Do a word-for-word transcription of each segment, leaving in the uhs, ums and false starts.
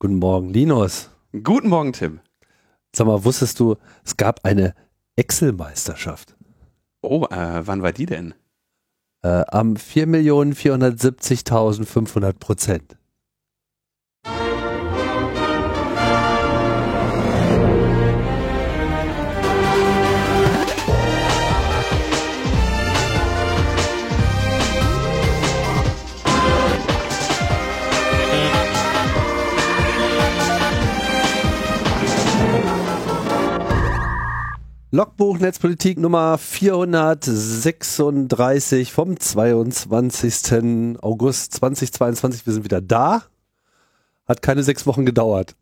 Guten Morgen, Linus. Guten Morgen, Tim. Sag mal, wusstest du, es gab eine Excel-Meisterschaft? Oh, äh, wann war die denn? Äh, am vier Millionen vierhundertsiebzigtausendfünfhundert Prozent. Logbuch Netzpolitik Nummer vierhundertsechsunddreißig vom zweiundzwanzigsten August zweitausendzweiundzwanzig. Wir sind wieder da. Hat keine sechs Wochen gedauert.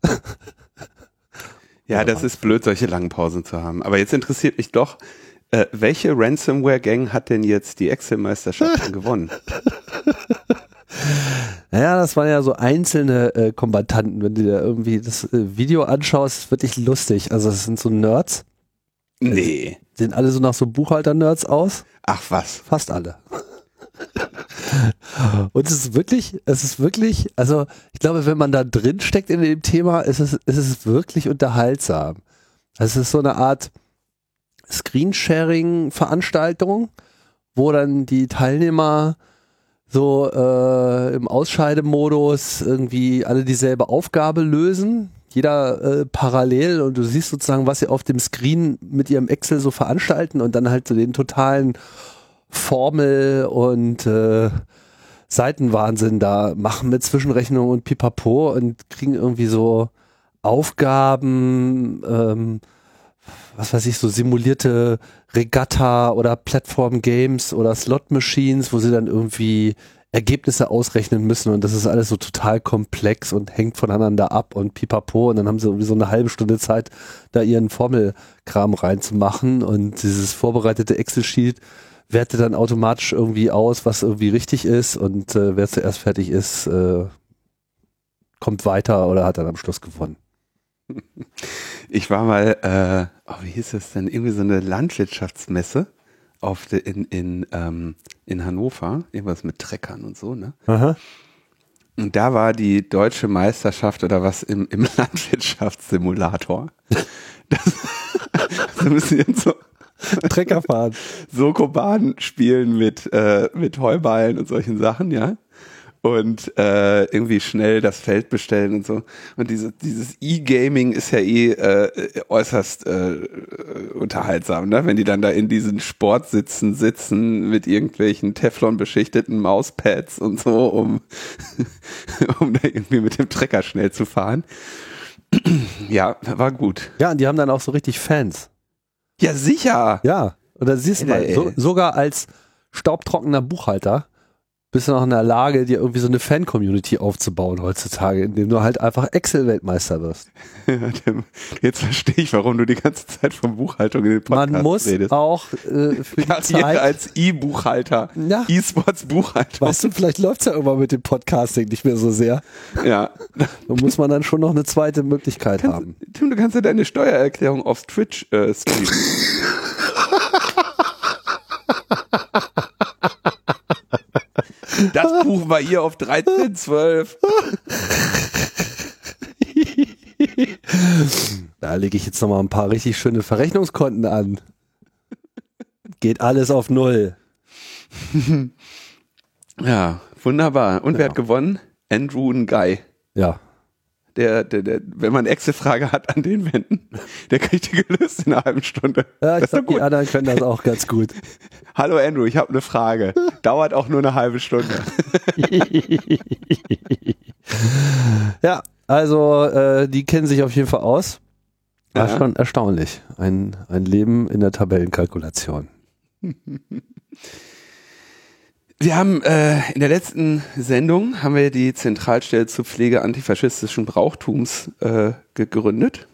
Ja, das ist blöd, solche langen Pausen zu haben. Aber jetzt interessiert mich doch, äh, welche Ransomware-Gang hat denn jetzt die Excel-Meisterschaft gewonnen? Naja, das waren ja so einzelne äh, Kombattanten. Wenn du dir irgendwie das äh, Video anschaust, ist wirklich lustig. Also das sind so Nerds. Nee. Sehen alle so nach so Buchhalter-Nerds aus? Ach was. Fast alle. Und es ist wirklich, es ist wirklich, also ich glaube, wenn man da drin steckt in dem Thema, ist es, ist es wirklich unterhaltsam. Es ist so eine Art Screensharing-Veranstaltung, wo dann die Teilnehmer so äh, im Ausscheidemodus irgendwie alle dieselbe Aufgabe lösen. Jeder äh, parallel, und du siehst sozusagen, was sie auf dem Screen mit ihrem Excel so veranstalten und dann halt so den totalen Formel- und äh, Seitenwahnsinn da machen mit Zwischenrechnung und Pipapo und kriegen irgendwie so Aufgaben, ähm, was weiß ich, so simulierte Regatta oder Plattform-Games oder Slot-Machines, wo sie dann irgendwie Ergebnisse ausrechnen müssen, und das ist alles so total komplex und hängt voneinander ab und pipapo, und dann haben sie irgendwie so eine halbe Stunde Zeit, da ihren Formelkram reinzumachen, und dieses vorbereitete Excel-Sheet wertet dann automatisch irgendwie aus, was irgendwie richtig ist, und äh, wer zuerst fertig ist, äh, kommt weiter oder hat dann am Schluss gewonnen. Ich war mal, äh, oh, wie hieß das denn, irgendwie so eine Landwirtschaftsmesse auf de, in, in, ähm, in Hannover, irgendwas mit Treckern und so, ne? Aha. Und da war die deutsche Meisterschaft oder was im, im Landwirtschaftssimulator. Da müssen jetzt so Trecker fahren. Sokoban spielen mit, äh, mit Heuballen und solchen Sachen, ja. Und äh, irgendwie schnell das Feld bestellen und so. Und diese, dieses E-Gaming ist ja eh äh, äußerst äh, unterhaltsam, ne? Wenn die dann da in diesen Sportsitzen sitzen mit irgendwelchen Teflon-beschichteten Mauspads und so, um, um da irgendwie mit dem Trecker schnell zu fahren. Ja, war gut. Ja, und die haben dann auch so richtig Fans. Ja, sicher. Ja, und da siehst du mal, so, sogar als staubtrockener Buchhalter bist du noch in der Lage, dir irgendwie so eine Fan-Community aufzubauen heutzutage, indem du halt einfach Excel-Weltmeister wirst. Jetzt verstehe ich, warum du die ganze Zeit von Buchhaltung in den Podcast redest. Man muss redest. auch äh, für die Zeit als E-Buchhalter, ja. E-Sports-Buchhalter. Weißt du, vielleicht läuft es ja irgendwann mit dem Podcasting nicht mehr so sehr. Ja. Da muss man dann schon noch eine zweite Möglichkeit kannst, haben. Tim, du kannst ja deine Steuererklärung auf Twitch äh, streamen. Das Buch war hier auf dreizehn zwölf. Da lege ich jetzt nochmal ein paar richtig schöne Verrechnungskonten an. Geht alles auf Null. Ja, wunderbar. Und ja. Wer hat gewonnen? Andrew und Guy. Ja. Der, der, der, wenn man eine Excel-Frage hat, an den wenden. Der kriegt die gelöst in einer halben Stunde. Ja, ich glaube, die anderen können das auch ganz gut. Hallo Andrew, ich habe eine Frage. Dauert auch nur eine halbe Stunde. Ja, also äh, die kennen sich auf jeden Fall aus. War ja schon erstaunlich. Ein, ein Leben in der Tabellenkalkulation. Wir haben äh, in der letzten Sendung haben wir die Zentralstelle zur Pflege antifaschistischen Brauchtums äh, gegründet.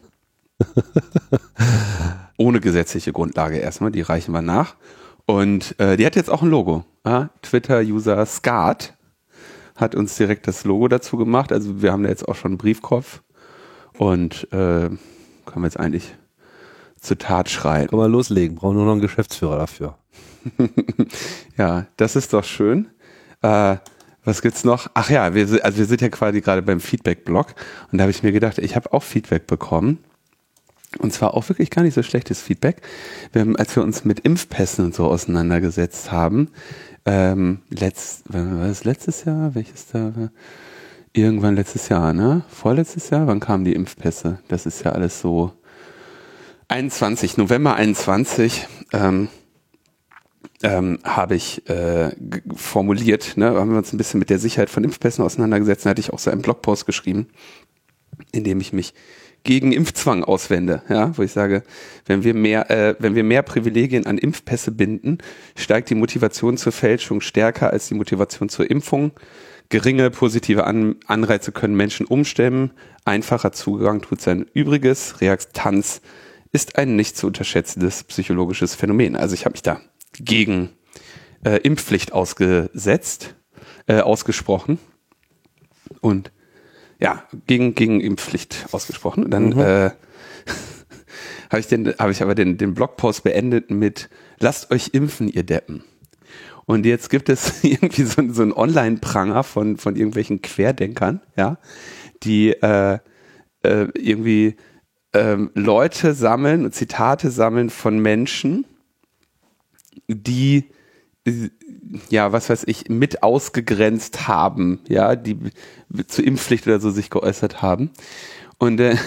Ohne gesetzliche Grundlage erstmal, die reichen wir nach. Und äh, die hat jetzt auch ein Logo. Ja? Twitter-User Skat hat uns direkt das Logo dazu gemacht. Also wir haben da jetzt auch schon einen Briefkopf und äh, können wir jetzt eigentlich zur Tat schreien. Können wir loslegen, brauchen nur noch einen Geschäftsführer dafür. Ja, das ist doch schön. Äh, Was gibt's noch? Ach ja, wir, also wir sind ja quasi gerade beim Feedback-Blog und da habe ich mir gedacht, ich habe auch Feedback bekommen. Und zwar auch wirklich gar nicht so schlechtes Feedback. Wir haben, als wir uns mit Impfpässen und so auseinandergesetzt haben, ähm, letzt, war das letztes Jahr? Welches da war? Irgendwann letztes Jahr, ne? Vorletztes Jahr? Wann kamen die Impfpässe? Das ist ja alles so einundzwanzig, November einundzwanzig, ähm, Ähm, habe ich äh, g- formuliert, ne, haben wir uns ein bisschen mit der Sicherheit von Impfpässen auseinandergesetzt, da hatte ich auch so einen Blogpost geschrieben, in dem ich mich gegen Impfzwang auswende, ja, wo ich sage, wenn wir mehr, äh, wenn wir mehr Privilegien an Impfpässe binden, steigt die Motivation zur Fälschung stärker als die Motivation zur Impfung. Geringe positive An- Anreize können Menschen umstimmen, einfacher Zugang tut sein Übriges, Reaktanz ist ein nicht zu unterschätzendes psychologisches Phänomen. Also ich habe mich da gegen äh, Impfpflicht ausgesetzt, äh, ausgesprochen und ja, gegen, gegen Impfpflicht ausgesprochen. Und dann mhm. äh, habe ich, hab ich aber den, den Blogpost beendet mit "Lasst euch impfen, ihr Deppen." Und jetzt gibt es irgendwie so, so einen Online-Pranger von, von irgendwelchen Querdenkern, ja, die äh, äh, irgendwie äh, Leute sammeln und Zitate sammeln von Menschen, die, ja, was weiß ich, mit ausgegrenzt haben, ja, die zur Impfpflicht oder so sich geäußert haben. Und äh,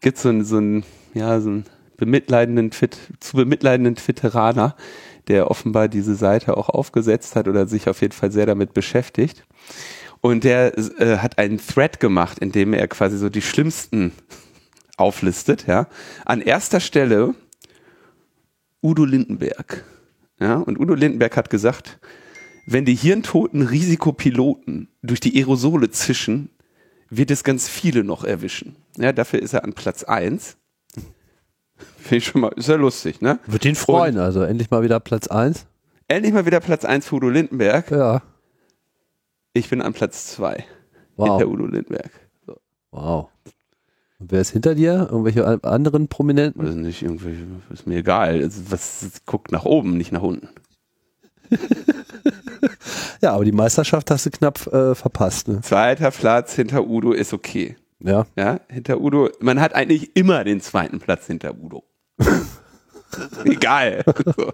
gibt es so einen, so einen, ja, so einen bemitleidenden, Twit- zu bemitleidenden Twitteraner, der offenbar diese Seite auch aufgesetzt hat oder sich auf jeden Fall sehr damit beschäftigt. Und der äh, hat einen Thread gemacht, in dem er quasi so die Schlimmsten auflistet, ja. An erster Stelle Udo Lindenberg. Ja, und Udo Lindenberg hat gesagt, wenn die hirntoten Risikopiloten durch die Aerosole zischen, wird es ganz viele noch erwischen. Ja, dafür ist er an Platz eins. Finde ich schon mal, ist ja lustig, ne? Wird ihn freuen, und also endlich mal wieder Platz eins. Endlich mal wieder Platz eins für Udo Lindenberg. Ja. Ich bin an Platz zwei. Wow. Hinter Udo Lindenberg. So. Wow. Und wer ist hinter dir? Irgendwelche anderen Prominenten? Also nicht irgendwelche, ist mir egal. Also was, guckt nach oben, nicht nach unten. Ja, aber die Meisterschaft hast du knapp äh, verpasst. Ne? Zweiter Platz hinter Udo ist okay. Ja. Ja, hinter Udo. Man hat eigentlich immer den zweiten Platz hinter Udo. Egal. So.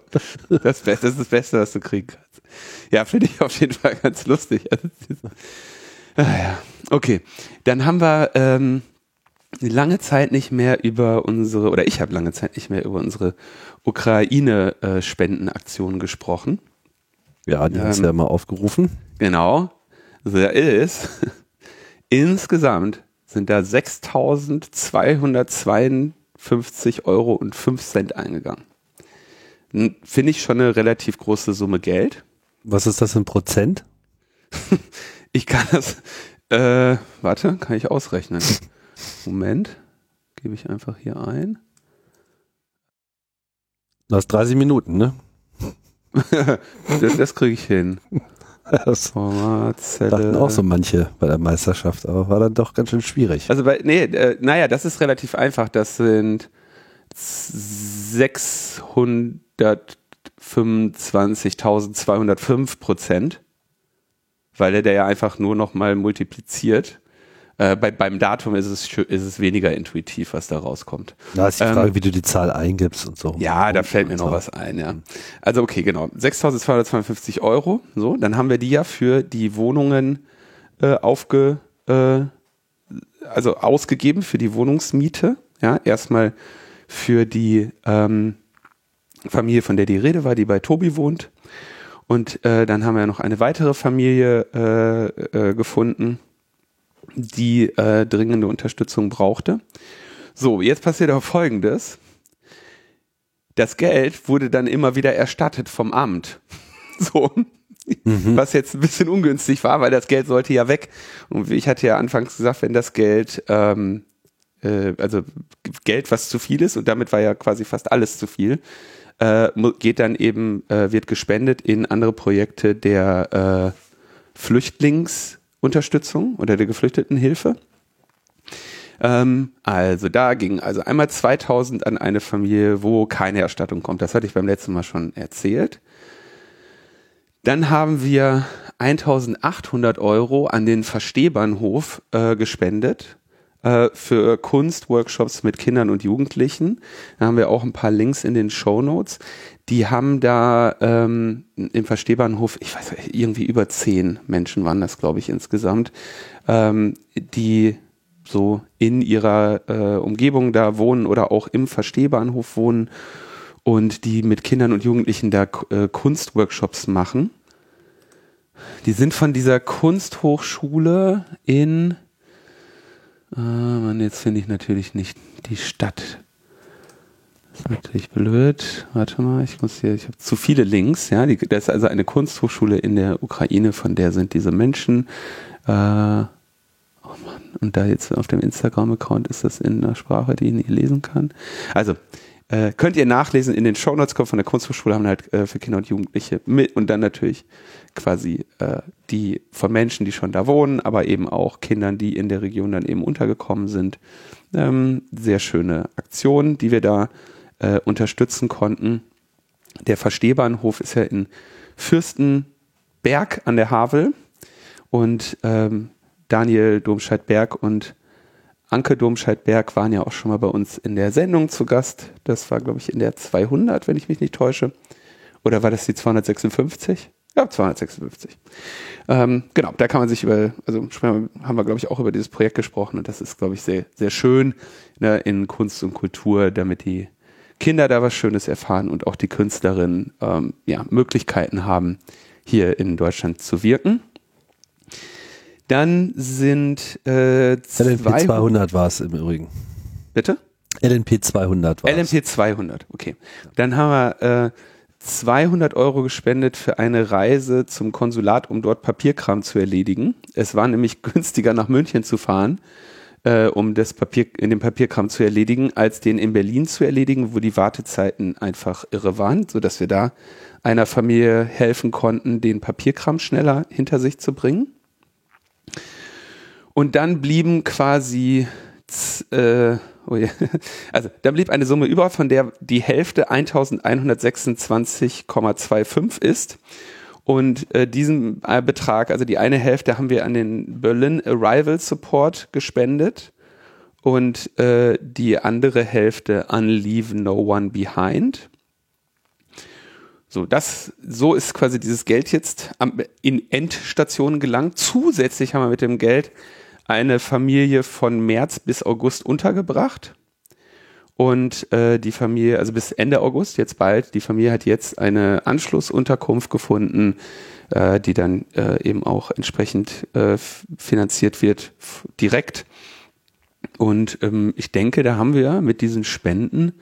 Das, das ist das Beste, was du kriegen kannst. Ja, finde ich auf jeden Fall ganz lustig. Also, ah, ja. Okay, dann haben wir ähm, lange Zeit nicht mehr über unsere, oder ich habe lange Zeit nicht mehr über unsere Ukraine-Spendenaktion gesprochen. Ja, die ähm, hast du ja mal aufgerufen. Genau. Also da ist, insgesamt sind da sechstausendzweihundertzweiundfünfzig Euro und fünf Cent eingegangen. Finde ich schon eine relativ große Summe Geld. Was ist das in Prozent? Ich kann das, äh, warte, kann ich ausrechnen. Moment, gebe ich einfach hier ein. Du hast dreißig Minuten, ne? das das kriege ich hin. Das dachten auch so manche bei der Meisterschaft, aber war dann doch ganz schön schwierig. Also bei, nee, äh, naja, das ist relativ einfach. Das sind sechshundertfünfundzwanzigtausendzweihundertfünf Prozent, weil er der ja einfach nur nochmal multipliziert. Äh, bei, beim Datum ist es, ist es weniger intuitiv, was da rauskommt. Da ist die Frage, ähm, wie du die Zahl eingibst und so. Ja, und da fällt mir noch was ein, ja. Also okay, genau. sechstausendzweihundertzweiundfünfzig Euro, so, dann haben wir die ja für die Wohnungen äh, aufge, äh, also ausgegeben für die Wohnungsmiete, ja, erstmal für die ähm, Familie, von der die Rede war, die bei Tobi wohnt. Und äh, dann haben wir noch eine weitere Familie äh, äh, gefunden, die äh, dringende Unterstützung brauchte. So, jetzt passiert auch Folgendes. Das Geld wurde dann immer wieder erstattet vom Amt. So, mhm. Was jetzt ein bisschen ungünstig war, weil das Geld sollte ja weg. Und ich hatte ja anfangs gesagt, wenn das Geld, ähm, äh, also Geld, was zu viel ist, und damit war ja quasi fast alles zu viel, äh, geht dann eben, äh, wird gespendet in andere Projekte der äh, Flüchtlings- Unterstützung oder der Geflüchtetenhilfe. Ähm, also da ging also einmal zweitausend an eine Familie, wo keine Erstattung kommt. Das hatte ich beim letzten Mal schon erzählt. Dann haben wir eintausendachthundert Euro an den Verstehbahnhof äh, gespendet äh, für Kunstworkshops mit Kindern und Jugendlichen. Da haben wir auch ein paar Links in den Shownotes. Die haben da ähm, im Verstehbahnhof, ich weiß nicht, irgendwie über zehn Menschen waren das, glaube ich, insgesamt, ähm, die so in ihrer äh, Umgebung da wohnen oder auch im Verstehbahnhof wohnen und die mit Kindern und Jugendlichen da äh, Kunstworkshops machen. Die sind von dieser Kunsthochschule in, äh, Mann, jetzt finde ich natürlich nicht die Stadt. Das ist natürlich blöd. Warte mal, ich muss hier, ich habe zu viele Links. Ja, die, das ist also eine Kunsthochschule in der Ukraine, von der sind diese Menschen. Äh, oh Mann, und da jetzt auf dem Instagram-Account ist das in einer Sprache, die ich nicht lesen kann. Also, Äh, könnt ihr nachlesen, in den Shownotes kommt von der Kunsthochschule, haben halt äh, für Kinder und Jugendliche mit und dann natürlich quasi äh, die von Menschen, die schon da wohnen, aber eben auch Kindern, die in der Region dann eben untergekommen sind. Ähm, sehr schöne Aktion, die wir da äh, unterstützen konnten. Der Verstehbahnhof ist ja in Fürstenberg an der Havel und ähm, Daniel Domscheit-Berg und Anke Domscheit-Berg waren ja auch schon mal bei uns in der Sendung zu Gast. Das war, glaube ich, in der zweihundert, wenn ich mich nicht täusche. Oder war das die zweihundertsechsundfünfzig? Ja, zweihundertsechsundfünfzig. Ähm, genau, da kann man sich über, also haben wir, glaube ich, auch über dieses Projekt gesprochen. Und das ist, glaube ich, sehr, sehr schön, ne, in Kunst und Kultur, damit die Kinder da was Schönes erfahren und auch die Künstlerinnen ähm, ja, Möglichkeiten haben, hier in Deutschland zu wirken. Dann sind äh, L N P zweihundert war es im Übrigen. Bitte? L N P zweihundert war es. L N P zweihundert, okay. Dann haben wir äh, zweihundert Euro gespendet für eine Reise zum Konsulat, um dort Papierkram zu erledigen. Es war nämlich günstiger, nach München zu fahren, äh, um das Papier, in den Papierkram zu erledigen, als den in Berlin zu erledigen, wo die Wartezeiten einfach irre waren, sodass wir da einer Familie helfen konnten, den Papierkram schneller hinter sich zu bringen. Und dann blieben quasi, äh, oh ja, also dann blieb eine Summe über, von der die Hälfte eintausendeinhundertsechsundzwanzig Komma fünfundzwanzig ist. Und äh, diesen äh, Betrag, also die eine Hälfte, haben wir an den Berlin Arrival Support gespendet und äh, die andere Hälfte an Leave No One Behind. So, das, so ist quasi dieses Geld jetzt am, in Endstationen gelangt. Zusätzlich haben wir mit dem Geld eine Familie von März bis August untergebracht und äh, die Familie, also bis Ende August, jetzt bald, die Familie hat jetzt eine Anschlussunterkunft gefunden, äh, die dann äh, eben auch entsprechend äh, finanziert wird f- direkt und ähm, ich denke, da haben wir mit diesen Spenden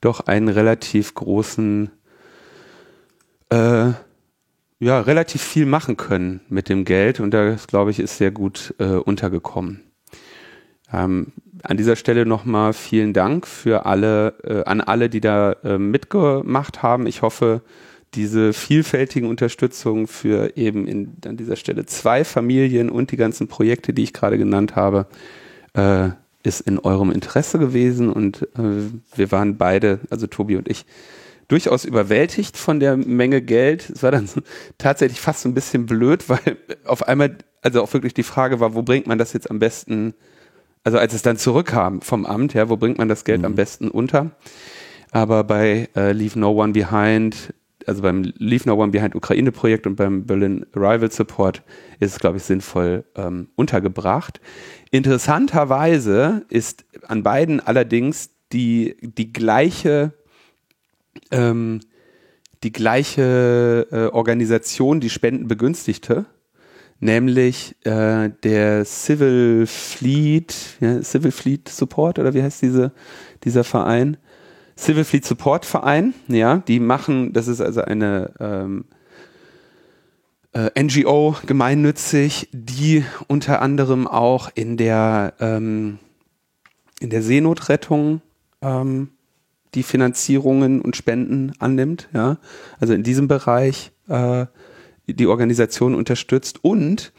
doch einen relativ großen, äh, ja, relativ viel machen können mit dem Geld und das, glaube ich, ist sehr gut äh, untergekommen. Ähm, an dieser Stelle nochmal vielen Dank für alle, äh, an alle, die da äh, mitgemacht haben. Ich hoffe, diese vielfältigen Unterstützungen für eben in, an dieser Stelle zwei Familien und die ganzen Projekte, die ich gerade genannt habe, äh, ist in eurem Interesse gewesen und äh, wir waren beide, also Tobi und ich, durchaus überwältigt von der Menge Geld. Es war dann so, tatsächlich fast so ein bisschen blöd, weil auf einmal, also auch wirklich die Frage war, wo bringt man das jetzt am besten, also als es dann zurückkam vom Amt, ja, wo bringt man das Geld mhm. am besten unter? Aber bei äh, Leave No One Behind, also beim Leave No One Behind Ukraine Projekt und beim Berlin Arrival Support ist es, glaube ich, sinnvoll ähm, untergebracht. Interessanterweise ist an beiden allerdings die, die gleiche Ähm, die gleiche äh, Organisation, die Spenden begünstigte, nämlich äh, der Civil Fleet, ja, Civil Fleet Support oder wie heißt diese, dieser Verein? Civil Fleet Support Verein, ja, die machen, das ist also eine ähm, äh, N G O, gemeinnützig, die unter anderem auch in der, ähm, in der Seenotrettung ähm, die Finanzierungen und Spenden annimmt, ja, also in diesem Bereich äh, die Organisation unterstützt und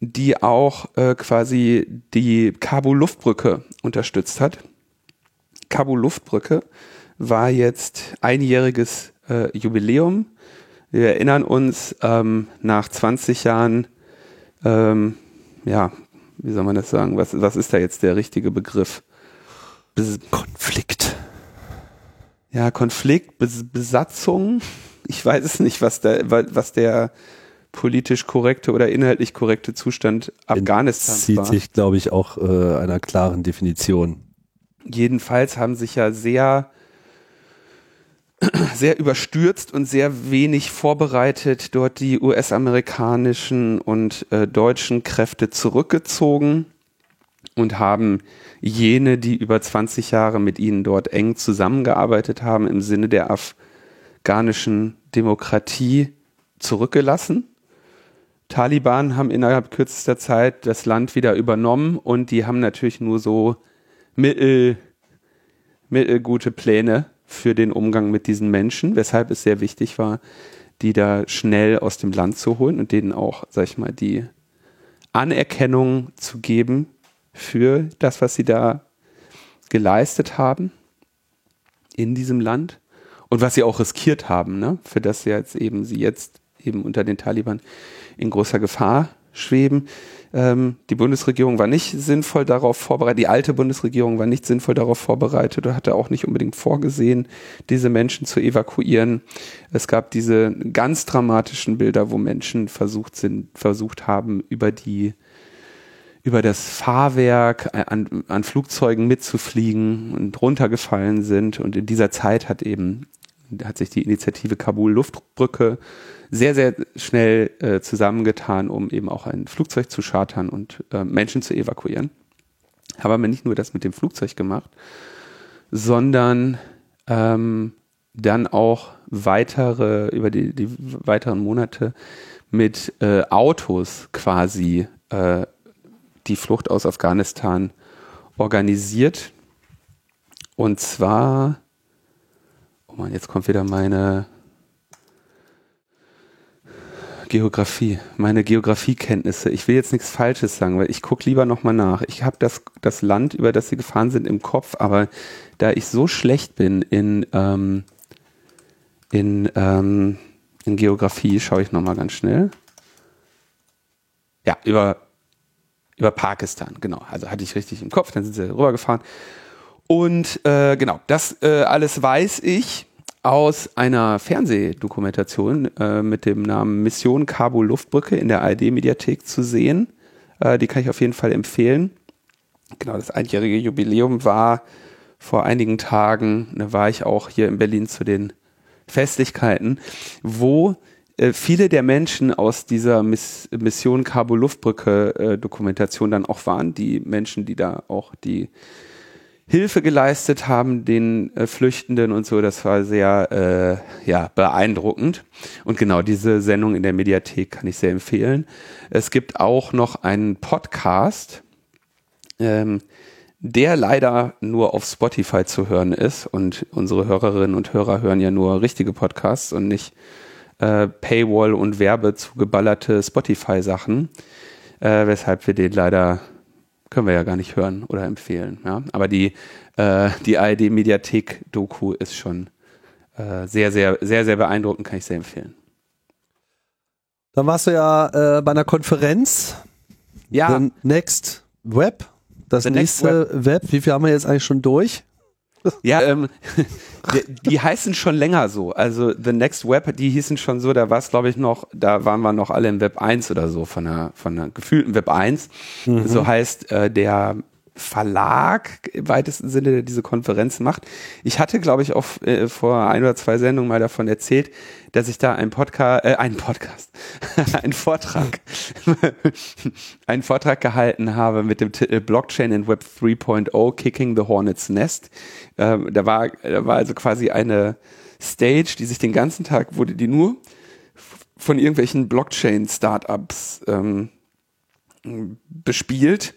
die auch äh, quasi die Kabul Luftbrücke unterstützt hat. Kabul Luftbrücke war jetzt einjähriges äh, Jubiläum. Wir erinnern uns ähm, nach zwanzig Jahren, ähm, ja, wie soll man das sagen, was, was ist da jetzt der richtige Begriff? Bes- Konflikt. Ja, Konflikt, Bes- Besatzung. Ich weiß es nicht, was der, was der politisch korrekte oder inhaltlich korrekte Zustand Afghanistans war. Das zieht sich, glaube ich, auch äh, einer klaren Definition. Jedenfalls haben sich ja sehr, sehr überstürzt und sehr wenig vorbereitet dort die U S-amerikanischen und äh, deutschen Kräfte zurückgezogen und haben jene, die über zwanzig Jahre mit ihnen dort eng zusammengearbeitet haben, im Sinne der afghanischen Demokratie zurückgelassen. Taliban haben innerhalb kürzester Zeit das Land wieder übernommen und die haben natürlich nur so mittel, mittelgute Pläne für den Umgang mit diesen Menschen, weshalb es sehr wichtig war, die da schnell aus dem Land zu holen und denen auch, sag ich mal, die Anerkennung zu geben für das, was sie da geleistet haben in diesem Land und was sie auch riskiert haben, ne? Für das sie jetzt eben sie jetzt eben unter den Taliban in großer Gefahr schweben. Ähm, die Bundesregierung war nicht sinnvoll darauf vorbereitet, die alte Bundesregierung war nicht sinnvoll darauf vorbereitet und hatte auch nicht unbedingt vorgesehen, diese Menschen zu evakuieren. Es gab diese ganz dramatischen Bilder, wo Menschen versucht sind, versucht haben, über die, über das Fahrwerk an, an Flugzeugen mitzufliegen und runtergefallen sind. Und in dieser Zeit hat eben, hat sich die Initiative Kabul Luftbrücke sehr, sehr schnell äh, zusammengetan, um eben auch ein Flugzeug zu chartern und äh, Menschen zu evakuieren. Haben wir nicht nur das mit dem Flugzeug gemacht, sondern ähm, dann auch weitere, über die, die weiteren Monate mit äh, Autos quasi äh, die Flucht aus Afghanistan organisiert. Und zwar, oh Mann, jetzt kommt wieder meine Geografie, meine Geografiekenntnisse. Ich will jetzt nichts Falsches sagen, weil ich gucke lieber nochmal nach. Ich habe das, das Land, über das sie gefahren sind, im Kopf, aber da ich so schlecht bin in, ähm, in, ähm, in Geografie, schaue ich nochmal ganz schnell. Ja, über, über Pakistan, genau. Also hatte ich richtig im Kopf, dann sind sie rübergefahren. Und äh, genau, das äh, alles weiß ich aus einer Fernsehdokumentation äh, mit dem Namen Mission Kabul Luftbrücke in der A R D-Mediathek zu sehen. Äh, die kann ich auf jeden Fall empfehlen. Genau, das einjährige Jubiläum war vor einigen Tagen, da war ich auch hier in Berlin zu den Festlichkeiten, wo äh, viele der Menschen aus dieser Miss- Mission Kabul Luftbrücke äh, Dokumentation dann auch waren. Die Menschen, die da auch die Hilfe geleistet haben, den äh, Flüchtenden und so, das war sehr äh, ja, beeindruckend. Und genau, diese Sendung in der Mediathek kann ich sehr empfehlen. Es gibt auch noch einen Podcast, ähm, der leider nur auf Spotify zu hören ist. Und unsere Hörerinnen und Hörer hören ja nur richtige Podcasts und nicht äh, Paywall- und Werbe zugeballerte Spotify-Sachen, äh, weshalb wir den leider können wir ja gar nicht hören oder empfehlen. Ja? Aber die, äh, die A R D-Mediathek-Doku ist schon äh, sehr, sehr, sehr, sehr beeindruckend, kann ich sehr empfehlen. Dann warst du ja äh, bei einer Konferenz. Ja. The Next Web. Das The nächste Web. Web. Wie viel haben wir jetzt eigentlich schon durch? Ja, ähm, die, die heißen schon länger so. Also The Next Web, die hießen schon so, da war es, glaube ich, noch, da waren wir noch alle im Web eins oder so, von der, von der gefühlten Web eins. Mhm. So heißt äh, der Verlag im weitesten Sinne, der diese Konferenz macht. Ich hatte, glaube ich, auch äh, vor ein oder zwei Sendungen mal davon erzählt, dass ich da einen Podcast, äh, einen Podcast, einen Vortrag, einen Vortrag gehalten habe mit dem Titel Blockchain in Web drei Punkt null Kicking the Hornet's Nest. Ähm, da war, da war also quasi eine Stage, die sich den ganzen Tag wurde, die nur von irgendwelchen Blockchain-Startups ähm, bespielt.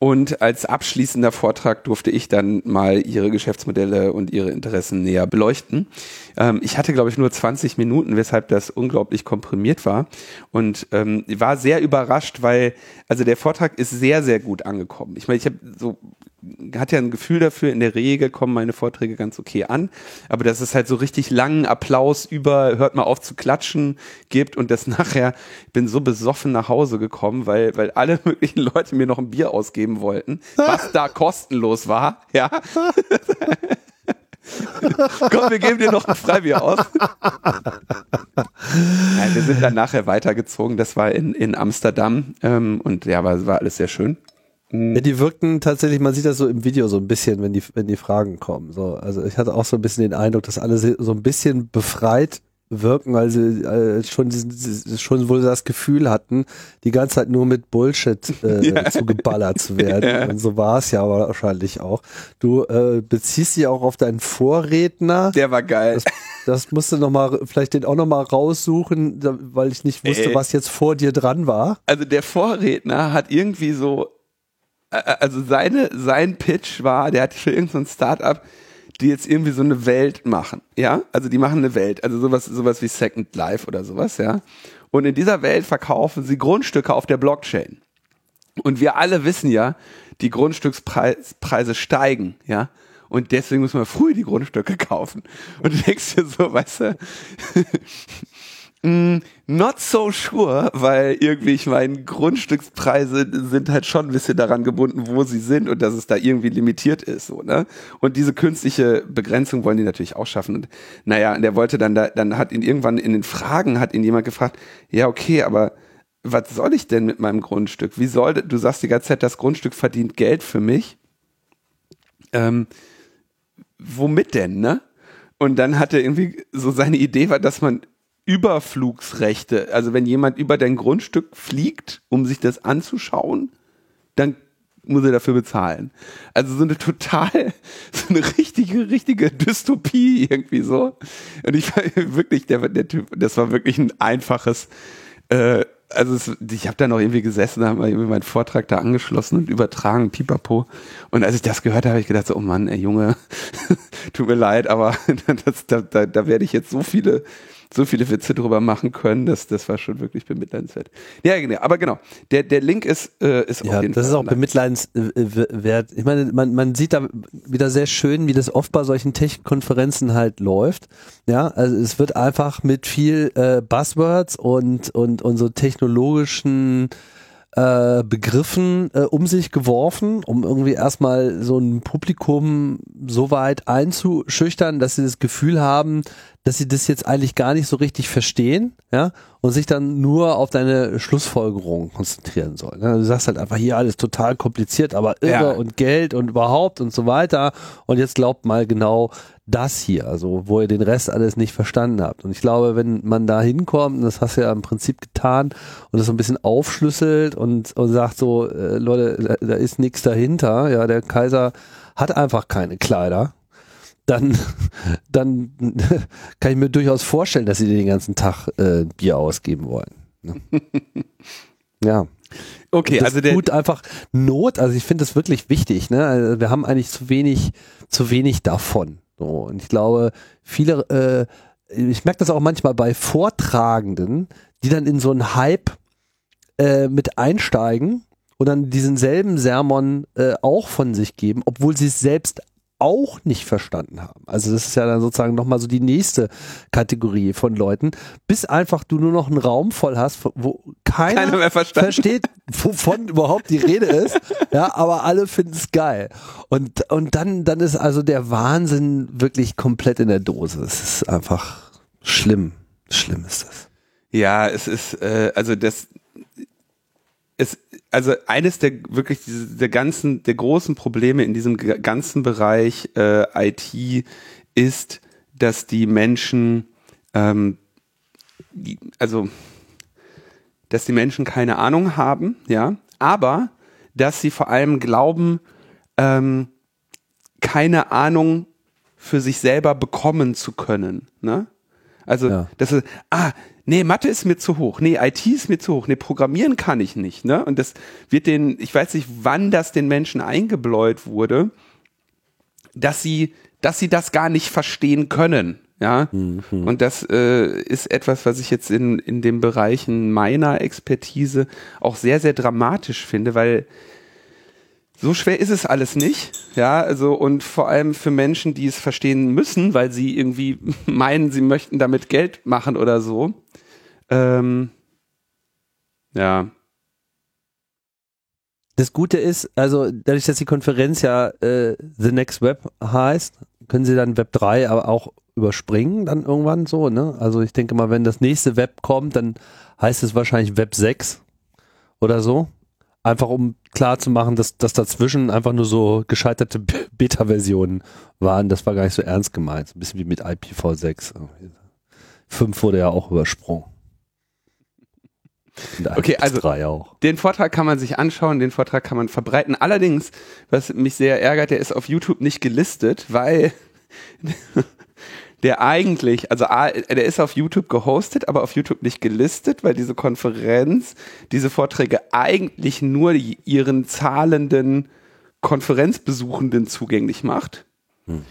Und als abschließender Vortrag durfte ich dann mal ihre Geschäftsmodelle und ihre Interessen näher beleuchten. Ähm, ich hatte, glaube ich, nur zwanzig Minuten, weshalb das unglaublich komprimiert war. Und ähm, war sehr überrascht, weil, also der Vortrag ist sehr, sehr gut angekommen. Ich meine, ich habe so hat ja ein Gefühl dafür, in der Regel kommen meine Vorträge ganz okay an, aber dass es halt so richtig langen Applaus über, hört mal auf zu klatschen, gibt und das nachher, ich bin so besoffen nach Hause gekommen, weil weil alle möglichen Leute mir noch ein Bier ausgeben wollten, was da kostenlos war, ja. Komm, wir geben dir noch ein Freibier aus. Nein, wir sind dann nachher weitergezogen, das war in, in Amsterdam ähm, und ja, war, war alles sehr schön. Ja, die wirkten tatsächlich, man sieht das so im Video so ein bisschen, wenn die, wenn die Fragen kommen. So, also ich hatte auch so ein bisschen den Eindruck, dass alle so ein bisschen befreit wirken, weil sie äh, schon, schon wohl das Gefühl hatten, die ganze Zeit nur mit Bullshit äh, ja. zugeballert zu werden. Ja. Und so war es ja aber wahrscheinlich auch. Du äh, beziehst dich auch auf deinen Vorredner. Der war geil. Das, das musst du noch mal, vielleicht den auch nochmal raussuchen, da, weil ich nicht wusste, Ey. was jetzt vor dir dran war. Also der Vorredner hat irgendwie so, also seine, sein Pitch war, der hat für irgendein Startup, die jetzt irgendwie so eine Welt machen, ja, also die machen eine Welt, also sowas, sowas wie Second Life oder sowas, ja, und in dieser Welt verkaufen sie Grundstücke auf der Blockchain und wir alle wissen ja, die Grundstückspreise steigen, ja, und deswegen müssen wir früh die Grundstücke kaufen und du denkst dir so, weißt du, not so sure, weil irgendwie, ich meine, Grundstückspreise sind halt schon ein bisschen daran gebunden, wo sie sind und dass es da irgendwie limitiert ist, so, ne? Und diese künstliche Begrenzung wollen die natürlich auch schaffen. Und naja, der wollte dann da, dann hat ihn irgendwann in den Fragen, hat ihn jemand gefragt, ja, okay, aber was soll ich denn mit meinem Grundstück? Wie soll, du sagst die ganze Zeit, das Grundstück verdient Geld für mich. Ähm, womit denn, ne? Und dann hat er irgendwie so seine Idee war, dass man Überflugsrechte, also wenn jemand über dein Grundstück fliegt, um sich das anzuschauen, dann muss er dafür bezahlen. Also so eine total, so eine richtige, richtige Dystopie irgendwie so. Und ich war wirklich, der, der Typ, das war wirklich ein einfaches, äh, also es, ich habe da noch irgendwie gesessen, da haben wir meinen Vortrag da angeschlossen und übertragen, pipapo. Und als ich das gehört habe, habe ich gedacht, so, oh Mann, ey Junge, tut mir leid, aber das, da, da, da werde ich jetzt so viele so viele Witze drüber machen können, das, das war schon wirklich bemitleidenswert. Ja, aber genau, der, der Link ist, äh, ist ja, auf jeden Fall. Ja, das ist auch bemitleidenswert. Ich meine, man, man sieht da wieder sehr schön, wie das oft bei solchen Tech-Konferenzen halt läuft. Ja, also es wird einfach mit viel äh, Buzzwords und, und, und so technologischen äh, Begriffen äh, um sich geworfen, um irgendwie erstmal so ein Publikum so weit einzuschüchtern, dass sie das Gefühl haben, dass sie das jetzt eigentlich gar nicht so richtig verstehen, ja, und sich dann nur auf deine Schlussfolgerungen konzentrieren sollen. Ne? Du sagst halt einfach, hier alles total kompliziert, aber irre ja. und Geld und überhaupt und so weiter. Und jetzt glaubt mal genau das hier, also wo ihr den Rest alles nicht verstanden habt. Und ich glaube, wenn man da hinkommt, und das hast du ja im Prinzip getan, und das so ein bisschen aufschlüsselt und, und sagt so, äh, Leute, da, da ist nichts dahinter, ja, der Kaiser hat einfach keine Kleider. Dann, dann kann ich mir durchaus vorstellen, dass sie dir den ganzen Tag äh, Bier ausgeben wollen. Ne? Ja. Okay, das also der tut einfach Not, also ich finde das wirklich wichtig, ne? Also wir haben eigentlich zu wenig, zu wenig davon. So. Und ich glaube, viele, äh, ich merke das auch manchmal bei Vortragenden, die dann in so einen Hype äh, mit einsteigen und dann diesen selben Sermon äh, auch von sich geben, obwohl sie es selbst auch nicht verstanden haben. Also das ist ja dann sozusagen nochmal so die nächste Kategorie von Leuten, bis einfach du nur noch einen Raum voll hast, wo keiner, keiner mehr versteht, wovon überhaupt die Rede ist, ja, aber alle finden es geil. Und, und dann, dann ist also der Wahnsinn wirklich komplett in der Dose. Es ist einfach schlimm. Schlimm ist das. Ja, es ist, äh, also das Es, also eines der wirklich diese, der ganzen, der großen Probleme in diesem g- ganzen Bereich äh, I T ist, dass die Menschen, ähm, die, also dass die Menschen keine Ahnung haben, ja, aber dass sie vor allem glauben, ähm, keine Ahnung für sich selber bekommen zu können, ne? Also, ja. das ist, ah, nee, Mathe ist mir zu hoch, nee, I T ist mir zu hoch, nee, Programmieren kann ich nicht, ne? Und das wird den, ich weiß nicht, wann das den Menschen eingebläut wurde, dass sie, dass sie das gar nicht verstehen können, ja? Mhm. Und das äh, ist etwas, was ich jetzt in, in den Bereichen meiner Expertise auch sehr, sehr dramatisch finde, weil So schwer ist es alles nicht, ja, also und vor allem für Menschen, die es verstehen müssen, weil sie irgendwie meinen, sie möchten damit Geld machen oder so. Ähm, ja. Das Gute ist, also dadurch, dass die Konferenz ja äh, The Next Web heißt, können sie dann Web drei aber auch überspringen dann irgendwann so, ne? Also ich denke mal, wenn das nächste Web kommt, dann heißt es wahrscheinlich Web sechs oder so. Einfach um klar zu machen, dass, dass dazwischen einfach nur so gescheiterte Beta-Versionen waren. Das war gar nicht so ernst gemeint. Ein bisschen wie mit I P v sechs. fünf wurde ja auch übersprungen. Und okay, also auch. Den Vortrag kann man sich anschauen, den Vortrag kann man verbreiten. Allerdings, was mich sehr ärgert, der ist auf YouTube nicht gelistet, weil der eigentlich, also der ist auf YouTube gehostet, aber auf YouTube nicht gelistet, weil diese Konferenz, diese Vorträge eigentlich nur ihren zahlenden Konferenzbesuchenden zugänglich macht. Hm.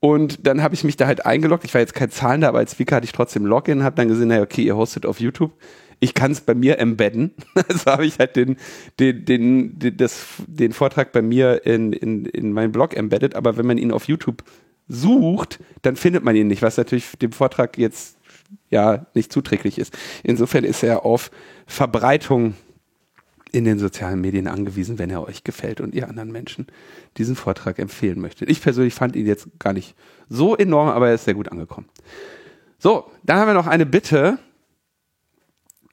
Und dann habe ich mich da halt eingeloggt. Ich war jetzt kein Zahlender, aber als Speaker hatte ich trotzdem Login, habe dann gesehen, naja, okay, ihr hostet auf YouTube. Ich kann es bei mir embedden. Also habe ich halt den, den, den, den, das, den Vortrag bei mir in, in, in meinen Blog embedded, aber wenn man ihn auf YouTube sucht, dann findet man ihn nicht, was natürlich dem Vortrag jetzt ja nicht zuträglich ist. Insofern ist er auf Verbreitung in den sozialen Medien angewiesen, wenn er euch gefällt und ihr anderen Menschen diesen Vortrag empfehlen möchtet. Ich persönlich fand ihn jetzt gar nicht so enorm, aber er ist sehr gut angekommen. So, dann haben wir noch eine Bitte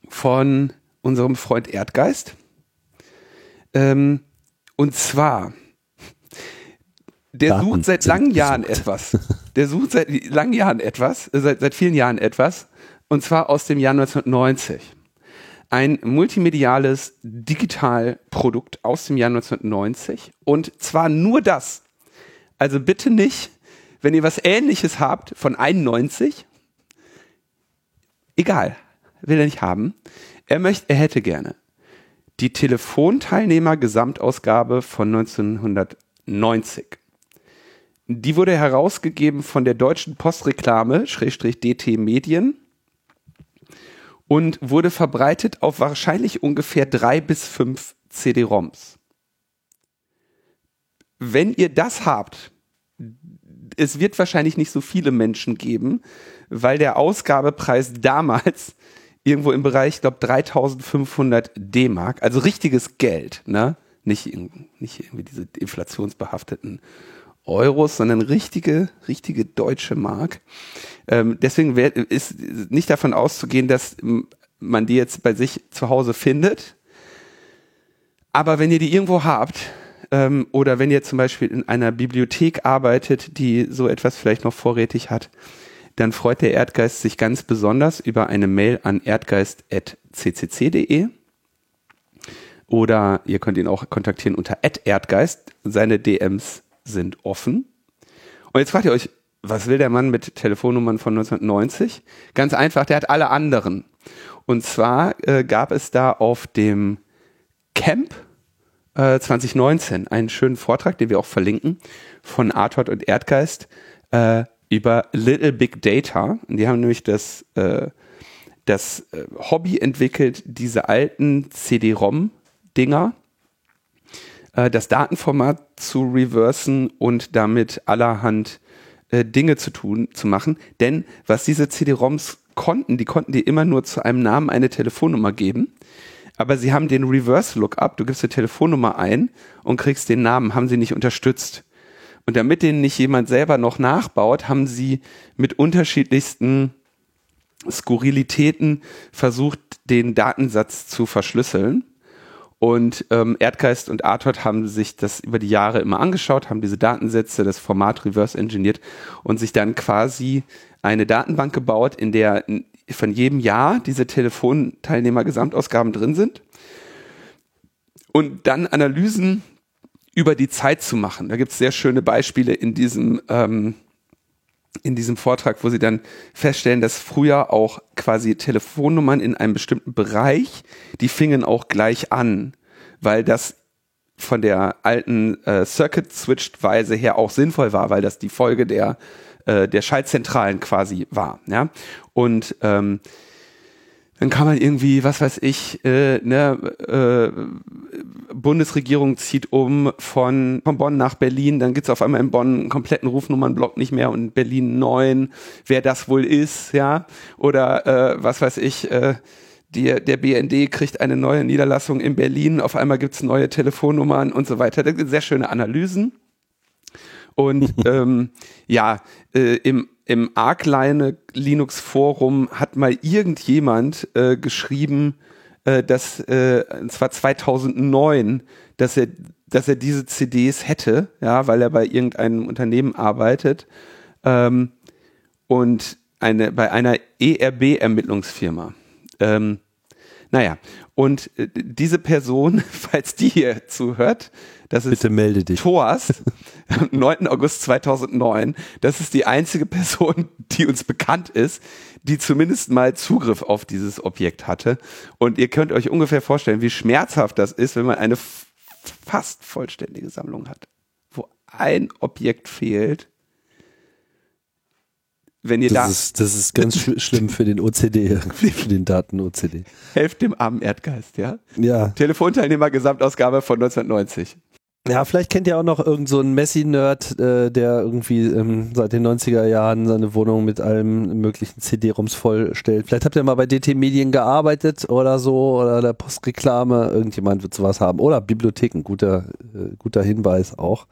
von unserem Freund Erdgeist. Ähm, und zwar... Der Daten sucht seit langen Jahren gesucht. etwas. Der sucht seit langen Jahren etwas, seit, seit vielen Jahren etwas. Und zwar aus dem Jahr neunzehnhundertneunzig. Ein multimediales Digitalprodukt aus dem Jahr neunzehnhundertneunzig. Und zwar nur das. Also bitte nicht, wenn ihr was Ähnliches habt von einundneunzig. Egal. Will er nicht haben. Er möchte, er hätte gerne die Telefonteilnehmer-Gesamtausgabe von neunzehnhundertneunzig. Die wurde herausgegeben von der Deutschen Postreklame, Schrägstrich D T Medien, und wurde verbreitet auf wahrscheinlich ungefähr drei bis fünf C D-ROMs. Wenn ihr das habt, es wird wahrscheinlich nicht so viele Menschen geben, weil der Ausgabepreis damals irgendwo im Bereich, ich glaube, dreitausendfünfhundert D-Mark, also richtiges Geld, ne? Nicht, nicht irgendwie diese inflationsbehafteten Euros, sondern richtige, richtige deutsche Mark. Ähm, deswegen wär, ist nicht davon auszugehen, dass man die jetzt bei sich zu Hause findet. Aber wenn ihr die irgendwo habt, ähm, oder wenn ihr zum Beispiel in einer Bibliothek arbeitet, die so etwas vielleicht noch vorrätig hat, dann freut der Erdgeist sich ganz besonders über eine Mail an erdgeist at c c c punkt d e. Oder ihr könnt ihn auch kontaktieren unter at erdgeist. Seine D Ms sind offen. Und jetzt fragt ihr euch, was will der Mann mit Telefonnummern von neunzehnhundertneunzig? Ganz einfach, der hat alle anderen. Und zwar äh, gab es da auf dem Camp äh, zwanzig neunzehn einen schönen Vortrag, den wir auch verlinken, von Arthur und Erdgeist äh, über Little Big Data. Und die haben nämlich das, äh, das Hobby entwickelt, diese alten C D-ROM-Dinger, das Datenformat zu reversen und damit allerhand äh, Dinge zu tun, zu machen. Denn was diese C D-ROMs konnten, die konnten dir immer nur zu einem Namen eine Telefonnummer geben. Aber sie haben den Reverse-Lookup. Du gibst eine Telefonnummer ein und kriegst den Namen, haben sie nicht unterstützt. Und damit den nicht jemand selber noch nachbaut, haben sie mit unterschiedlichsten Skurrilitäten versucht, den Datensatz zu verschlüsseln. Und ähm, Erdgeist und Arthur haben sich das über die Jahre immer angeschaut, haben diese Datensätze, das Format reverse engineert und sich dann quasi eine Datenbank gebaut, in der von jedem Jahr diese Telefonteilnehmer-Gesamtausgaben drin sind. Und dann Analysen über die Zeit zu machen. Da gibt es sehr schöne Beispiele in diesem, ähm, in diesem Vortrag, wo sie dann feststellen, dass früher auch quasi Telefonnummern in einem bestimmten Bereich, die fingen auch gleich an, weil das von der alten äh, Circuit-Switched-Weise her auch sinnvoll war, weil das die Folge der, äh, der Schaltzentralen quasi war. Ja? Und ähm, Dann kann man irgendwie, was weiß ich, äh, ne, äh, Bundesregierung zieht um von, von Bonn nach Berlin, dann gibt's auf einmal in Bonn einen kompletten Rufnummernblock nicht mehr und Berlin neun, wer das wohl ist, ja, oder äh, was weiß ich, äh, die, der B N D kriegt eine neue Niederlassung in Berlin, auf einmal gibt's neue Telefonnummern und so weiter. Das sind sehr schöne Analysen. Und ähm, ja, äh, im Im Arcline Linux Forum hat mal irgendjemand äh, geschrieben, äh, dass, äh, und zwar zweitausendneun, dass er, dass er diese C Ds hätte, ja, weil er bei irgendeinem Unternehmen arbeitet, ähm, und eine, bei einer E R B-Ermittlungsfirma. Ähm, naja, und äh, diese Person, falls die hier zuhört, das ist Thorst am neunten August zweitausendneun. Das ist die einzige Person, die uns bekannt ist, die zumindest mal Zugriff auf dieses Objekt hatte. Und ihr könnt euch ungefähr vorstellen, wie schmerzhaft das ist, wenn man eine f- fast vollständige Sammlung hat, wo ein Objekt fehlt. Wenn ihr das, da ist, das ist ganz sch- schlimm für den O C D, für den Daten-O C D. Helft dem armen Erdgeist, ja? Ja. Telefonteilnehmer Gesamtausgabe von neunzehnhundertneunzig. Ja, vielleicht kennt ihr auch noch irgend so einen Messi-Nerd, äh, der irgendwie ähm, seit den neunziger Jahren seine Wohnung mit allem möglichen C D-Roms vollstellt. Vielleicht habt ihr mal bei D T Medien gearbeitet oder so, oder der Postreklame. Irgendjemand wird sowas haben. Oder Bibliotheken, guter äh, guter Hinweis auch.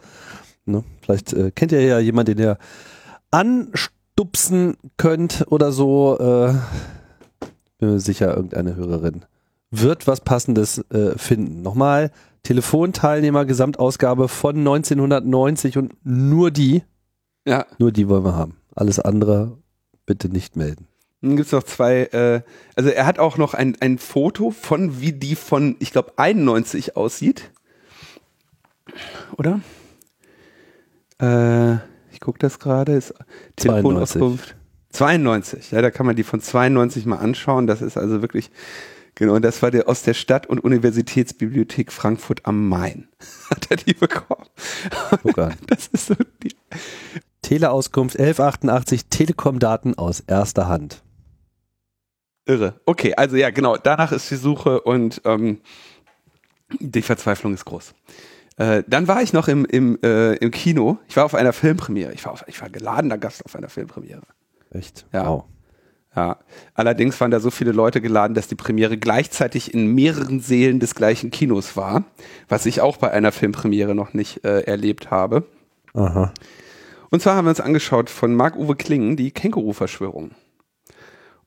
Ne? Vielleicht äh, kennt ihr ja jemanden, den ihr anstupsen könnt oder so. Äh, bin mir sicher, irgendeine Hörerin wird was Passendes äh, finden. Nochmal. Telefonteilnehmer Gesamtausgabe von neunzehnhundertneunzig und nur die, ja, nur die wollen wir haben. Alles andere bitte nicht melden. Dann gibt es noch zwei, äh, also er hat auch noch ein, ein Foto von, wie die von, ich glaube, einundneunzig aussieht. Oder? Äh, ich gucke das gerade. Telefonauskunft. zweiundneunzig, ja, da kann man die von zweiundneunzig mal anschauen. Das ist also wirklich... Genau, und das war der aus der Stadt- und Universitätsbibliothek Frankfurt am Main. Hat er die bekommen? Das ist so die Teleauskunft elf achtundachtzig, Telekom-Daten aus erster Hand. Irre. Okay, also ja, genau, danach ist die Suche und ähm, die Verzweiflung ist groß. Äh, dann war ich noch im, im, äh, im Kino. Ich war auf einer Filmpremiere. Ich war, auf, ich war geladener Gast auf einer Filmpremiere. Echt? Ja. Wow. Ja, allerdings waren da so viele Leute geladen, dass die Premiere gleichzeitig in mehreren Sälen des gleichen Kinos war, was ich auch bei einer Filmpremiere noch nicht äh, erlebt habe. Aha. Und zwar haben wir uns angeschaut von Marc-Uwe Klingen die Känguru-Verschwörung.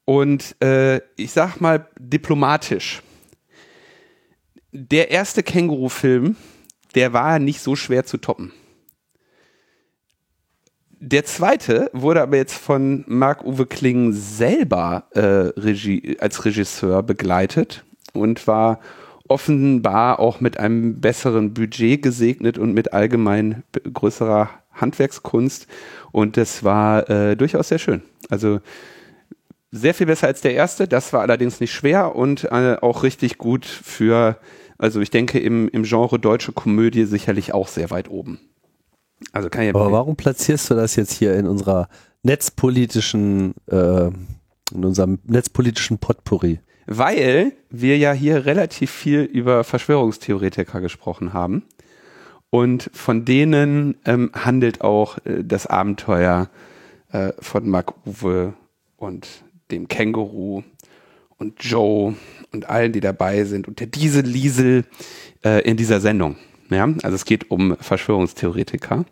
Und äh, ich sag mal diplomatisch, der erste Känguru-Film, der war nicht so schwer zu toppen. Der zweite wurde aber jetzt von Marc-Uwe Klingen selber äh, Regie, als Regisseur begleitet und war offenbar auch mit einem besseren Budget gesegnet und mit allgemein größerer Handwerkskunst. Und das war äh, durchaus sehr schön. Also sehr viel besser als der erste. Das war allerdings nicht schwer und äh, auch richtig gut für, also ich denke im, im Genre deutsche Komödie sicherlich auch sehr weit oben. Also kann ich aber warum platzierst du das jetzt hier in unserer netzpolitischen, äh, in unserem netzpolitischen Potpourri? Weil wir ja hier relativ viel über Verschwörungstheoretiker gesprochen haben und von denen ähm, handelt auch äh, das Abenteuer äh, von Marc-Uwe und dem Känguru und Joe und allen, die dabei sind und der Diesel-Liesel äh, in dieser Sendung. Ja, also es geht um Verschwörungstheoretiker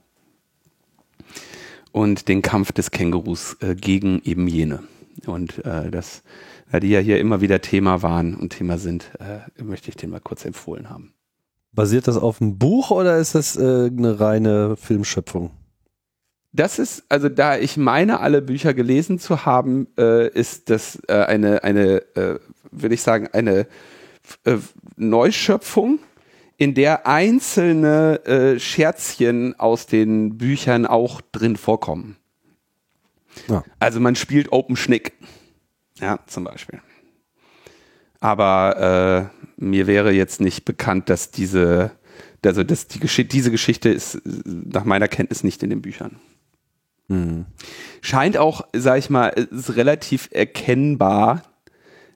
und den Kampf des Kängurus äh, gegen eben jene. Und äh, das, da die ja hier immer wieder Thema waren und Thema sind, äh, möchte ich den mal kurz empfohlen haben. Basiert das auf einem Buch oder ist das äh, eine reine Filmschöpfung? Das ist, also da ich meine, alle Bücher gelesen zu haben, äh, ist das äh, eine, eine äh, würde ich sagen, eine äh, Neuschöpfung, in der einzelne äh, Scherzchen aus den Büchern auch drin vorkommen. Ja. Also man spielt Open Schnick. Ja, zum Beispiel. Aber äh, mir wäre jetzt nicht bekannt, dass diese, also dass die Gesch- diese Geschichte ist nach meiner Kenntnis nicht in den Büchern. Mhm. Scheint auch, sag ich mal, ist relativ erkennbar,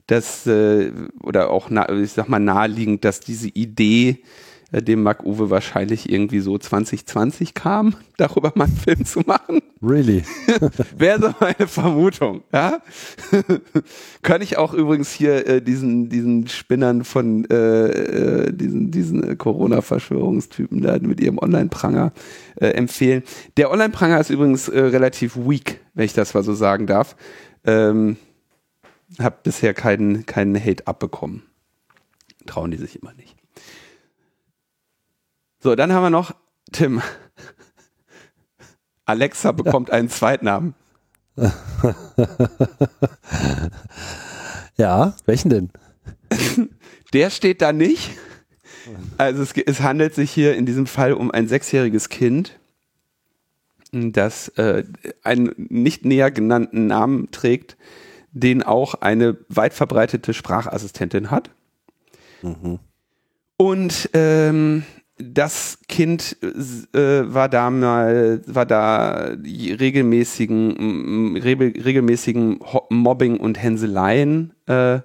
dass, äh, oder auch, na, ich sag mal, naheliegend, dass diese Idee dem Marc-Uwe wahrscheinlich irgendwie so zwanzig zwanzig kam, darüber mal einen Film zu machen. Really? Wäre so meine Vermutung. Ja? Kann ich auch übrigens hier äh, diesen, diesen Spinnern von äh, diesen, diesen Corona-Verschwörungstypen da mit ihrem Online-Pranger äh, empfehlen. Der Online-Pranger ist übrigens äh, relativ weak, wenn ich das mal so sagen darf. Ähm, hab bisher keinen, keinen Hate abbekommen. Trauen die sich immer nicht. So, dann haben wir noch, Tim, Alexa bekommt einen Zweitnamen. Ja, welchen denn? Der steht da nicht. Also es, es handelt sich hier in diesem Fall um ein sechsjähriges Kind, das äh, einen nicht näher genannten Namen trägt, den auch eine weit verbreitete Sprachassistentin hat. Mhm. Und ähm, das Kind äh, war da mal, war da regelmäßigen, regelmäßigen Mobbing und Hänseleien äh,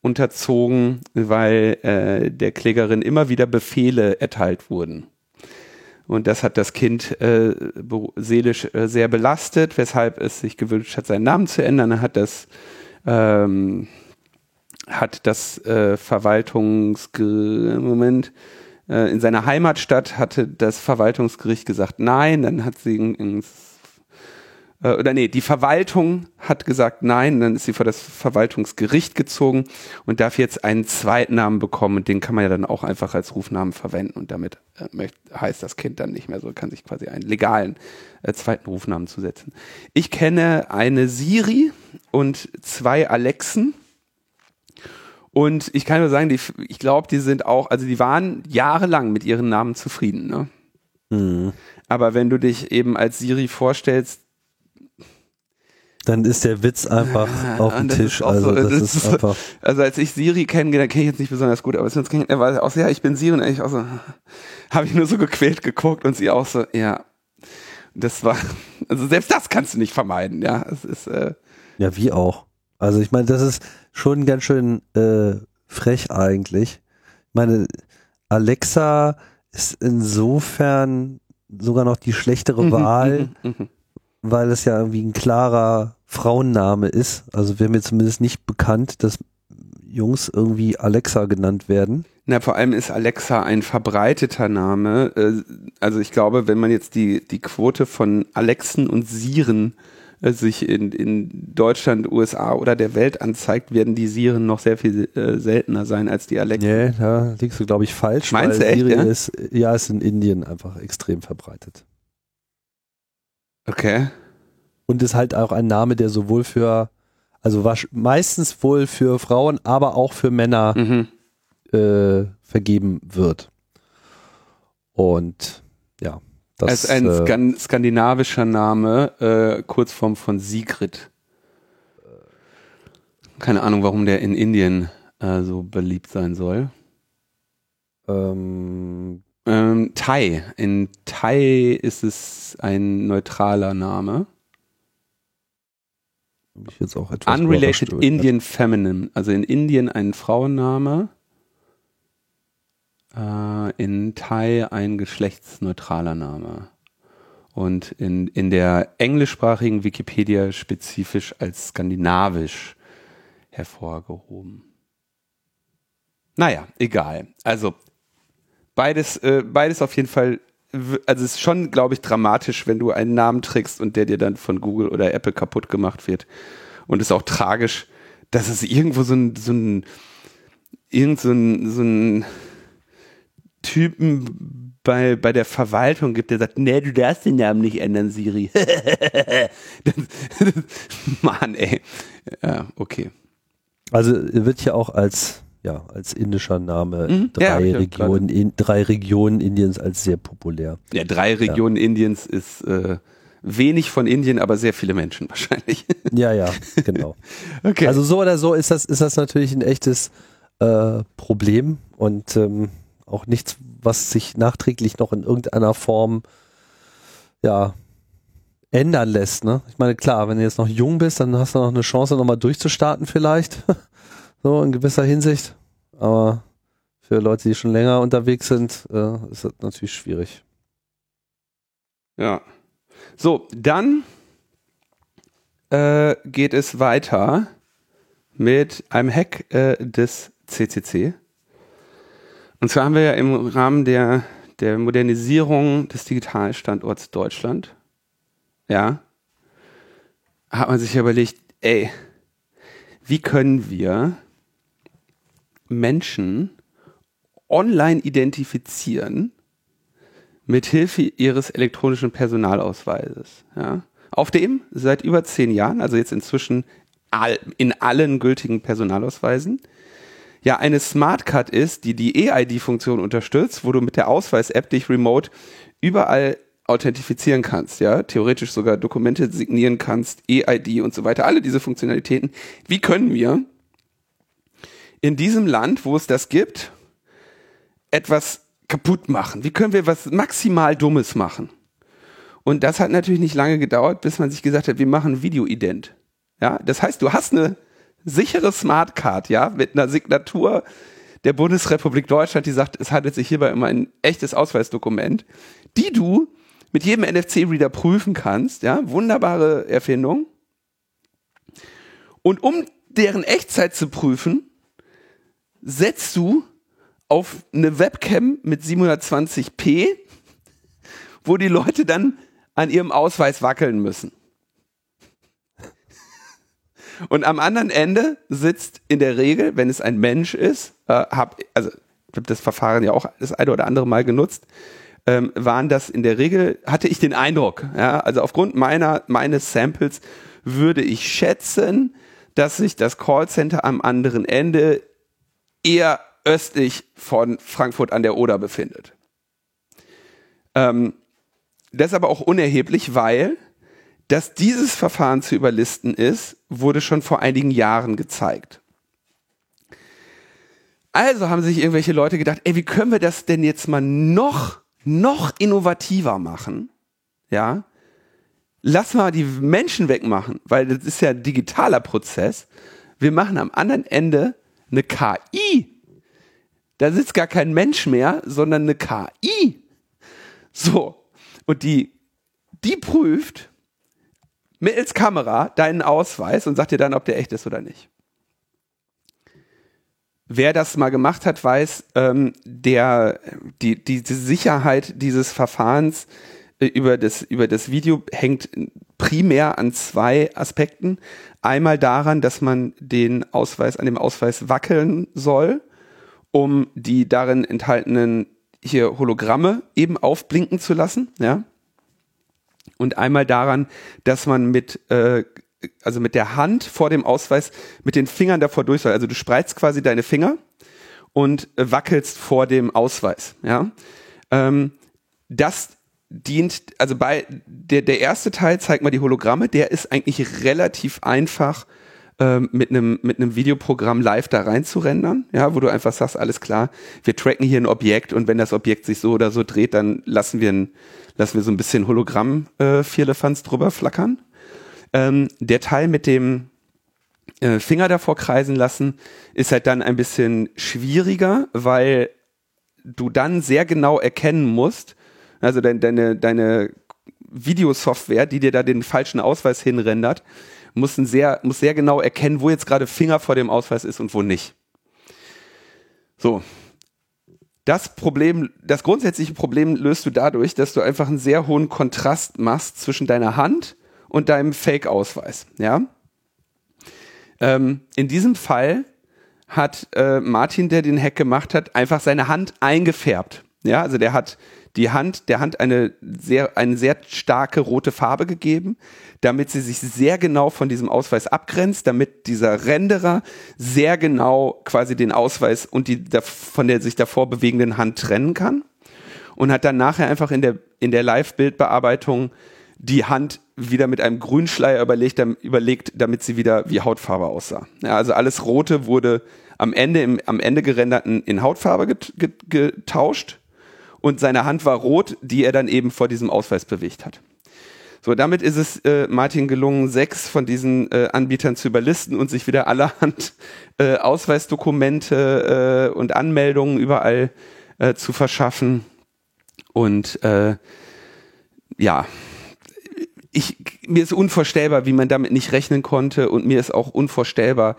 unterzogen, weil äh, der Klägerin immer wieder Befehle erteilt wurden. Und das hat das Kind äh, seelisch äh, sehr belastet, weshalb es sich gewünscht hat, seinen Namen zu ändern. Er hat das ähm, hat das äh, Verwaltungsgericht Moment in seiner Heimatstadt hatte das Verwaltungsgericht gesagt, nein, dann hat sie ins, äh, oder nee, die Verwaltung hat gesagt, nein, dann ist sie vor das Verwaltungsgericht gezogen und darf jetzt einen Zweitnamen bekommen und den kann man ja dann auch einfach als Rufnamen verwenden und damit äh, möcht, heißt das Kind dann nicht mehr so, kann sich quasi einen legalen äh, zweiten Rufnamen zusetzen. Ich kenne eine Siri und zwei Alexen. Und ich kann nur sagen, die, ich glaube, die sind auch, also die waren jahrelang mit ihren Namen zufrieden, ne? Mhm. Aber wenn du dich eben als Siri vorstellst, dann ist der Witz einfach ja, auf dem Tisch. Also, so, das das ist ist einfach so, also als ich Siri kennengelernt, kenne ich jetzt nicht besonders gut, aber sonst kenne ich, war auch so, ja, ich bin Siri und eigentlich auch so, habe ich nur so gequält geguckt und sie auch so, ja, das war, also selbst das kannst du nicht vermeiden, ja, es ist, äh, ja, wie auch. Also ich meine, das ist schon ganz schön äh, frech eigentlich. Ich meine, Alexa ist insofern sogar noch die schlechtere Wahl, weil es ja irgendwie ein klarer Frauenname ist. Also wäre mir zumindest nicht bekannt, dass Jungs irgendwie Alexa genannt werden. Na, vor allem ist Alexa ein verbreiteter Name. Also ich glaube, wenn man jetzt die, die Quote von Alexen und Siren sich in, in Deutschland, U S A oder der Welt anzeigt, werden die Siren noch sehr viel äh, seltener sein als die Alexa. Nee, da liegst du, glaube ich, falsch. Meinst du echt, Siri ja? Ist, ja, ist in Indien einfach extrem verbreitet. Okay. Und ist halt auch ein Name, der sowohl für, also war meistens wohl für Frauen, aber auch für Männer mhm. äh, vergeben wird. Und ja. Das ist ein äh, Skan- skandinavischer Name, äh, Kurzform von Sigrid. Keine Ahnung, warum der in Indien äh, so beliebt sein soll. Ähm, ähm, Thai. In Thai ist es ein neutraler Name. Ich jetzt auch etwas Unrelated Indian Feminine. Also in Indien ein Frauenname. In Thai ein geschlechtsneutraler Name und in, in der englischsprachigen Wikipedia spezifisch als skandinavisch hervorgehoben. Naja, egal. Also beides, äh, beides auf jeden Fall, also es ist schon, glaube ich, dramatisch, wenn du einen Namen trägst und der dir dann von Google oder Apple kaputt gemacht wird. Und es ist auch tragisch, dass es irgendwo so ein, so ein, irgend so ein, so ein Typen bei, bei der Verwaltung gibt, der sagt, nee, du darfst den Namen nicht ändern, Siri. Mann, ey. Ja, okay. Also wird hier auch als, ja, als indischer Name mhm. drei, ja, Regionen, in, drei Regionen Indiens als sehr populär. Ja, drei Regionen ja. Indiens ist äh, wenig von Indien, aber sehr viele Menschen wahrscheinlich. Ja, ja, genau. Okay. Also so oder so ist das, ist das natürlich ein echtes äh, Problem und ähm, auch nichts, was sich nachträglich noch in irgendeiner Form ja ändern lässt, ne? Ich meine, klar, wenn du jetzt noch jung bist, dann hast du noch eine Chance, nochmal durchzustarten vielleicht. so in gewisser Hinsicht. Aber für Leute, die schon länger unterwegs sind, äh, ist das natürlich schwierig. Ja. So, dann äh, geht es weiter mit einem Hack äh, des C C C. Und zwar haben wir ja im Rahmen der, der Modernisierung des Digitalstandorts Deutschland, ja, hat man sich überlegt, ey, wie können wir Menschen online identifizieren mit Hilfe ihres elektronischen Personalausweises. Ja? Auf dem seit über zehn Jahren, also jetzt inzwischen all, in allen gültigen Personalausweisen, ja eine Smartcard ist, die die E I D-Funktion unterstützt, wo du mit der Ausweis-App dich remote überall authentifizieren kannst, ja, theoretisch sogar Dokumente signieren kannst, E I D und so weiter, alle diese Funktionalitäten. Wie können wir in diesem Land, wo es das gibt, etwas kaputt machen? Wie können wir was maximal Dummes machen? Und das hat natürlich nicht lange gedauert, bis man sich gesagt hat, wir machen Videoident. Ja, das heißt, du hast eine sichere Smartcard, ja, mit einer Signatur der Bundesrepublik Deutschland, die sagt, es handelt sich hierbei um ein echtes Ausweisdokument, die du mit jedem N F C-Reader prüfen kannst, ja, wunderbare Erfindung. Und um deren Echtzeit zu prüfen, setzt du auf eine Webcam mit siebenhundertzwanzig p, wo die Leute dann an ihrem Ausweis wackeln müssen. Und am anderen Ende sitzt in der Regel, wenn es ein Mensch ist, äh, hab, also ich habe das Verfahren ja auch das eine oder andere Mal genutzt, ähm, waren das in der Regel, hatte ich den Eindruck, ja, also aufgrund meiner meines Samples würde ich schätzen, dass sich das Callcenter am anderen Ende eher östlich von Frankfurt an der Oder befindet. Ähm, das ist aber auch unerheblich, weil dass dieses Verfahren zu überlisten ist, wurde schon vor einigen Jahren gezeigt. Also haben sich irgendwelche Leute gedacht, ey, wie können wir das denn jetzt mal noch, noch innovativer machen? Ja, lass mal die Menschen wegmachen, weil das ist ja ein digitaler Prozess. Wir machen am anderen Ende eine K I. Da sitzt gar kein Mensch mehr, sondern eine K I. So, und die, die prüft mittels Kamera deinen Ausweis und sagt dir dann, ob der echt ist oder nicht. Wer das mal gemacht hat, weiß, ähm, der, die, die, die Sicherheit dieses Verfahrens äh, über das, über das Video hängt primär an zwei Aspekten. Einmal daran, dass man den Ausweis an dem Ausweis wackeln soll, um die darin enthaltenen hier Hologramme eben aufblinken zu lassen, ja. Und einmal daran, dass man mit, äh, also mit der Hand vor dem Ausweis mit den Fingern davor durch soll. Also du spreizt quasi deine Finger und wackelst vor dem Ausweis, ja. Ähm, das dient, also bei der, der erste Teil zeigt mal die Hologramme, der ist eigentlich relativ einfach mit einem mit einem Videoprogramm live da rein zu rendern, ja, wo du einfach sagst, alles klar, wir tracken hier ein Objekt und wenn das Objekt sich so oder so dreht, dann lassen wir ein, lassen wir so ein bisschen Hologramm äh, Firlefanz drüber flackern. Ähm, der Teil mit dem äh, Finger davor kreisen lassen ist halt dann ein bisschen schwieriger, weil du dann sehr genau erkennen musst, also de- deine deine Videosoftware, die dir da den falschen Ausweis hinrendert, muss sehr, muss sehr genau erkennen, wo jetzt gerade Finger vor dem Ausweis ist und wo nicht. So. Das Problem, das grundsätzliche Problem löst du dadurch, dass du einfach einen sehr hohen Kontrast machst zwischen deiner Hand und deinem Fake-Ausweis, ja. Ähm, in diesem Fall hat äh, Martin, der den Hack gemacht hat, einfach seine Hand eingefärbt, ja. Also der hat die Hand, der Hand eine sehr, eine sehr starke rote Farbe gegeben, damit sie sich sehr genau von diesem Ausweis abgrenzt, damit dieser Renderer sehr genau quasi den Ausweis und die von der sich davor bewegenden Hand trennen kann und hat dann nachher einfach in der, in der Live-Bildbearbeitung die Hand wieder mit einem Grünschleier überlegt, überlegt, damit sie wieder wie Hautfarbe aussah. Ja, also alles Rote wurde am Ende, im, am Ende gerenderten in Hautfarbe get, get, getauscht. Und seine Hand war rot, die er dann eben vor diesem Ausweis bewegt hat. So, damit ist es äh, Martin gelungen, sechs von diesen äh, Anbietern zu überlisten und sich wieder allerhand äh, Ausweisdokumente äh, und Anmeldungen überall äh, zu verschaffen. Und äh, ja, ich, mir ist unvorstellbar, wie man damit nicht rechnen konnte, und mir ist auch unvorstellbar,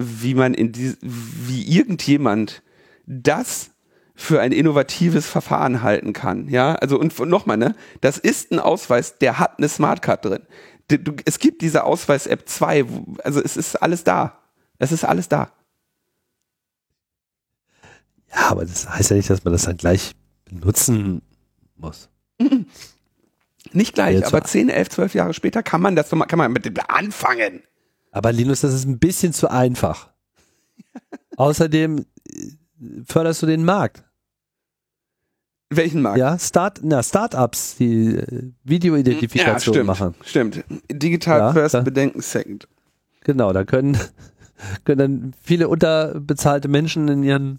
wie man in die, wie irgendjemand das für ein innovatives Verfahren halten kann. Ja, also und, und nochmal, ne, das ist ein Ausweis, der hat eine Smartcard drin. Du, du, es gibt diese Ausweis-App zwei, wo, also es ist alles da. Es ist alles da. Ja, aber das heißt ja nicht, dass man das dann gleich benutzen muss. Mhm. Nicht gleich, ja, aber zehn, elf, zwölf Jahre später kann man das nochmal, kann man mit dem anfangen. Aber Linus, das ist ein bisschen zu einfach. Außerdem förderst du den Markt. Welchen Markt? Ja, Start, na, Startups, die äh, Videoidentifikation ja, stimmt, machen. Stimmt. Digital ja, first, da, Bedenken second. Genau, da können, können dann viele unterbezahlte Menschen in ihren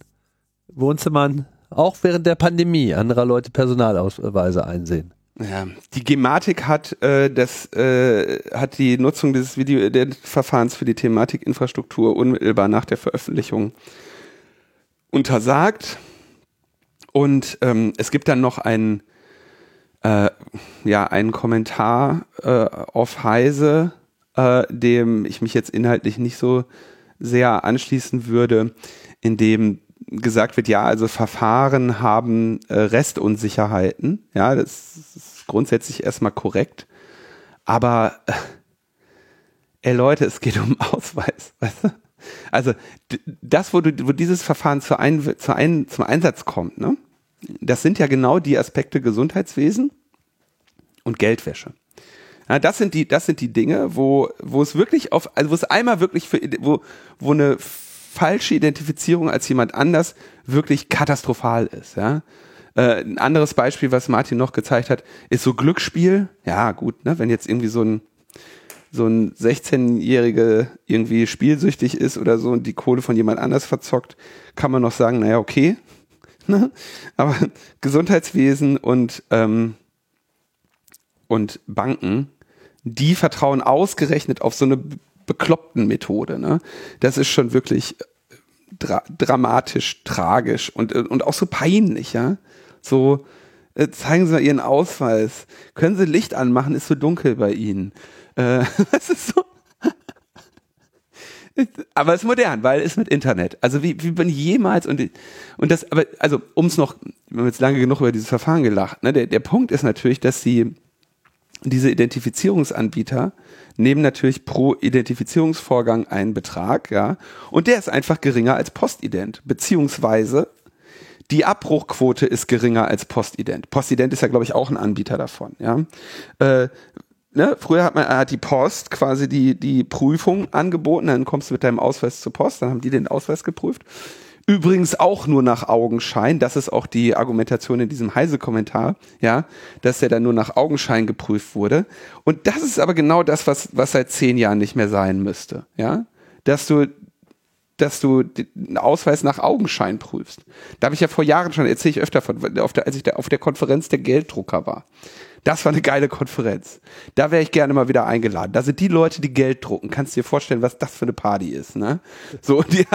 Wohnzimmern auch während der Pandemie anderer Leute Personalausweise einsehen. Ja, die Gematik hat, äh, das, äh, hat die Nutzung dieses Videoident-Verfahrens für die Thematik Infrastruktur unmittelbar nach der Veröffentlichung untersagt. Und ähm, es gibt dann noch einen, äh, ja, einen Kommentar äh, auf Heise, äh, dem ich mich jetzt inhaltlich nicht so sehr anschließen würde, in dem gesagt wird, ja, also Verfahren haben äh, Restunsicherheiten. Ja, das ist grundsätzlich erstmal korrekt. Aber, äh, ey Leute, es geht um Ausweis. Weißt du? Also das, wo, du, wo dieses Verfahren zu ein, zu ein, zum Einsatz kommt, ne? Das sind ja genau die Aspekte Gesundheitswesen und Geldwäsche. Ja, das sind die, das sind die Dinge, wo, wo es wirklich auf, also wo es einmal wirklich für, wo, wo eine falsche Identifizierung als jemand anders wirklich katastrophal ist. Ja? Äh, ein anderes Beispiel, was Martin noch gezeigt hat, ist so Glücksspiel. Ja gut, ne? Wenn jetzt irgendwie so ein so ein sechzehnjähriger irgendwie spielsüchtig ist oder so und die Kohle von jemand anders verzockt, kann man noch sagen, naja, okay. Aber Gesundheitswesen und, ähm, und Banken, die vertrauen ausgerechnet auf so eine bekloppten Methode. Ne? Das ist schon wirklich dra- dramatisch, tragisch und, und auch so peinlich. Ja? So, äh, zeigen Sie mal Ihren Ausweis. Können Sie Licht anmachen? Ist so dunkel bei Ihnen. Das ist so. Aber es ist modern, weil es mit Internet. Also wie, wie man jemals und, und das, aber also um es noch, wir haben jetzt lange genug über dieses Verfahren gelacht, ne? Der, der Punkt ist natürlich, dass die, diese Identifizierungsanbieter nehmen natürlich pro Identifizierungsvorgang einen Betrag, ja, und der ist einfach geringer als Postident, beziehungsweise die Abbruchquote ist geringer als Postident. Postident ist ja, glaube ich, auch ein Anbieter davon, ja. Äh, Ne? Früher hat man hat die Post quasi die, die Prüfung angeboten, dann kommst du mit deinem Ausweis zur Post, dann haben die den Ausweis geprüft. Übrigens auch nur nach Augenschein, das ist auch die Argumentation in diesem Heise-Kommentar, ja, dass der dann nur nach Augenschein geprüft wurde. Und das ist aber genau das, was, was seit zehn Jahren nicht mehr sein müsste, ja, dass du dass du den Ausweis nach Augenschein prüfst. Da habe ich ja vor Jahren schon, erzähle ich öfter von, auf der, als ich da auf der Konferenz der Gelddrucker war. Das war eine geile Konferenz. Da wäre ich gerne mal wieder eingeladen. Da sind die Leute, die Geld drucken. Kannst du dir vorstellen, was das für eine Party ist, ne? So, die,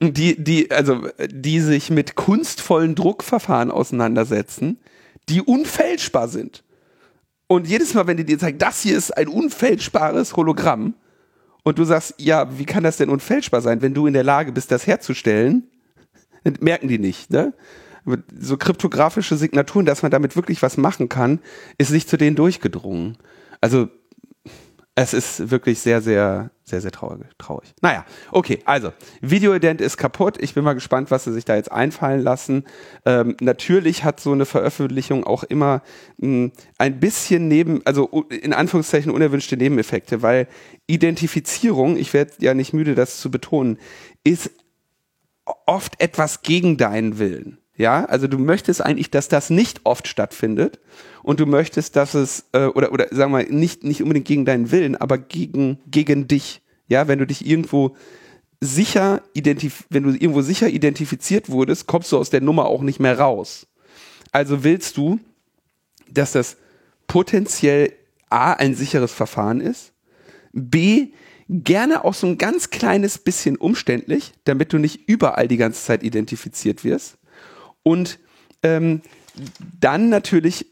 die, die, also, die sich mit kunstvollen Druckverfahren auseinandersetzen, die unfälschbar sind. Und jedes Mal, wenn die dir sagen, das hier ist ein unfälschbares Hologramm, und du sagst, ja, wie kann das denn unfälschbar sein, wenn du in der Lage bist, das herzustellen? Merken die nicht, ne? Aber so kryptografische Signaturen, dass man damit wirklich was machen kann, ist nicht zu denen durchgedrungen. Also, es ist wirklich sehr, sehr, sehr, sehr traurig. Naja, okay, also, Videoident ist kaputt. Ich bin mal gespannt, was sie sich da jetzt einfallen lassen. Ähm, natürlich hat so eine Veröffentlichung auch immer mh, ein bisschen neben, also in Anführungszeichen unerwünschte Nebeneffekte, weil Identifizierung, ich werde ja nicht müde, das zu betonen, ist oft etwas gegen deinen Willen. Ja, also du möchtest eigentlich, dass das nicht oft stattfindet und du möchtest, dass es, äh, oder, oder sagen wir mal, nicht, nicht unbedingt gegen deinen Willen, aber gegen, gegen dich. Ja, wenn du dich irgendwo sicher, identif- wenn du irgendwo sicher identifiziert wurdest, kommst du aus der Nummer auch nicht mehr raus. Also willst du, dass das potenziell A, ein sicheres Verfahren ist, B, gerne auch so ein ganz kleines bisschen umständlich, damit du nicht überall die ganze Zeit identifiziert wirst und ähm, dann natürlich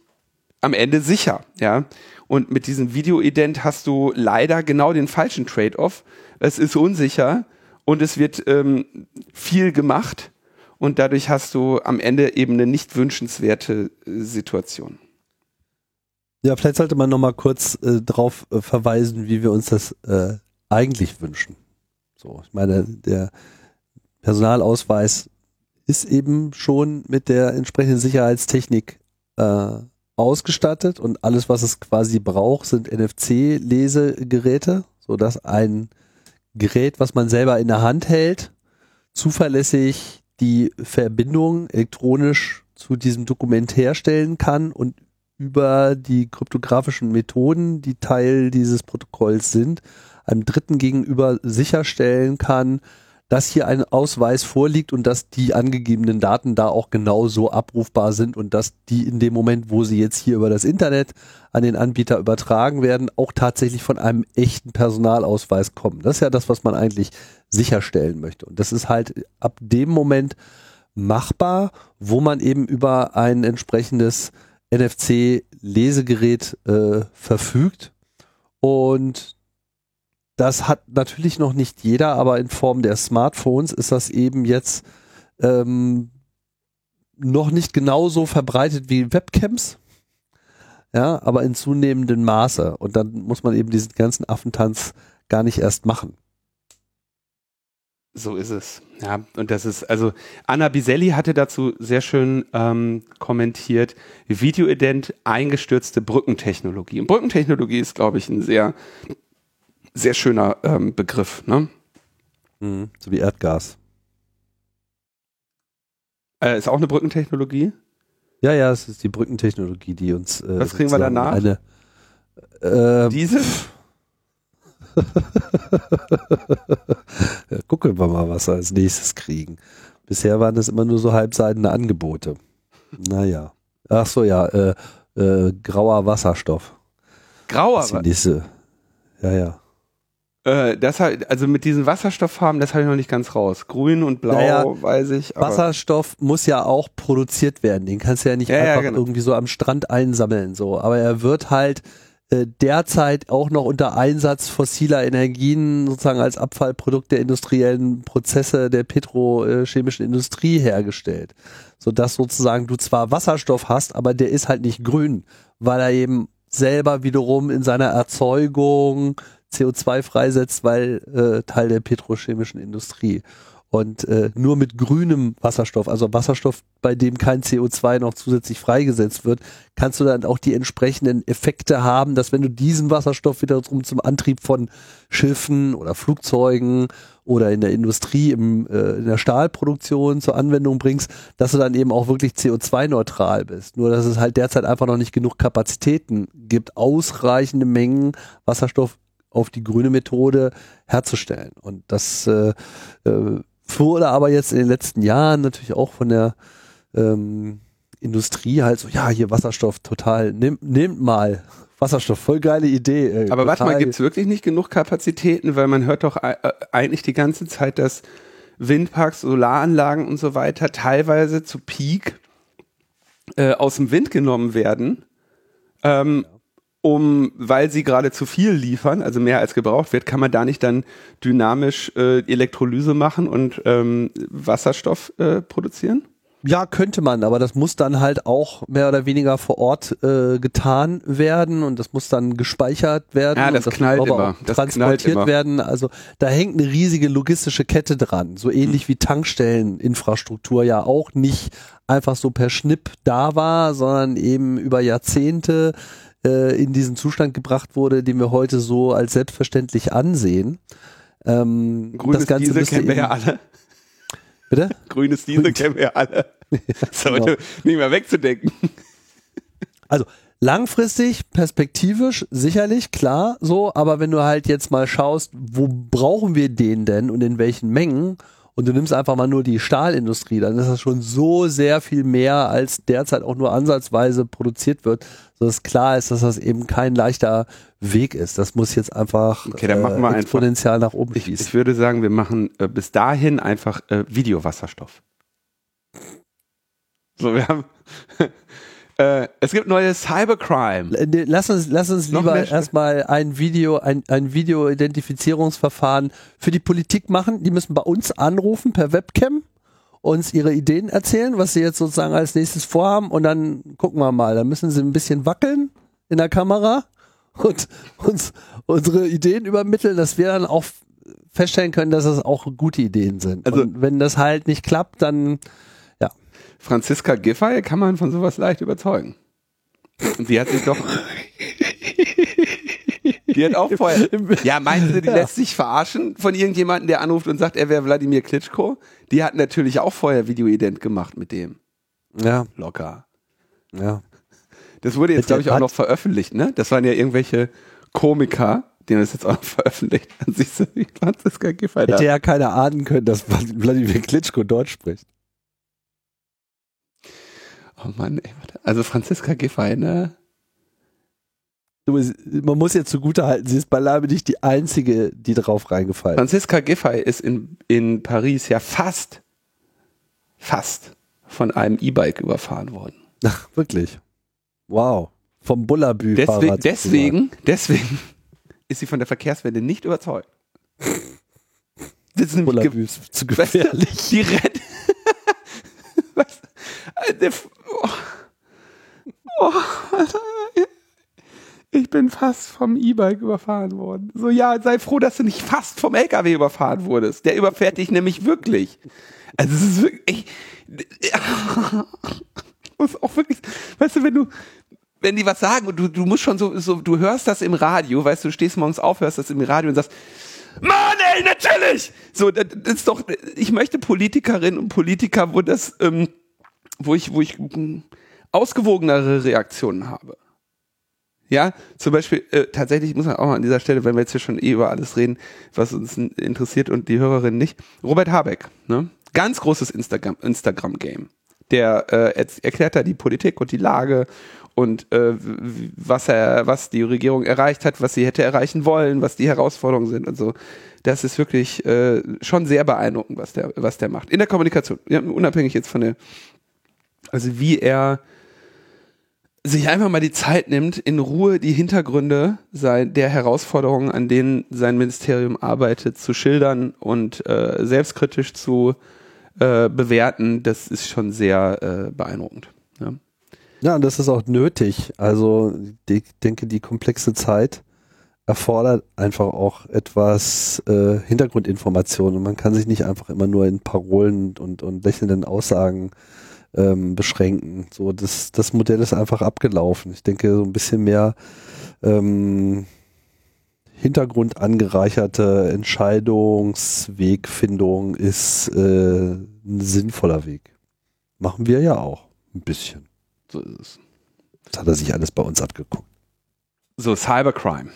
am Ende sicher, ja. Und mit diesem Videoident hast du leider genau den falschen Trade-off. Es ist unsicher und es wird ähm, viel gemacht und dadurch hast du am Ende eben eine nicht wünschenswerte äh, Situation. Ja, vielleicht sollte man nochmal kurz äh, darauf äh, verweisen, wie wir uns das äh, eigentlich wünschen. So, ich meine, der Personalausweis ist eben schon mit der entsprechenden Sicherheitstechnik äh, ausgestattet und alles, was es quasi braucht, sind N F C-Lesegeräte, sodass ein Gerät, was man selber in der Hand hält, zuverlässig die Verbindung elektronisch zu diesem Dokument herstellen kann und über die kryptografischen Methoden, die Teil dieses Protokolls sind, einem Dritten gegenüber sicherstellen kann, dass hier ein Ausweis vorliegt und dass die angegebenen Daten da auch genauso abrufbar sind und dass die in dem Moment, wo sie jetzt hier über das Internet an den Anbieter übertragen werden, auch tatsächlich von einem echten Personalausweis kommen. Das ist ja das, was man eigentlich sicherstellen möchte. Und das ist halt ab dem Moment machbar, wo man eben über ein entsprechendes N F C-Lesegerät äh, verfügt. Und das hat natürlich noch nicht jeder, aber in Form der Smartphones ist das eben jetzt ähm, noch nicht genauso verbreitet wie Webcams, ja, aber in zunehmendem Maße. Und dann muss man eben diesen ganzen Affentanz gar nicht erst machen. So ist es. Ja, und das ist, also Anna Biselli hatte dazu sehr schön ähm, kommentiert, Videoident, eingestürzte Brückentechnologie. Und Brückentechnologie ist, glaube ich, ein sehr, sehr schöner ähm, Begriff, ne? Mhm, so wie Erdgas. Äh, ist auch eine Brückentechnologie? Ja, ja, es ist die Brückentechnologie, die uns... Äh, Was kriegen wir danach? Eine, äh, Diesel? Ja, gucken wir mal, was wir als nächstes kriegen. Bisher waren das immer nur so halbseidene Angebote. Naja. Ach so, ja. Äh, äh, grauer Wasserstoff. Grauer Wasserstoff? Ja, ja. Äh, das, also mit diesen Wasserstofffarben, das habe ich noch nicht ganz raus. Grün und Blau, naja, weiß ich. Aber Wasserstoff muss ja auch produziert werden. Den kannst du ja nicht ja, einfach ja, genau. irgendwie so am Strand einsammeln. So. Aber er wird halt derzeit auch noch unter Einsatz fossiler Energien sozusagen als Abfallprodukt der industriellen Prozesse der petrochemischen Industrie hergestellt. Sodass sozusagen du zwar Wasserstoff hast, aber der ist halt nicht grün, weil er eben selber wiederum in seiner Erzeugung C O zwei freisetzt, weil äh, Teil der petrochemischen Industrie. Und äh, nur mit grünem Wasserstoff, also Wasserstoff, bei dem kein C O zwei noch zusätzlich freigesetzt wird, kannst du dann auch die entsprechenden Effekte haben, dass wenn du diesen Wasserstoff wiederum zum Antrieb von Schiffen oder Flugzeugen oder in der Industrie, im, äh, in der Stahlproduktion zur Anwendung bringst, dass du dann eben auch wirklich C O zwei neutral bist. Nur, dass es halt derzeit einfach noch nicht genug Kapazitäten gibt, ausreichende Mengen Wasserstoff auf die grüne Methode herzustellen. Und das äh, äh, wurde aber jetzt in den letzten Jahren natürlich auch von der ähm, Industrie halt so, ja, hier Wasserstoff total, nehmt, nehmt mal Wasserstoff, voll geile Idee. Äh, aber warte mal, gibt es wirklich nicht genug Kapazitäten? Weil man hört doch äh, eigentlich die ganze Zeit, dass Windparks, Solaranlagen und so weiter teilweise zu Peak äh, aus dem Wind genommen werden, ähm, ja. um, weil sie gerade zu viel liefern, also mehr als gebraucht wird, kann man da nicht dann dynamisch äh, Elektrolyse machen und ähm, Wasserstoff äh, produzieren? Ja, könnte man, aber das muss dann halt auch mehr oder weniger vor Ort äh, getan werden und das muss dann gespeichert werden. Ja, das, und das knallt immer. Das transportiert knallt immer. werden. Also da hängt eine riesige logistische Kette dran, so ähnlich mhm. wie Tankstelleninfrastruktur ja auch nicht einfach so per Schnipp da war, sondern eben über Jahrzehnte in diesen Zustand gebracht wurde, den wir heute so als selbstverständlich ansehen. Ähm, Grünes das Ganze Diesel kennen wir ja alle. Bitte? Grünes Diesel Grün. kennen wir ja alle. Ja, das ist heute genau. nicht mehr wegzudenken. Also langfristig, perspektivisch, sicherlich, klar, so, aber wenn du halt jetzt mal schaust, wo brauchen wir den denn und in welchen Mengen? und du nimmst einfach mal nur die Stahlindustrie, dann ist das schon so sehr viel mehr, als derzeit auch nur ansatzweise produziert wird, sodass klar ist, dass das eben kein leichter Weg ist. Das muss jetzt einfach okay, dann machen wir äh, exponentiell einfach, nach oben ich, schießen. Ich würde sagen, wir machen äh, bis dahin einfach äh, Videowasserstoff. So, wir haben... Äh, es gibt neue Cybercrime. Lass uns, lass uns lieber erstmal ein Video, ein, ein Video-Identifizierungsverfahren für die Politik machen. Die müssen bei uns anrufen per Webcam, uns ihre Ideen erzählen, was sie jetzt sozusagen als nächstes vorhaben, und dann gucken wir mal. Dann müssen sie ein bisschen wackeln in der Kamera und uns unsere Ideen übermitteln, dass wir dann auch feststellen können, dass das auch gute Ideen sind. Also, und wenn das halt nicht klappt, dann... Franziska Giffey kann man von sowas leicht überzeugen. Und die hat sich doch... die hat auch vorher... Ja, meinst du, die ja. lässt sich verarschen von irgendjemandem, der anruft und sagt, er wäre Wladimir Klitschko? Die hat natürlich auch vorher Videoident gemacht mit dem. Ja. Locker. Ja. Das wurde jetzt, glaube ich, auch noch veröffentlicht, ne? Das waren ja irgendwelche Komiker, die haben das jetzt auch noch veröffentlicht. Dann siehst du, wie Franziska Giffey da... Hätte ja keiner ahnen können, dass Wladimir Klitschko Deutsch spricht. Oh Mann, ey, warte. Also Franziska Giffey, ne? Man muss jetzt zugutehalten, sie ist beileibe nicht die Einzige, die drauf reingefallen ist. Franziska Giffey ist in, in Paris ja fast, fast von einem E-Bike überfahren worden. Ach, wirklich? Wow. Vom Bullabü-Fahrer. Deswegen, deswegen, deswegen ist sie von der Verkehrswende nicht überzeugt. Das ist Bullabü ist zu gefährlich. Weißt du, die rennt. Weißt du? Oh. Oh. Ich bin fast vom E-Bike überfahren worden. So, ja, sei froh, dass du nicht fast vom L K W überfahren wurdest. Der überfährt dich nämlich wirklich. Also es ist wirklich... Ich, das ist auch wirklich... Weißt du, wenn du... Wenn die was sagen und du, du musst schon so, so... Du hörst das im Radio, weißt du, du stehst morgens auf, hörst das im Radio und sagst... Mann, ey, natürlich! So, das ist doch... Ich möchte Politikerinnen und Politiker, wo das... Ähm, wo ich, wo ich ausgewogenere Reaktionen habe. Ja, zum Beispiel, äh, tatsächlich muss man auch mal an dieser Stelle, wenn wir jetzt hier schon eh über alles reden, was uns interessiert und die Hörerinnen nicht, Robert Habeck, ne? Ganz großes Instagram, Instagram-Game. Der äh, erklärt da die Politik und die Lage und äh, was er, was die Regierung erreicht hat, was sie hätte erreichen wollen, was die Herausforderungen sind und so. Das ist wirklich äh, schon sehr beeindruckend, was der, was der macht. In der Kommunikation, ja, unabhängig jetzt von der Also wie er sich einfach mal die Zeit nimmt, in Ruhe die Hintergründe der Herausforderungen, an denen sein Ministerium arbeitet, zu schildern und äh, selbstkritisch zu äh, bewerten, das ist schon sehr äh, beeindruckend. Ja. Ja, und das ist auch nötig. Also ich denke, die komplexe Zeit erfordert einfach auch etwas äh, Hintergrundinformation, und man kann sich nicht einfach immer nur in Parolen und, und lächelnden Aussagen Ähm, beschränken. So, das, das Modell ist einfach abgelaufen. Ich denke, so ein bisschen mehr ähm, Hintergrund angereicherte Entscheidungswegfindung ist äh, ein sinnvoller Weg. Machen wir ja auch. Ein bisschen. So ist es. Das hat er sich alles bei uns abgeguckt. So, Cybercrime.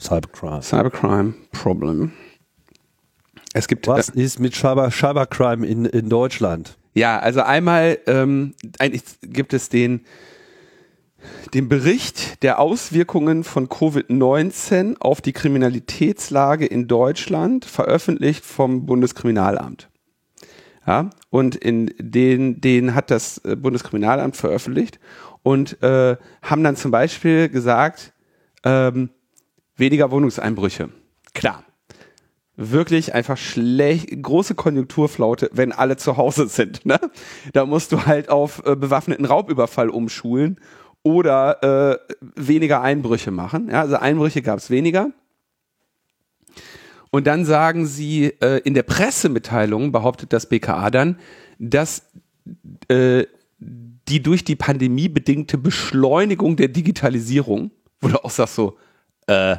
Cybercrime. Cybercrime Problem. Es gibt... Was äh, ist mit Cyber, Cybercrime in, in Deutschland? Ja, also einmal, ähm, eigentlich gibt es den, den Bericht der Auswirkungen von Covid neunzehn auf die Kriminalitätslage in Deutschland, veröffentlicht vom Bundeskriminalamt. Ja, und in den, den hat das Bundeskriminalamt veröffentlicht und äh, haben dann zum Beispiel gesagt, ähm, weniger Wohnungseinbrüche. Klar. Wirklich einfach schlecht, große Konjunkturflaute, wenn alle zu Hause sind, ne? Da musst du halt auf äh, bewaffneten Raubüberfall umschulen oder äh, weniger Einbrüche machen. Ja, also Einbrüche gab es weniger. Und dann sagen sie, äh, in der Pressemitteilung behauptet das B K A dann, dass äh, die durch die Pandemie bedingte Beschleunigung der Digitalisierung, wo du auch sagst so, äh,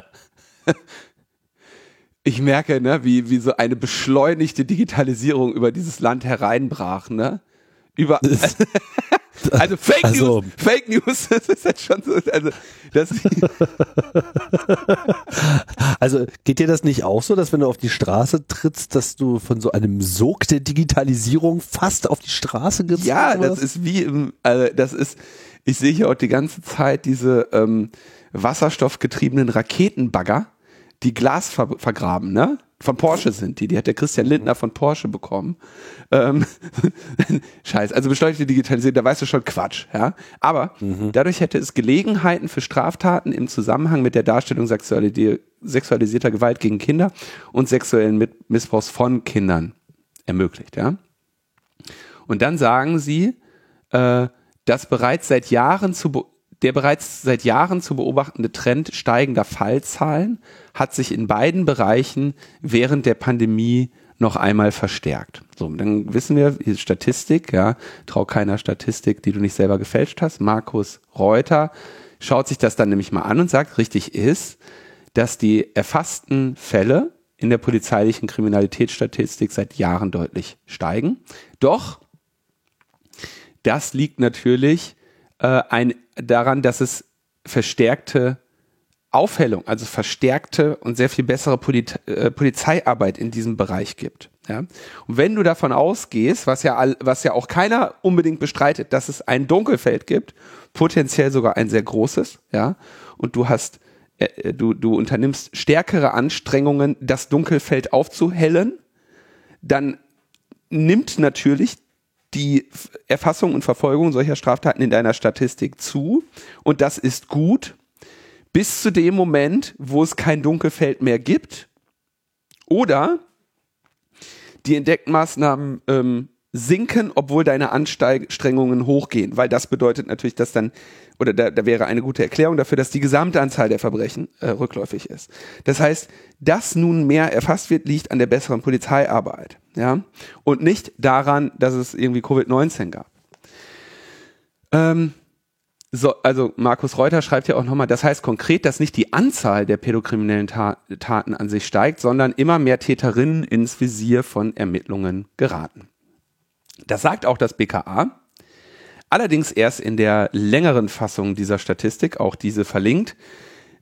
ich merke, ne, wie, wie so eine beschleunigte Digitalisierung über dieses Land hereinbrach, ne? Über, Also Fake also, News, Fake News, das ist jetzt schon so. Also, das also geht dir das nicht auch so, dass wenn du auf die Straße trittst, dass du von so einem Sog der Digitalisierung fast auf die Straße gezogen wirst? Ja, das hast? Ist wie, im, also das ist, ich sehe hier auch die ganze Zeit diese ähm, wasserstoffgetriebenen Raketenbagger, die Glas ver- vergraben, ne? Von Porsche sind die, die hat der Christian Lindner von Porsche bekommen. Ähm, Scheiß, also beschleunigte Digitalisierung, da weißt du schon Quatsch. Ja? Aber mhm. dadurch hätte es Gelegenheiten für Straftaten im Zusammenhang mit der Darstellung sexuali- sexualisierter Gewalt gegen Kinder und sexuellen Missbrauchs von Kindern ermöglicht. Ja? Und dann sagen sie, äh, dass bereits seit Jahren zu be- Der bereits seit Jahren zu beobachtende Trend steigender Fallzahlen hat sich in beiden Bereichen während der Pandemie noch einmal verstärkt. So, dann wissen wir, Statistik, ja, trau keiner Statistik, die du nicht selber gefälscht hast. Markus Reuter schaut sich das dann nämlich mal an und sagt, richtig ist, dass die erfassten Fälle in der polizeilichen Kriminalitätsstatistik seit Jahren deutlich steigen. Doch, das liegt natürlich äh, ein daran, dass es verstärkte Aufhellung, also verstärkte und sehr viel bessere Poliz- äh, Polizeiarbeit in diesem Bereich gibt. Ja? Und wenn du davon ausgehst, was ja, all, was ja auch keiner unbedingt bestreitet, dass es ein Dunkelfeld gibt, potenziell sogar ein sehr großes, ja, und du hast, äh, du, du unternimmst stärkere Anstrengungen, das Dunkelfeld aufzuhellen, dann nimmt natürlich die Erfassung und Verfolgung solcher Straftaten in deiner Statistik zu. Und das ist gut, bis zu dem Moment, wo es kein Dunkelfeld mehr gibt oder die Entdeckmaßnahmen ähm, sinken, obwohl deine Anstrengungen hochgehen. Weil das bedeutet natürlich, dass dann, oder da, da wäre eine gute Erklärung dafür, dass die Gesamtanzahl der Verbrechen äh, rückläufig ist. Das heißt, dass nun mehr erfasst wird, liegt an der besseren Polizeiarbeit. Ja, und nicht daran, dass es irgendwie Covid neunzehn gab. Ähm, so, also Markus Reuter schreibt ja auch nochmal, das heißt konkret, dass nicht die Anzahl der pädokriminellen Ta- Taten an sich steigt, sondern immer mehr Täterinnen ins Visier von Ermittlungen geraten. Das sagt auch das B K A. Allerdings erst in der längeren Fassung dieser Statistik, auch diese verlinkt,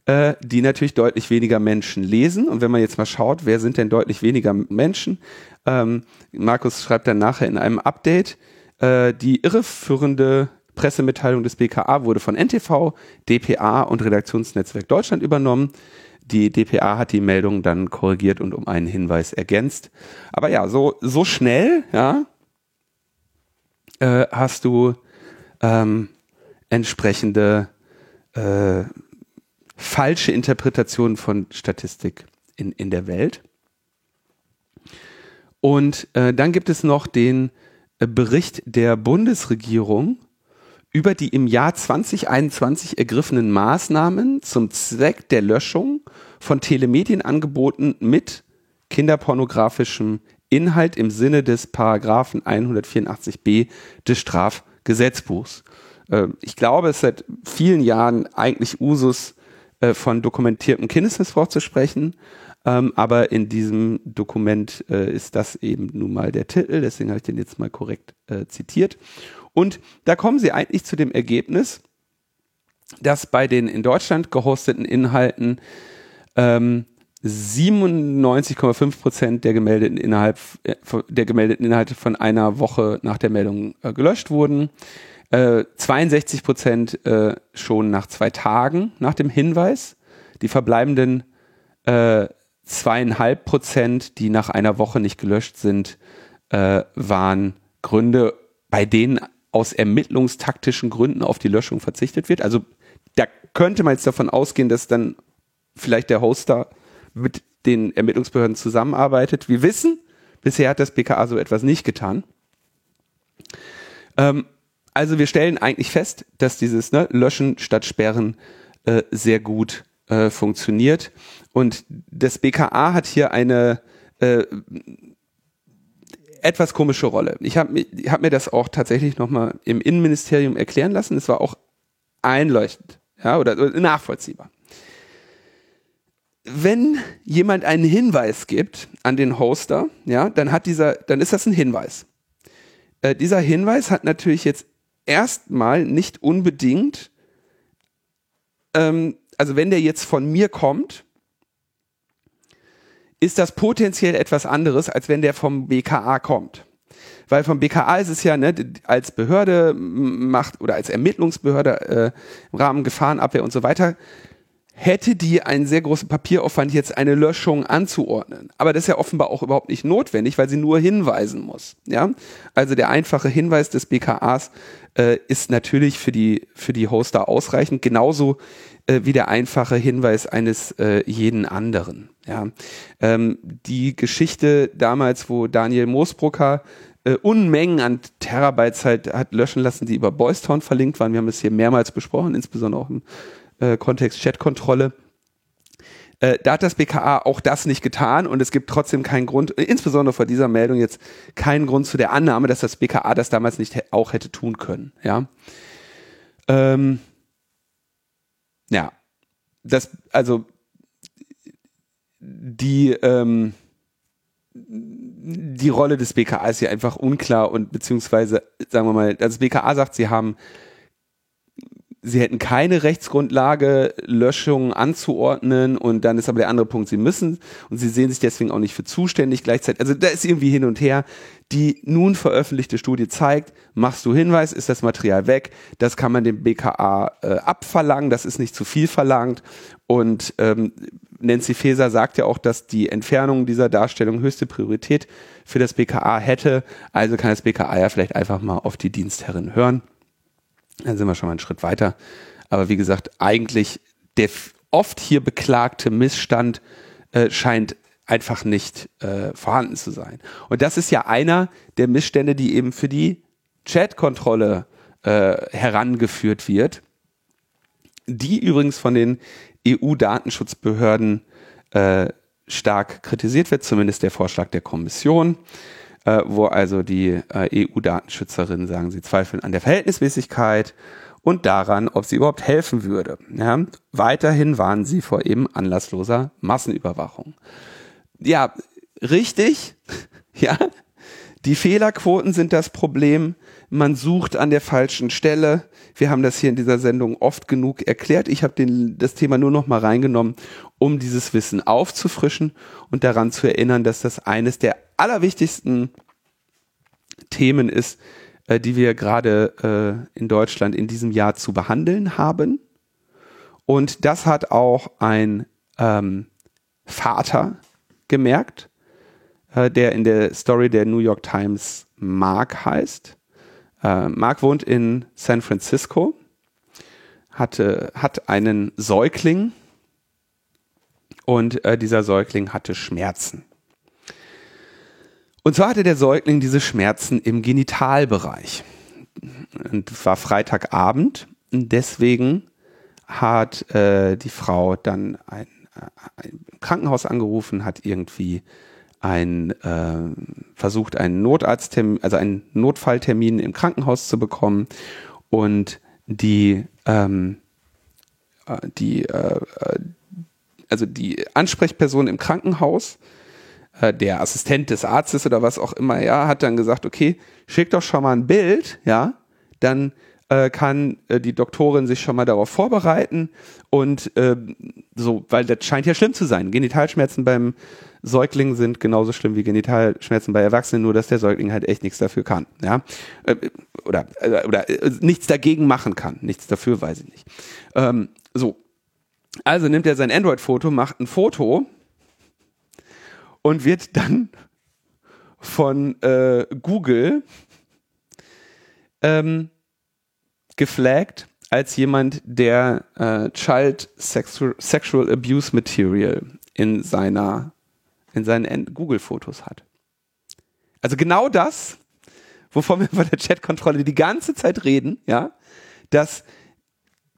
äh, die natürlich deutlich weniger Menschen lesen. Und wenn man jetzt mal schaut, wer sind denn deutlich weniger Menschen? Ähm, Markus schreibt dann nachher in einem Update, äh, die irreführende Pressemitteilung des B K A wurde von N T V, D P A und Redaktionsnetzwerk Deutschland übernommen. Die D P A hat die Meldung dann korrigiert und um einen Hinweis ergänzt. Aber ja, so, so schnell, ja, äh, hast du ähm, entsprechende äh, falsche Interpretationen von Statistik in, in der Welt. Und äh, dann gibt es noch den äh, Bericht der Bundesregierung über die im Jahr zwanzig einundzwanzig ergriffenen Maßnahmen zum Zweck der Löschung von Telemedienangeboten mit kinderpornografischem Inhalt im Sinne des Paragraphen hundertvierundachtzig b des Strafgesetzbuchs. Äh, ich glaube, es ist seit vielen Jahren eigentlich Usus, äh, von dokumentiertem Kindesmissbrauch zu sprechen. Ähm, aber in diesem Dokument äh, ist das eben nun mal der Titel, deswegen habe ich den jetzt mal korrekt äh, zitiert. Und da kommen sie eigentlich zu dem Ergebnis, dass bei den in Deutschland gehosteten Inhalten ähm, siebenundneunzig Komma fünf Prozent der gemeldeten, innerhalb, äh, der gemeldeten Inhalte von einer Woche nach der Meldung äh, gelöscht wurden, äh, zweiundsechzig Prozent äh, schon nach zwei Tagen nach dem Hinweis, die verbleibenden äh, zweieinhalb Prozent, die nach einer Woche nicht gelöscht sind, äh, waren Gründe, bei denen aus ermittlungstaktischen Gründen auf die Löschung verzichtet wird. Also da könnte man jetzt davon ausgehen, dass dann vielleicht der Hoster mit den Ermittlungsbehörden zusammenarbeitet. Wir wissen, bisher hat das B K A so etwas nicht getan. Ähm, also wir stellen eigentlich fest, dass dieses ne, Löschen statt Sperren äh, sehr gut äh, funktioniert. Und das B K A hat hier eine äh, etwas komische Rolle. Ich habe hab mir das auch tatsächlich nochmal im Innenministerium erklären lassen. Es war auch einleuchtend, ja, oder, oder nachvollziehbar. Wenn jemand einen Hinweis gibt an den Hoster, ja, dann hat dieser, dann ist das ein Hinweis. Äh, dieser Hinweis hat natürlich jetzt erstmal nicht unbedingt, ähm, also wenn der jetzt von mir kommt, ist das potenziell etwas anderes, als wenn der vom B K A kommt. Weil vom B K A ist es ja, ne, als Behörde macht oder als Ermittlungsbehörde äh, im Rahmen Gefahrenabwehr und so weiter, hätte die einen sehr großen Papieraufwand, jetzt eine Löschung anzuordnen. Aber das ist ja offenbar auch überhaupt nicht notwendig, weil sie nur hinweisen muss. Ja? Also der einfache Hinweis des B K As äh, ist natürlich für die, für die Hoster ausreichend, genauso äh, wie der einfache Hinweis eines äh, jeden anderen. Ja? Ähm, die Geschichte damals, wo Daniel Moosbrucker Äh, Unmengen an Terabytes halt hat löschen lassen, die über Boys Town verlinkt waren. Wir haben es hier mehrmals besprochen, insbesondere auch im äh, Kontext Chatkontrolle. Äh, da hat das B K A auch das nicht getan und es gibt trotzdem keinen Grund, insbesondere vor dieser Meldung jetzt, keinen Grund zu der Annahme, dass das B K A das damals nicht auch hätte tun können. Ja, ähm, ja. Das, also die ähm, die Rolle des B K A ist hier einfach unklar und beziehungsweise, sagen wir mal, das B K A sagt, sie haben, sie hätten keine Rechtsgrundlage, Löschungen anzuordnen und dann ist aber der andere Punkt, sie müssen und sie sehen sich deswegen auch nicht für zuständig gleichzeitig. Also da ist irgendwie hin und her. Die nun veröffentlichte Studie zeigt, machst du Hinweis, ist das Material weg, das kann man dem B K A äh, abverlangen, das ist nicht zu viel verlangt und ähm, Nancy Faeser sagt ja auch, dass die Entfernung dieser Darstellung höchste Priorität für das B K A hätte, also kann das B K A ja vielleicht einfach mal auf die Dienstherrin hören, dann sind wir schon mal einen Schritt weiter, aber wie gesagt, eigentlich der oft hier beklagte Missstand äh, scheint einfach nicht äh, vorhanden zu sein. Und das ist ja einer der Missstände, die eben für die Chatkontrolle äh, herangeführt wird, die übrigens von den E U-Datenschutzbehörden äh, stark kritisiert wird, zumindest der Vorschlag der Kommission, äh, wo also die äh, E U-Datenschützerinnen sagen, sie zweifeln an der Verhältnismäßigkeit und daran, ob sie überhaupt helfen würde. Ja? Weiterhin warnen sie vor eben anlassloser Massenüberwachung. Ja, richtig. Ja, die Fehlerquoten sind das Problem. Man sucht an der falschen Stelle. Wir haben das hier in dieser Sendung oft genug erklärt. Ich habe das Thema nur noch mal reingenommen, um dieses Wissen aufzufrischen und daran zu erinnern, dass das eines der allerwichtigsten Themen ist, äh, die wir gerade äh, in Deutschland in diesem Jahr zu behandeln haben. Und das hat auch ein ähm, Vater gemerkt, äh, der in der Story der New York Times Mark heißt. Äh, Mark wohnt in San Francisco, hatte, hat einen Säugling und äh, dieser Säugling hatte Schmerzen. Und zwar hatte der Säugling diese Schmerzen im Genitalbereich. Und es war Freitagabend und deswegen hat äh, die Frau dann ein im Krankenhaus angerufen, hat irgendwie ein, äh, versucht, einen Notarzttermin, also einen Notfalltermin im Krankenhaus zu bekommen und die, ähm, die, äh, also die Ansprechperson im Krankenhaus, äh, der Assistent des Arztes oder was auch immer, ja, hat dann gesagt, okay, schick doch schon mal ein Bild, ja, dann kann äh, die Doktorin sich schon mal darauf vorbereiten und äh, so, weil das scheint ja schlimm zu sein. Genitalschmerzen beim Säugling sind genauso schlimm wie Genitalschmerzen bei Erwachsenen, nur dass der Säugling halt echt nichts dafür kann, ja, äh, oder, äh, oder äh, nichts dagegen machen kann, nichts dafür, weiß ich nicht. Ähm, so, also nimmt er sein Android-Foto, macht ein Foto und wird dann von äh, Google ähm, geflaggt als jemand, der äh, Child Sexu- Sexual Abuse Material in seiner in seinen Google-Fotos hat. Also genau das, wovon wir bei der Chatkontrolle die ganze Zeit reden, ja, dass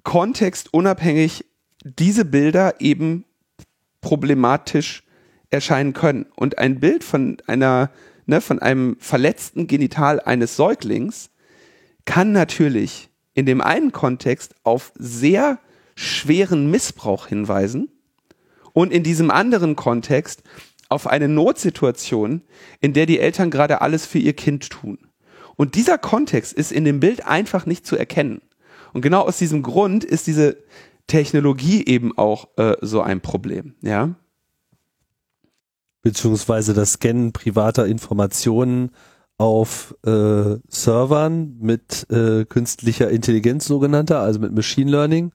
kontextunabhängig diese Bilder eben problematisch erscheinen können. Und ein Bild von einer, ne, von einem verletzten Genital eines Säuglings kann natürlich in dem einen Kontext auf sehr schweren Missbrauch hinweisen und in diesem anderen Kontext auf eine Notsituation, in der die Eltern gerade alles für ihr Kind tun. Und dieser Kontext ist in dem Bild einfach nicht zu erkennen. Und genau aus diesem Grund ist diese Technologie eben auch äh, so ein Problem, ja. Beziehungsweise das Scannen privater Informationen auf äh, Servern mit äh, künstlicher Intelligenz sogenannter, also mit Machine Learning,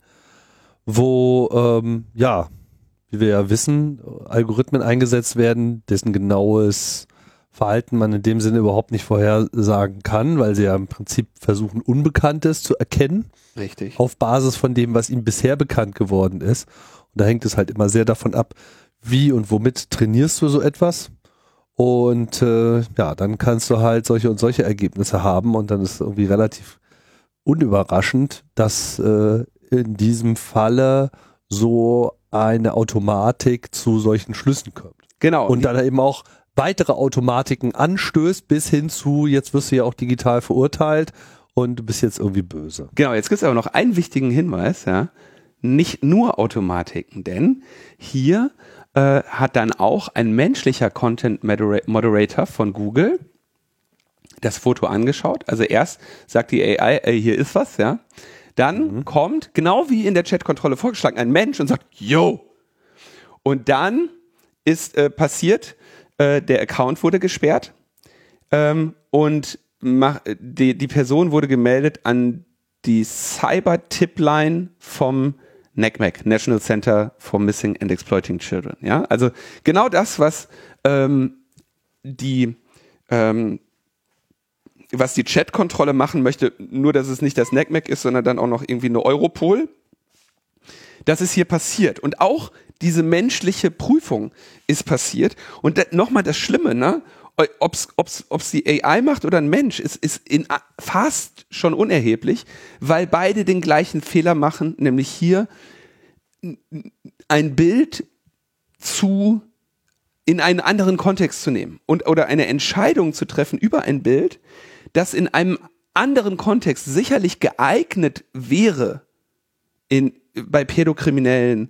wo, ähm, ja, wie wir ja wissen, Algorithmen eingesetzt werden, dessen genaues Verhalten man in dem Sinne überhaupt nicht vorhersagen kann, weil sie ja im Prinzip versuchen, Unbekanntes zu erkennen. Richtig. Auf Basis von dem, was ihnen bisher bekannt geworden ist. Und da hängt es halt immer sehr davon ab, wie und womit trainierst du so etwas. Und äh, ja, dann kannst du halt solche und solche Ergebnisse haben. Und dann ist es irgendwie relativ unüberraschend, dass äh, in diesem Falle so eine Automatik zu solchen Schlüssen kommt. Genau. Und dann eben auch weitere Automatiken anstößt, bis hin zu, jetzt wirst du ja auch digital verurteilt und du bist jetzt irgendwie böse. Genau, jetzt gibt es aber noch einen wichtigen Hinweis, ja. Nicht nur Automatiken, denn hier äh, hat dann auch ein menschlicher Content Moderator von Google das Foto angeschaut. Also erst sagt die A I, ey, hier ist was, ja. Dann mhm. kommt, genau wie in der Chatkontrolle vorgeschlagen, ein Mensch und sagt, yo! Und dann ist äh, passiert, Äh, der Account wurde gesperrt ähm, und mach, die, die Person wurde gemeldet an die Cyber-Tip-Line vom N E C M E C, National Center for Missing and Exploiting Children. Ja? Also genau das, was ähm, die ähm, was die Chat-Kontrolle machen möchte, nur dass es nicht das N E C M E C ist, sondern dann auch noch irgendwie eine Europol. Das ist hier passiert. Und auch diese menschliche Prüfung ist passiert. Und da, nochmal das Schlimme, ne? Ob's, ob's, ob's die A I macht oder ein Mensch, ist, ist in fast schon unerheblich, weil beide den gleichen Fehler machen, nämlich hier ein Bild zu, in einen anderen Kontext zu nehmen und, oder eine Entscheidung zu treffen über ein Bild, das in einem anderen Kontext sicherlich geeignet wäre, in, bei Pädokriminellen,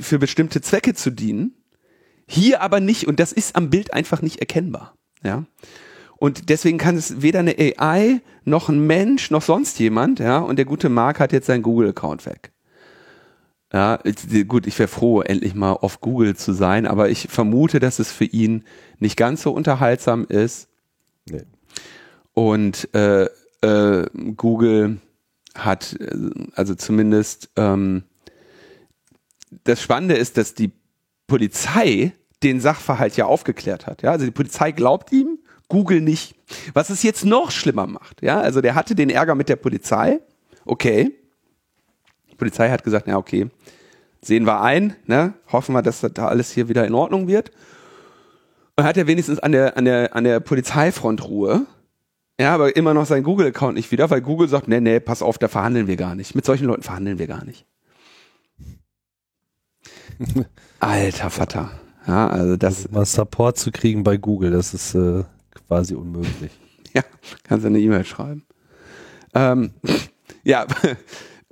für bestimmte Zwecke zu dienen, hier aber nicht, und das ist am Bild einfach nicht erkennbar. Ja? Und deswegen kann es weder eine A I, noch ein Mensch, noch sonst jemand, ja, und der gute Mark hat jetzt seinen Google-Account weg. Ja, gut, ich wäre froh, endlich mal auf Google zu sein, aber ich vermute, dass es für ihn nicht ganz so unterhaltsam ist. Nee. Und äh, äh, Google hat, also zumindest ähm, das Spannende ist, dass die Polizei den Sachverhalt ja aufgeklärt hat. Ja? Also die Polizei glaubt ihm, Google nicht. Was es jetzt noch schlimmer macht. Ja? Also der hatte den Ärger mit der Polizei. Okay. Die Polizei hat gesagt, na okay, sehen wir ein. Ne? Hoffen wir, dass da alles hier wieder in Ordnung wird. Und hat ja wenigstens an der, an der, an der Polizeifront Ruhe. Ja, aber immer noch seinen Google-Account nicht wieder, weil Google sagt, nee, nee, pass auf, da verhandeln wir gar nicht. Mit solchen Leuten verhandeln wir gar nicht. Alter Vater. Ja, also das, mal Support zu kriegen bei Google, das ist äh, quasi unmöglich. Ja, kannst du eine E-Mail schreiben. Ähm, ja,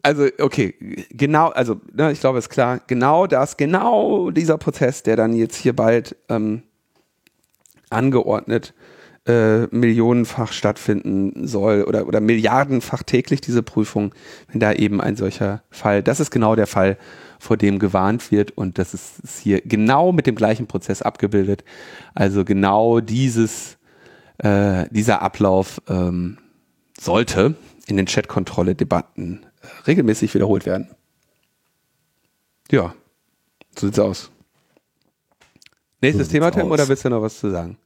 also okay, genau, also ne, ich glaube, ist klar, genau das, genau dieser Prozess, der dann jetzt hier bald ähm, angeordnet äh, millionenfach stattfinden soll oder, oder milliardenfach täglich diese Prüfung, wenn da eben ein solcher Fall, das ist genau der Fall, vor dem gewarnt wird, und das ist hier genau mit dem gleichen Prozess abgebildet. Also genau dieses, äh, dieser Ablauf ähm, sollte in den Chatkontrolle-Debatten regelmäßig wiederholt werden. Ja, so sieht's aus. Nächstes so Thema, Tim, oder willst du noch was zu sagen?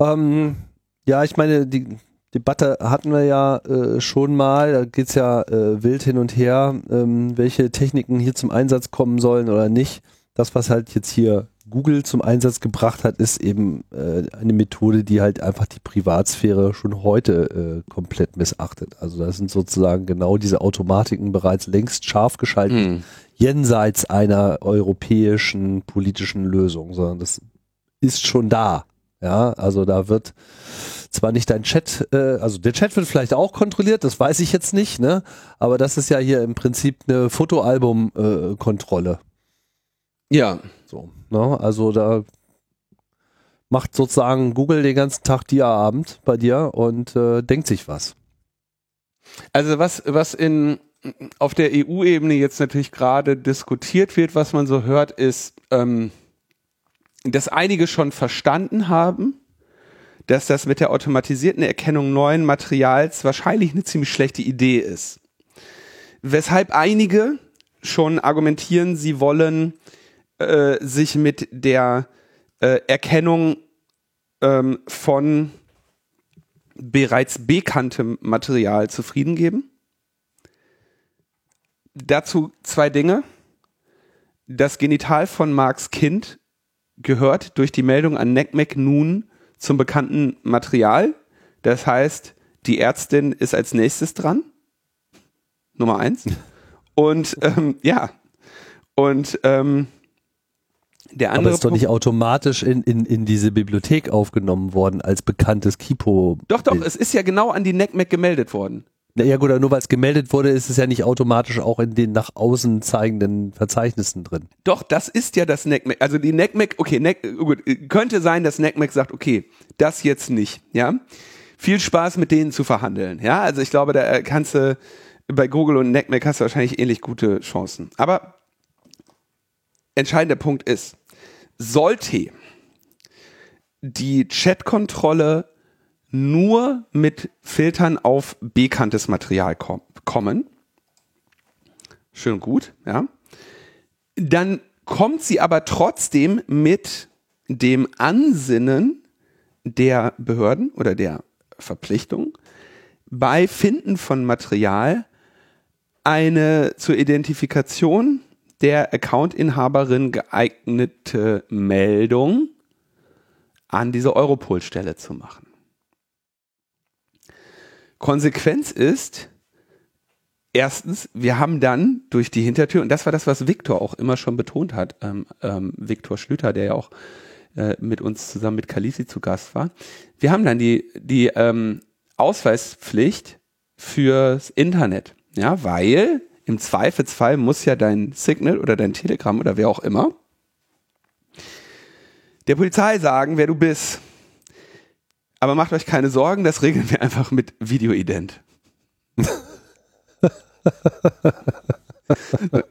Ähm, ja, ich meine, die Debatte hatten wir ja äh, schon mal, da geht's ja äh, wild hin und her, ähm, welche Techniken hier zum Einsatz kommen sollen oder nicht. Das, was halt jetzt hier Google zum Einsatz gebracht hat, ist eben äh, eine Methode, die halt einfach die Privatsphäre schon heute äh, komplett missachtet. Also da sind sozusagen genau diese Automatiken bereits längst scharf geschaltet, hm. jenseits einer europäischen politischen Lösung, sondern das ist schon da. Ja, also da wird zwar nicht dein Chat, äh, also der Chat wird vielleicht auch kontrolliert, das weiß ich jetzt nicht, ne? Aber das ist ja hier im Prinzip eine Fotoalbum-Kontrolle. Äh, ja. So, ne? Also da macht sozusagen Google den ganzen Tag Dia-Abend bei dir und äh, denkt sich was. Also was, was in, auf der E U-Ebene jetzt natürlich gerade diskutiert wird, was man so hört, ist, ähm, dass einige schon verstanden haben, dass das mit der automatisierten Erkennung neuen Materials wahrscheinlich eine ziemlich schlechte Idee ist. Weshalb einige schon argumentieren, sie wollen äh, sich mit der äh, Erkennung ähm, von bereits bekanntem Material zufrieden geben. Dazu zwei Dinge. Das Genital von Marks Kind gehört durch die Meldung an N E C M E C nun zum bekannten Material. Das heißt, die Ärztin ist als nächstes dran. Nummer eins. Und ähm, ja, und ähm, der andere. Aber ist doch nicht automatisch in, in, in diese Bibliothek aufgenommen worden als bekanntes K I P O. Doch, doch, es ist ja genau an die N E C M E C gemeldet worden. Na ja, gut, aber nur weil es gemeldet wurde, ist es ja nicht automatisch auch in den nach außen zeigenden Verzeichnissen drin. Doch, das ist ja das N E C M E C. Also die N E C M E C, okay, N E C, gut, könnte sein, dass N E C M E C sagt, okay, das jetzt nicht, ja. Viel Spaß mit denen zu verhandeln, ja. Also ich glaube, da kannst du, bei Google und N E C M E C hast du wahrscheinlich ähnlich gute Chancen. Aber entscheidender Punkt ist, sollte die Chatkontrolle nur mit Filtern auf bekanntes Material kom- kommen, schön und gut, ja, dann kommt sie aber trotzdem mit dem Ansinnen der Behörden oder der Verpflichtung, bei Finden von Material eine zur Identifikation der Accountinhaberin geeignete Meldung an diese Europol-Stelle zu machen. Konsequenz ist, erstens, wir haben dann durch die Hintertür, und das war das, was Viktor auch immer schon betont hat, ähm, ähm, Viktor Schlüter, der ja auch äh, mit uns zusammen mit Kalisi zu Gast war, wir haben dann die, die ähm, Ausweispflicht fürs Internet, ja, weil im Zweifelsfall muss ja dein Signal oder dein Telegram oder wer auch immer der Polizei sagen, wer du bist. Aber macht euch keine Sorgen, das regeln wir einfach mit Videoident.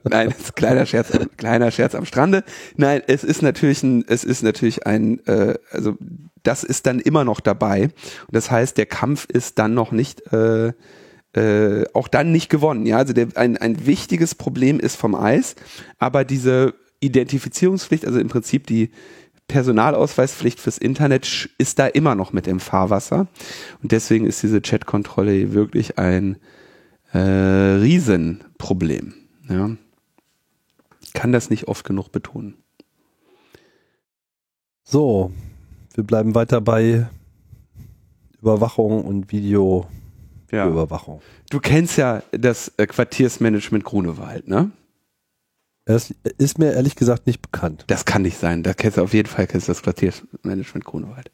Nein, das ist ein kleiner Scherz, kleiner Scherz am Strande. Nein, es ist natürlich ein, es ist natürlich ein, äh, also das ist dann immer noch dabei. Und das heißt, der Kampf ist dann noch nicht, äh, äh, auch dann nicht gewonnen. Ja, also der, ein ein wichtiges Problem ist vom Eis, aber diese Identifizierungspflicht, also im Prinzip die Personalausweispflicht fürs Internet ist da immer noch mit im Fahrwasser. Und deswegen ist diese Chatkontrolle wirklich ein äh, Riesenproblem. Ja. Kann das nicht oft genug betonen. So, wir bleiben weiter bei Überwachung und Videoüberwachung. Ja. Du kennst ja das Quartiersmanagement Grunewald, ne? Das ist mir ehrlich gesagt nicht bekannt. Das kann nicht sein. Da kennst du auf jeden Fall kennst du das Quartiersmanagement Grunewald.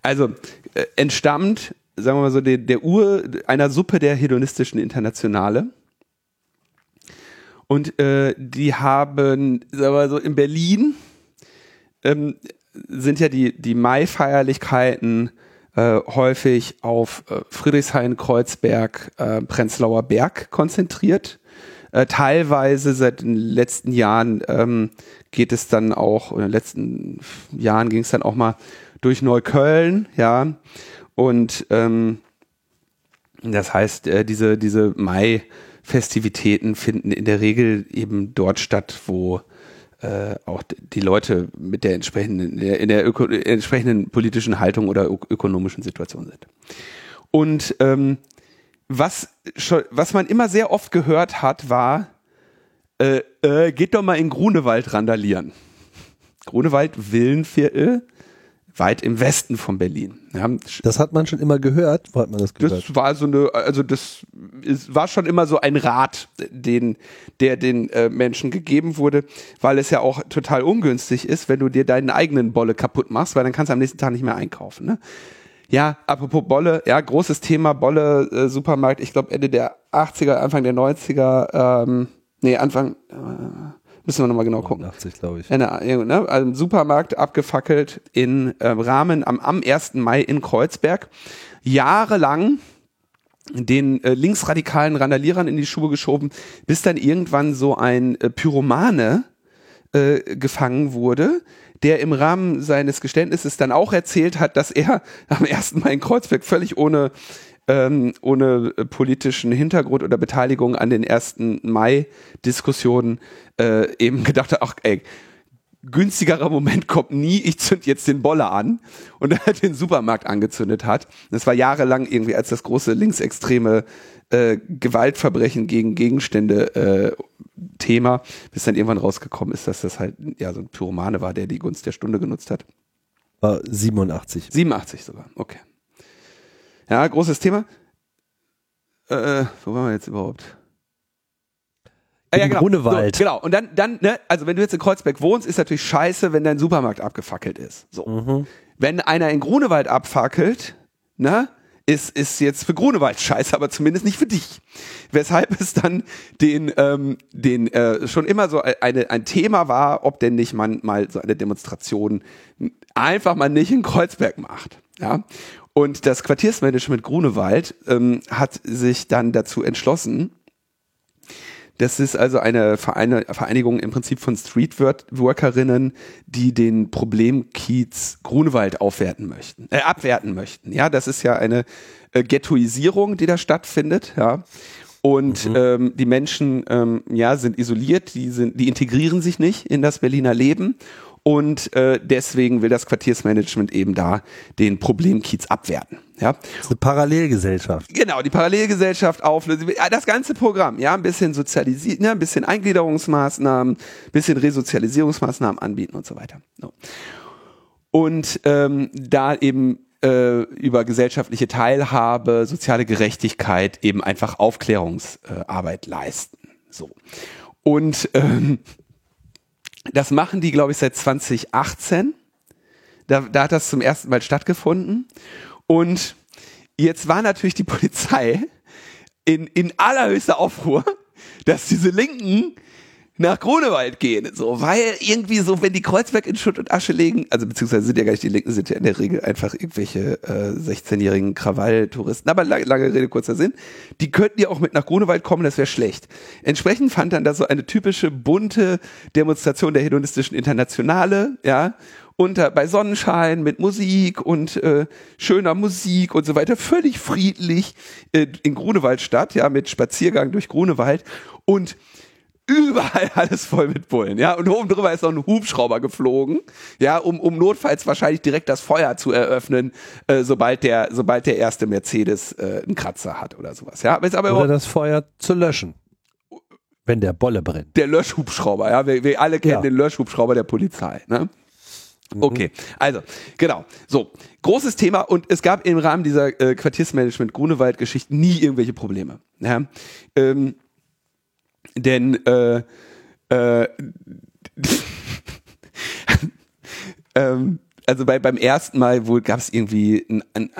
Also äh, entstammt, sagen wir mal so, der, der Ur einer Suppe der hedonistischen Internationale. Und äh, die haben, sagen wir mal so, in Berlin ähm, sind ja die, die Mai-Feierlichkeiten äh, häufig auf äh, Friedrichshain, Kreuzberg, äh, Prenzlauer Berg konzentriert. Teilweise seit den letzten Jahren ähm, geht es dann auch, in den letzten Jahren ging es dann auch mal durch Neukölln, ja. Und ähm, das heißt, äh, diese, diese Mai-Festivitäten finden in der Regel eben dort statt, wo äh, auch die Leute mit der entsprechenden, der, in der öko- entsprechenden politischen Haltung oder ök- ökonomischen Situation sind. Und ähm, Was, was man immer sehr oft gehört hat, war, äh, äh, geht doch mal in Grunewald randalieren. Grunewald, Villenviertel, weit im Westen von Berlin. Ja. Das hat man schon immer gehört, wo hat man das gehört? Das war so eine, also das ist, war schon immer so ein Rat, den, der den äh, Menschen gegeben wurde, weil es ja auch total ungünstig ist, wenn du dir deinen eigenen Bolle kaputt machst, weil dann kannst du am nächsten Tag nicht mehr einkaufen, ne? Ja, apropos Bolle, ja, großes Thema Bolle, äh, Supermarkt, ich glaube Ende der achtziger, Anfang der neunziger, ähm, nee, Anfang, äh, Müssen wir nochmal genau gucken. neunundachtzig, glaube ich. Eine, ne, also im Supermarkt abgefackelt in äh, Rahmen am, am ersten Mai in Kreuzberg. Jahrelang den äh, linksradikalen Randalierern in die Schuhe geschoben, bis dann irgendwann so ein äh, Pyromane äh, gefangen wurde, der im Rahmen seines Geständnisses dann auch erzählt hat, dass er am ersten Mai in Kreuzberg völlig ohne, ähm, ohne politischen Hintergrund oder Beteiligung an den ersten Mai Diskussionen äh, eben gedacht hat, ach ey, günstigerer Moment kommt nie, ich zünd jetzt den Boller an, und er hat den Supermarkt angezündet hat. Das war jahrelang irgendwie als das große linksextreme äh, Gewaltverbrechen gegen Gegenstände äh, Thema, bis dann irgendwann rausgekommen ist, dass das halt ja so ein Pyromane war, der die Gunst der Stunde genutzt hat. War siebenundachtzig. siebenundachtzig sogar, okay. Ja, großes Thema. Äh, wo waren wir jetzt überhaupt? Ah, ja, genau. Grunewald. So, genau. Und dann, dann, ne, also wenn du jetzt in Kreuzberg wohnst, ist natürlich scheiße, wenn dein Supermarkt abgefackelt ist. So. Mhm. Wenn einer in Grunewald abfackelt, ne, ist, ist jetzt für Grunewald scheiße, aber zumindest nicht für dich. Weshalb es dann den, ähm, den, äh, schon immer so eine, ein Thema war, ob denn nicht man mal so eine Demonstration einfach mal nicht in Kreuzberg macht. Ja. Und das Quartiersmanagement Grunewald ähm, hat sich dann dazu entschlossen. Das ist also eine Vereinigung im Prinzip von Streetworkerinnen, die den Problemkiez Grunewald aufwerten möchten, äh, abwerten möchten. Ja, das ist ja eine äh, Ghettoisierung, die da stattfindet. Ja, und mhm. ähm, die Menschen ähm, ja sind isoliert, die sind, die integrieren sich nicht in das Berliner Leben, und äh, deswegen will das Quartiersmanagement eben da den Problemkiez abwerten. Ja. Das ist eine Parallelgesellschaft. Genau, die Parallelgesellschaft auflösen. Das ganze Programm, ja, ein bisschen sozialisieren, ne, ein bisschen Eingliederungsmaßnahmen, ein bisschen Resozialisierungsmaßnahmen anbieten und so weiter. So. Und ähm, da eben äh, über gesellschaftliche Teilhabe, soziale Gerechtigkeit eben einfach Aufklärungsarbeit äh, leisten. So. Und ähm, das machen die, glaube ich, seit zwanzig achtzehn. Da, da hat das zum ersten Mal stattgefunden. Und jetzt war natürlich die Polizei in, in allerhöchster Aufruhr, dass diese Linken nach Grunewald gehen, so, weil irgendwie so, wenn die Kreuzberg in Schutt und Asche legen, also beziehungsweise sind ja gar nicht die Linken, sind ja in der Regel einfach irgendwelche äh, sechzehnjährigen Krawalltouristen, aber lang, lange Rede, kurzer Sinn, die könnten ja auch mit nach Grunewald kommen, das wäre schlecht. Entsprechend fand dann da so eine typische bunte Demonstration der hedonistischen Internationale, ja, unter bei Sonnenschein mit Musik und äh, schöner Musik und so weiter, völlig friedlich äh, in Grunewald statt, ja, mit Spaziergang durch Grunewald, und überall alles voll mit Bullen, ja, und oben drüber ist noch ein Hubschrauber geflogen, ja, um um notfalls wahrscheinlich direkt das Feuer zu eröffnen, äh, sobald der sobald der erste Mercedes äh, einen Kratzer hat oder sowas, ja, aber, ist aber oder das Feuer zu löschen, wenn der Bolle brennt. Der Löschhubschrauber, ja, wir, wir alle kennen ja den Löschhubschrauber der Polizei, ne? Okay, also, genau, so, großes Thema, und es gab im Rahmen dieser äh, Quartiersmanagement-Grunewald-Geschichte nie irgendwelche Probleme, ja? ähm, denn äh, äh, ähm, also bei, beim ersten Mal wohl gab es irgendwie ein, ein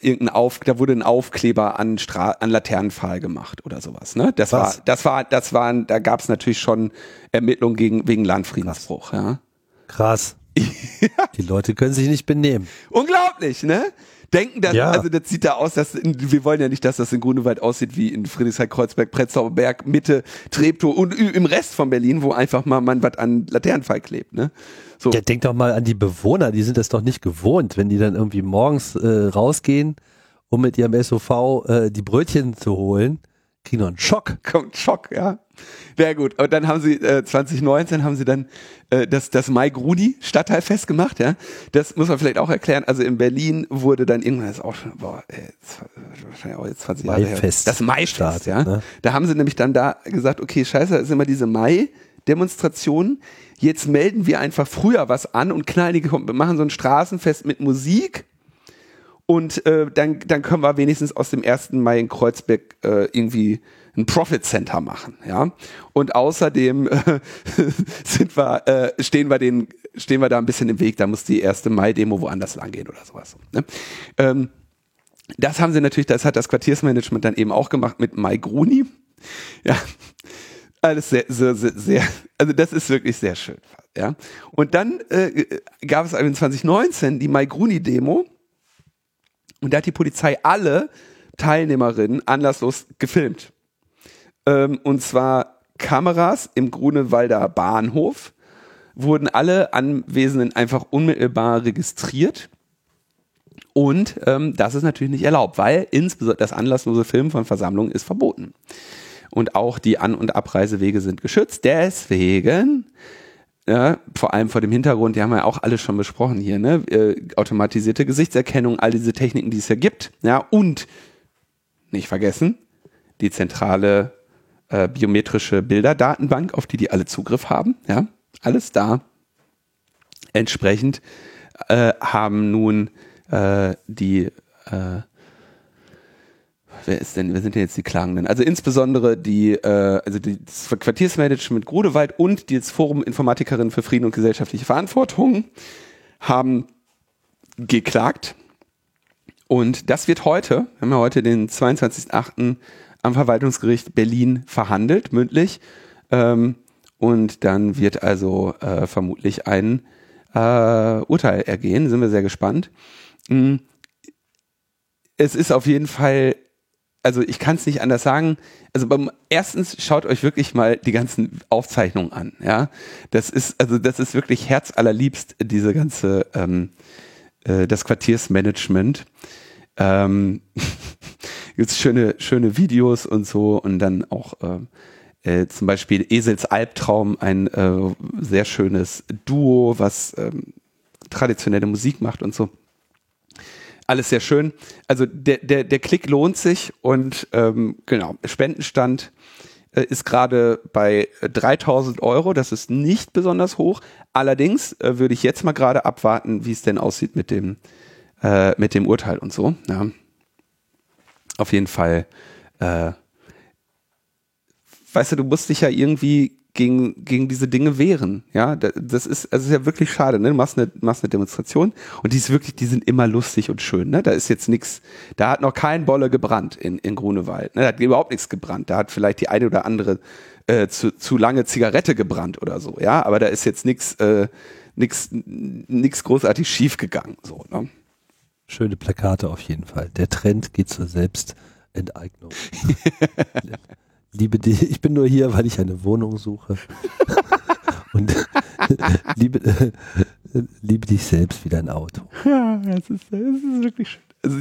irgendein Auf, da wurde ein Aufkleber an Stra- an Laternenpfahl gemacht oder sowas, ne? Das Was? war, das war, das waren, da gab es natürlich schon Ermittlungen gegen, wegen Landfriedensbruch, ja? Krass. Ja. Die Leute können sich nicht benehmen. Unglaublich, ne? Denken das, ja. Also das sieht da aus, dass in, wir wollen ja nicht, dass das in Grunewald aussieht wie in Friedrichshain, Kreuzberg, Prenzlauer Berg, Mitte, Treptow und im Rest von Berlin, wo einfach mal man was an Laternenpfahl klebt, ne? So. Ja, denk doch mal an die Bewohner, die sind das doch nicht gewohnt, wenn die dann irgendwie morgens äh, rausgehen, um mit ihrem S O V äh, die Brötchen zu holen, kriegen noch einen Schock. Kommt Schock, ja. Sehr gut. Und dann haben sie äh, zwanzig neunzehn haben sie dann äh, das, das Mai Gruni Stadtteilfest gemacht, ja. Das muss man vielleicht auch erklären. Also in Berlin wurde dann irgendwann, das ist auch schon, boah, ey, wahrscheinlich auch jetzt zwanzig Jahre her. Das Mai-Fest, ja. Ne? Da haben sie nämlich dann da gesagt, okay, scheiße, das ist immer diese Mai-Demonstrationen. Jetzt melden wir einfach früher was an und knallen die, wir machen so ein Straßenfest mit Musik. Und äh, dann, dann können wir wenigstens aus dem ersten Mai in Kreuzberg äh, irgendwie ein Profit Center machen, ja. Und außerdem äh, sind wir, äh, stehen wir den, stehen wir da ein bisschen im Weg. Da muss die ersten Mai Demo woanders lang gehen oder sowas. Ne? Ähm, das haben sie natürlich, das hat das Quartiersmanagement dann eben auch gemacht mit Mai Gruni, ja. Alles sehr, sehr, sehr, sehr, also das ist wirklich sehr schön. Ja. Und dann äh, gab es zwanzig neunzehn die Mai Gruni-Demo und da hat die Polizei alle Teilnehmerinnen anlasslos gefilmt. Ähm, und zwar Kameras im Grunewalder Bahnhof wurden alle Anwesenden einfach unmittelbar registriert. Und ähm, das ist natürlich nicht erlaubt, weil insbesondere das anlasslose Filmen von Versammlungen ist verboten. Und auch die An- und Abreisewege sind geschützt. Deswegen, ja, vor allem vor dem Hintergrund, die haben wir ja auch alle schon besprochen hier, ne? Äh, automatisierte Gesichtserkennung, all diese Techniken, die es ja gibt. Ja, und nicht vergessen, die zentrale äh, biometrische Bilderdatenbank, auf die die alle Zugriff haben. Ja, alles da. Entsprechend äh, haben nun äh, die... Äh, Wer, ist denn, wer sind denn jetzt die Klagenden? Also insbesondere die, äh, also die, das Quartiersmanagement Grunewald und die, das Forum Informatikerin für Frieden und gesellschaftliche Verantwortung haben geklagt. Und das wird heute, wir haben ja heute den zweiundzwanzigsten achten am Verwaltungsgericht Berlin verhandelt, mündlich. Ähm, und dann wird also äh, vermutlich ein äh, Urteil ergehen, sind wir sehr gespannt. Es ist auf jeden Fall... Also ich kann es nicht anders sagen. Also beim, erstens schaut euch wirklich mal die ganzen Aufzeichnungen an. Ja, das ist also das ist wirklich herzallerliebst diese ganze ähm, äh, das Quartiersmanagement. Ähm, jetzt schöne schöne Videos und so und dann auch äh, äh, zum Beispiel Esels Albtraum, ein äh, sehr schönes Duo, was äh, traditionelle Musik macht und so. Alles sehr schön. Also der, der, der Klick lohnt sich und ähm, genau, Spendenstand äh, ist gerade bei dreitausend Euro. Das ist nicht besonders hoch. Allerdings äh, würde ich jetzt mal gerade abwarten, wie es denn aussieht mit dem, äh, mit dem Urteil und so. Ja. Auf jeden Fall. Äh, weißt du, du musst dich ja irgendwie gegen, gegen diese Dinge wehren. Ja, das ist, also ist ja wirklich schade, ne? Du machst eine, machst eine Demonstration und die ist wirklich, die sind immer lustig und schön, ne? Da ist jetzt nichts, da hat noch kein Bolle gebrannt in, in Grunewald, ne? Da hat überhaupt nichts gebrannt. Da hat vielleicht die eine oder andere äh, zu, zu lange Zigarette gebrannt oder so, ja? Aber da ist jetzt nichts, äh, nichts, nichts großartig schief gegangen, so, ne? Schöne Plakate auf jeden Fall. Der Trend geht zur Selbstenteignung. Liebe die, ich bin nur hier, weil ich eine Wohnung suche. Und liebe, liebe dich selbst wie dein Auto. Ja, das ist, das ist wirklich schön. Also,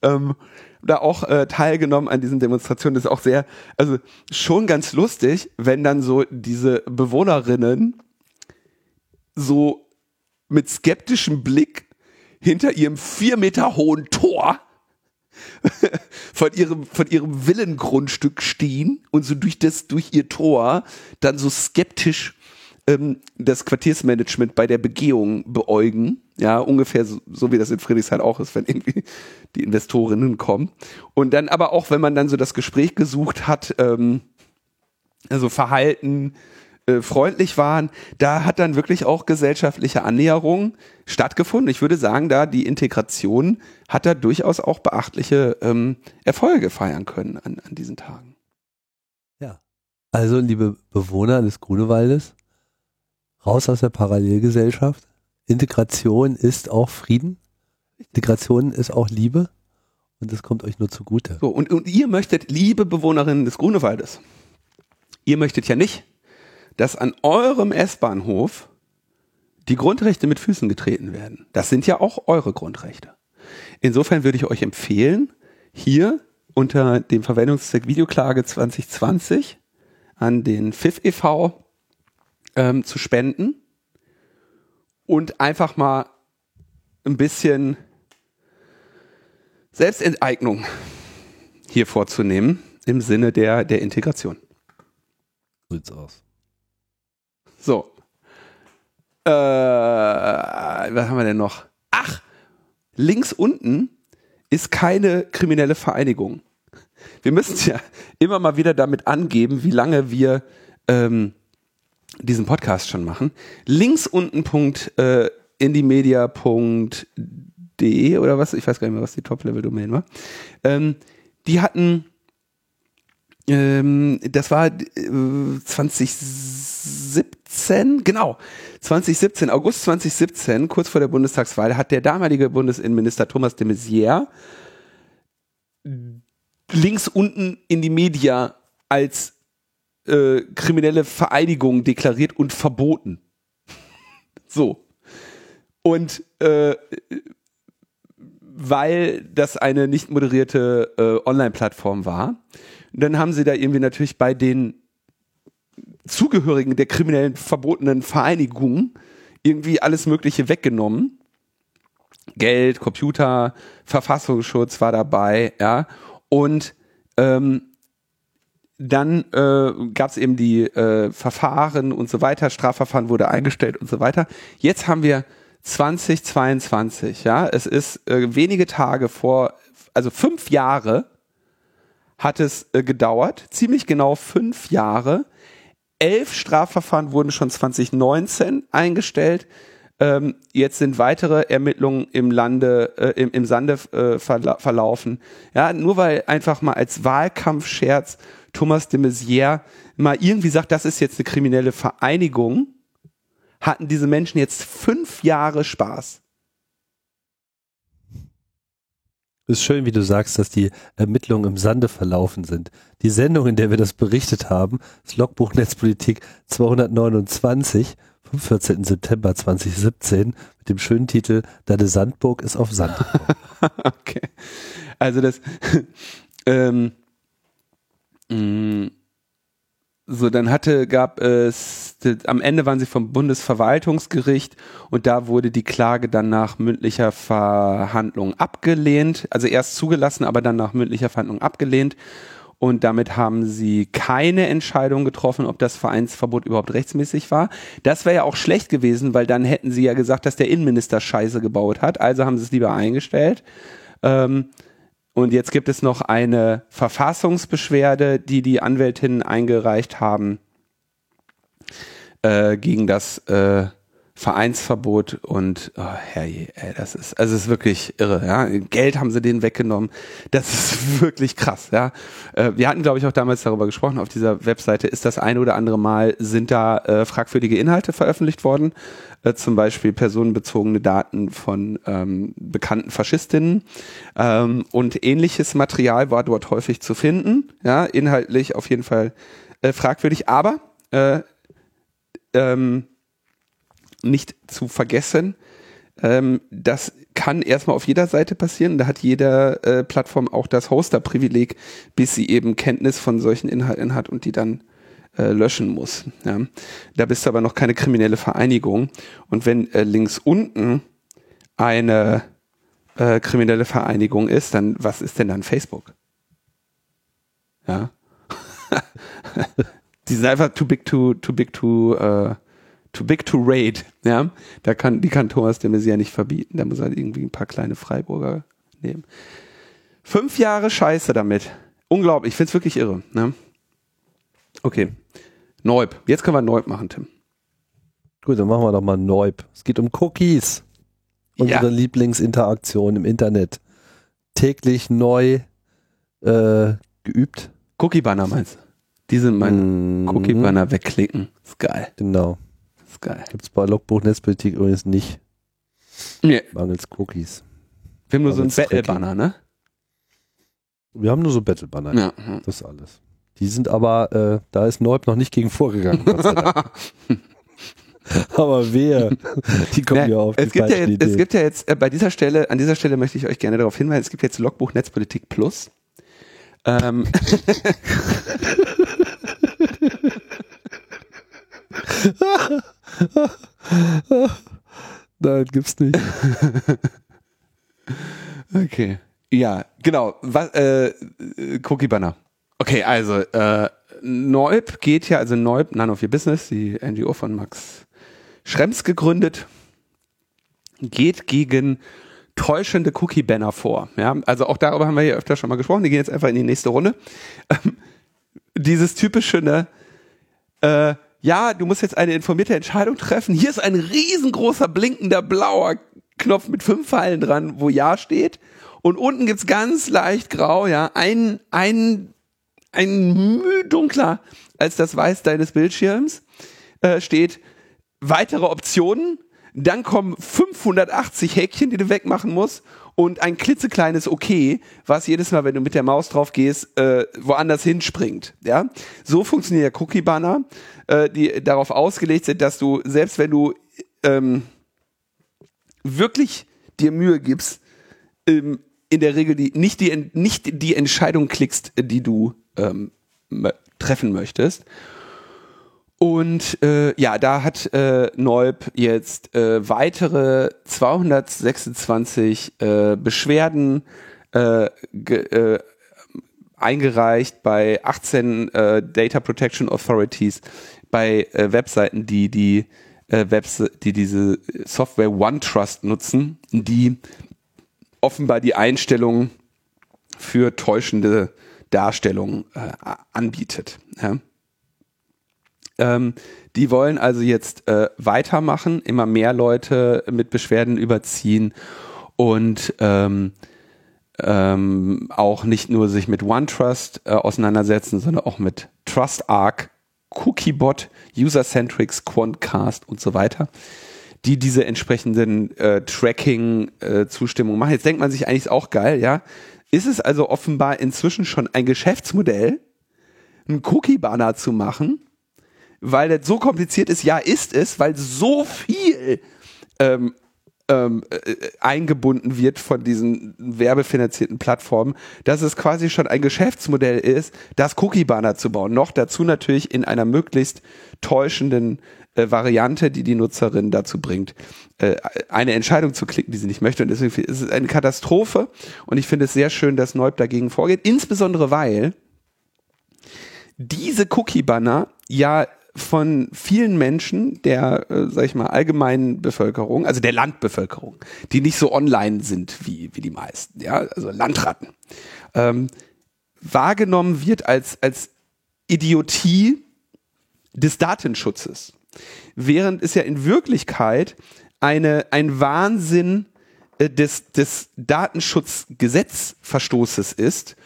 ähm, da auch äh, teilgenommen an diesen Demonstrationen, das ist auch sehr, also schon ganz lustig, wenn dann so diese Bewohnerinnen so mit skeptischem Blick hinter ihrem vier Meter hohen Tor von ihrem, von ihrem Villengrundstück stehen und so durch das, durch ihr Tor dann so skeptisch ähm, das Quartiersmanagement bei der Begehung beäugen. Ja, ungefähr so, so wie das in Friedrichshain auch ist, wenn irgendwie die Investorinnen kommen. Und dann aber auch, wenn man dann so das Gespräch gesucht hat, ähm, also Verhalten, äh, freundlich waren, da hat dann wirklich auch gesellschaftliche Annäherung stattgefunden. Ich würde sagen, da die Integration hat da durchaus auch beachtliche ähm, Erfolge feiern können an, an diesen Tagen. Ja, also liebe Bewohner des Grunewaldes, raus aus der Parallelgesellschaft. Integration ist auch Frieden. Integration ist auch Liebe. Und das kommt euch nur zugute. So, und, und ihr möchtet, liebe Bewohnerinnen des Grunewaldes, ihr möchtet ja nicht, dass an eurem S-Bahnhof die Grundrechte mit Füßen getreten werden. Das sind ja auch eure Grundrechte. Insofern würde ich euch empfehlen, hier unter dem Verwendungszweck Videoklage zwanzig zwanzig an den F I F e V ähm, zu spenden und einfach mal ein bisschen Selbstenteignung hier vorzunehmen im Sinne der, der Integration. So sieht's aus. So, äh, was haben wir denn noch? Ach, links unten ist keine kriminelle Vereinigung. Wir müssen ja immer mal wieder damit angeben, wie lange wir ähm, diesen Podcast schon machen. Links unten äh, indymedia punkt de oder was? Ich weiß gar nicht mehr, was die Top-Level-Domain war. Ähm, die hatten Ähm, das war äh, zwanzig siebzehn, genau, zwanzig siebzehn, August zwanzig siebzehn, kurz vor der Bundestagswahl, hat der damalige Bundesinnenminister Thomas de Maizière links unten indymedia als äh, kriminelle Vereidigung deklariert und verboten. So. Und äh, weil das eine nicht moderierte äh, Online-Plattform war, dann haben sie da irgendwie natürlich bei den Zugehörigen der kriminellen verbotenen Vereinigung irgendwie alles Mögliche weggenommen. Geld, Computer, Verfassungsschutz war dabei, ja. Und ähm, dann äh, gab es eben die äh, Verfahren und so weiter, Strafverfahren wurde eingestellt und so weiter. Jetzt haben wir zwanzig zweiundzwanzig, ja, es ist äh, wenige Tage vor, also fünf Jahre hat es äh, gedauert, ziemlich genau fünf Jahre. Elf Strafverfahren wurden schon zwanzig neunzehn eingestellt. Ähm, jetzt sind weitere Ermittlungen im Lande, äh, im, im Sande äh, verla- verlaufen. Ja, nur weil einfach mal als Wahlkampfscherz Thomas de Maizière mal irgendwie sagt, das ist jetzt eine kriminelle Vereinigung, hatten diese Menschen jetzt fünf Jahre Spaß. Es ist schön, wie du sagst, dass die Ermittlungen im Sande verlaufen sind. Die Sendung, in der wir das berichtet haben, das Logbuch Netzpolitik zweihundertneunundzwanzig vom vierzehnten September zweitausendsiebzehn mit dem schönen Titel Deine Sandburg ist auf Sand. Okay. Also das ähm, mh, so, dann hatte, gab es, am Ende waren sie vom Bundesverwaltungsgericht und da wurde die Klage dann nach mündlicher Verhandlung abgelehnt, also erst zugelassen, aber dann nach mündlicher Verhandlung abgelehnt und damit haben sie keine Entscheidung getroffen, ob das Vereinsverbot überhaupt rechtsmäßig war. Das wäre ja auch schlecht gewesen, weil dann hätten sie ja gesagt, dass der Innenminister Scheiße gebaut hat, also haben sie es lieber eingestellt. Ähm, Und jetzt gibt es noch eine Verfassungsbeschwerde, die die Anwältinnen eingereicht haben äh, gegen das äh, Vereinsverbot. Und oh, herrje, ey, das ist also es ist wirklich irre. Ja? Geld haben sie denen weggenommen. Das ist wirklich krass. Ja, äh, wir hatten, glaube ich, auch damals darüber gesprochen. Auf dieser Webseite ist das ein oder andere Mal sind da äh, fragwürdige Inhalte veröffentlicht worden, äh, zum Beispiel personenbezogene Daten von ähm, bekannten Faschistinnen ähm, und ähnliches Material war dort häufig zu finden. Ja, inhaltlich auf jeden Fall äh, fragwürdig, aber äh, ähm, nicht zu vergessen, ähm, das kann erstmal auf jeder Seite passieren. Da hat jede äh, Plattform auch das Hoster-Privileg, bis sie eben Kenntnis von solchen Inhalten hat und die dann äh, löschen muss. Ja. Da bist du aber noch keine kriminelle Vereinigung. Und wenn äh, links unten eine äh, kriminelle Vereinigung ist, dann was ist denn dann Facebook? Ja. Die sind einfach too big to, too big to, äh, Too big to raid, ja. Da kann, die kann Thomas de Maizière nicht verbieten. Da muss er irgendwie ein paar kleine Freiburger nehmen. Fünf Jahre Scheiße damit. Unglaublich. Ich find's wirklich irre, ne? Okay. N O Y B. Jetzt können wir N O Y B machen, Tim. Gut, dann machen wir doch mal N O Y B. Es geht um Cookies. Unsere ja. Lieblingsinteraktion im Internet. Täglich neu, äh, geübt. Cookie-Banner meinst du? Die sind mein mm. Cookie-Banner wegklicken. Ist geil. Genau. Geil. Gibt es bei Logbuch Netzpolitik übrigens nicht. Nee. Mangels Cookies. Wir haben nur Mangels so ein Battle-Banner, ne? Wir haben nur so Battle-Banner. Ja. Ja. Das ist alles. Die sind aber, äh, da ist N O Y B noch nicht gegen vorgegangen. Aber wehe. Die kommen ja auf die es gibt ja, jetzt, es gibt ja jetzt, äh, bei dieser Stelle, an dieser Stelle möchte ich euch gerne darauf hinweisen, es gibt jetzt Logbuch Netzpolitik Plus. Ähm. Nein, gibt's nicht. Okay. Ja, genau. Was, äh, Cookie Banner. Okay, also äh, N O Y B geht ja, also N O Y B, None of Your Business, die N G O von Max Schrems gegründet, geht gegen täuschende Cookie Banner vor. Ja, also auch darüber haben wir hier öfter schon mal gesprochen. Die gehen jetzt einfach in die nächste Runde. Ähm, dieses typische, ne, äh, ja, du musst jetzt eine informierte Entscheidung treffen. Hier ist ein riesengroßer, blinkender, blauer Knopf mit fünf Pfeilen dran, wo Ja steht. Und unten gibt's ganz leicht grau, ja, ein, ein, ein Müh dunkler als das Weiß deines Bildschirms, äh, steht weitere Optionen, dann kommen fünfhundertachtzig Häkchen, die du wegmachen musst, und ein klitzekleines Okay, was jedes Mal, wenn du mit der Maus drauf gehst, äh, woanders hinspringt. Ja? So funktioniert der Cookie-Banner, äh, die darauf ausgelegt sind, dass du, selbst wenn du ähm, wirklich dir Mühe gibst, ähm, in der Regel die, nicht, die, nicht die Entscheidung klickst, die du ähm, treffen möchtest. Und äh, ja, da hat äh, N O Y B jetzt äh, weitere zweihundertsechsundzwanzig äh, Beschwerden äh, ge, äh, eingereicht bei achtzehn äh, Data Protection Authorities, bei äh, Webseiten, die die, äh, Webse- die diese Software OneTrust nutzen, die offenbar die Einstellung für täuschende Darstellung äh, anbietet. Ja? Ähm, die wollen also jetzt äh, weitermachen, immer mehr Leute mit Beschwerden überziehen und ähm, ähm, auch nicht nur sich mit OneTrust äh, auseinandersetzen, sondern auch mit TrustArc, Cookiebot, Usercentrics, Quantcast und so weiter, die diese entsprechenden äh, Tracking-Zustimmungen äh, machen. Jetzt denkt man sich eigentlich, ist auch geil, ja. Ist es also offenbar inzwischen schon ein Geschäftsmodell, einen Cookie-Banner zu machen? Weil das so kompliziert ist, ja, ist es, weil so viel ähm, ähm, äh, eingebunden wird von diesen werbefinanzierten Plattformen, dass es quasi schon ein Geschäftsmodell ist, das Cookie-Banner zu bauen. Noch dazu natürlich in einer möglichst täuschenden äh, Variante, die die Nutzerin dazu bringt, äh, eine Entscheidung zu klicken, die sie nicht möchte. Und deswegen ist es eine Katastrophe. Und ich finde es sehr schön, dass N O Y B dagegen vorgeht, insbesondere weil diese Cookie-Banner ja von vielen Menschen der, äh, sag ich mal, allgemeinen Bevölkerung, also der Landbevölkerung, die nicht so online sind wie, wie die meisten, ja, also Landratten, ähm, wahrgenommen wird als, als Idiotie des Datenschutzes. Während es ja in Wirklichkeit eine, ein Wahnsinn äh, des, des Datenschutzgesetzverstoßes ist,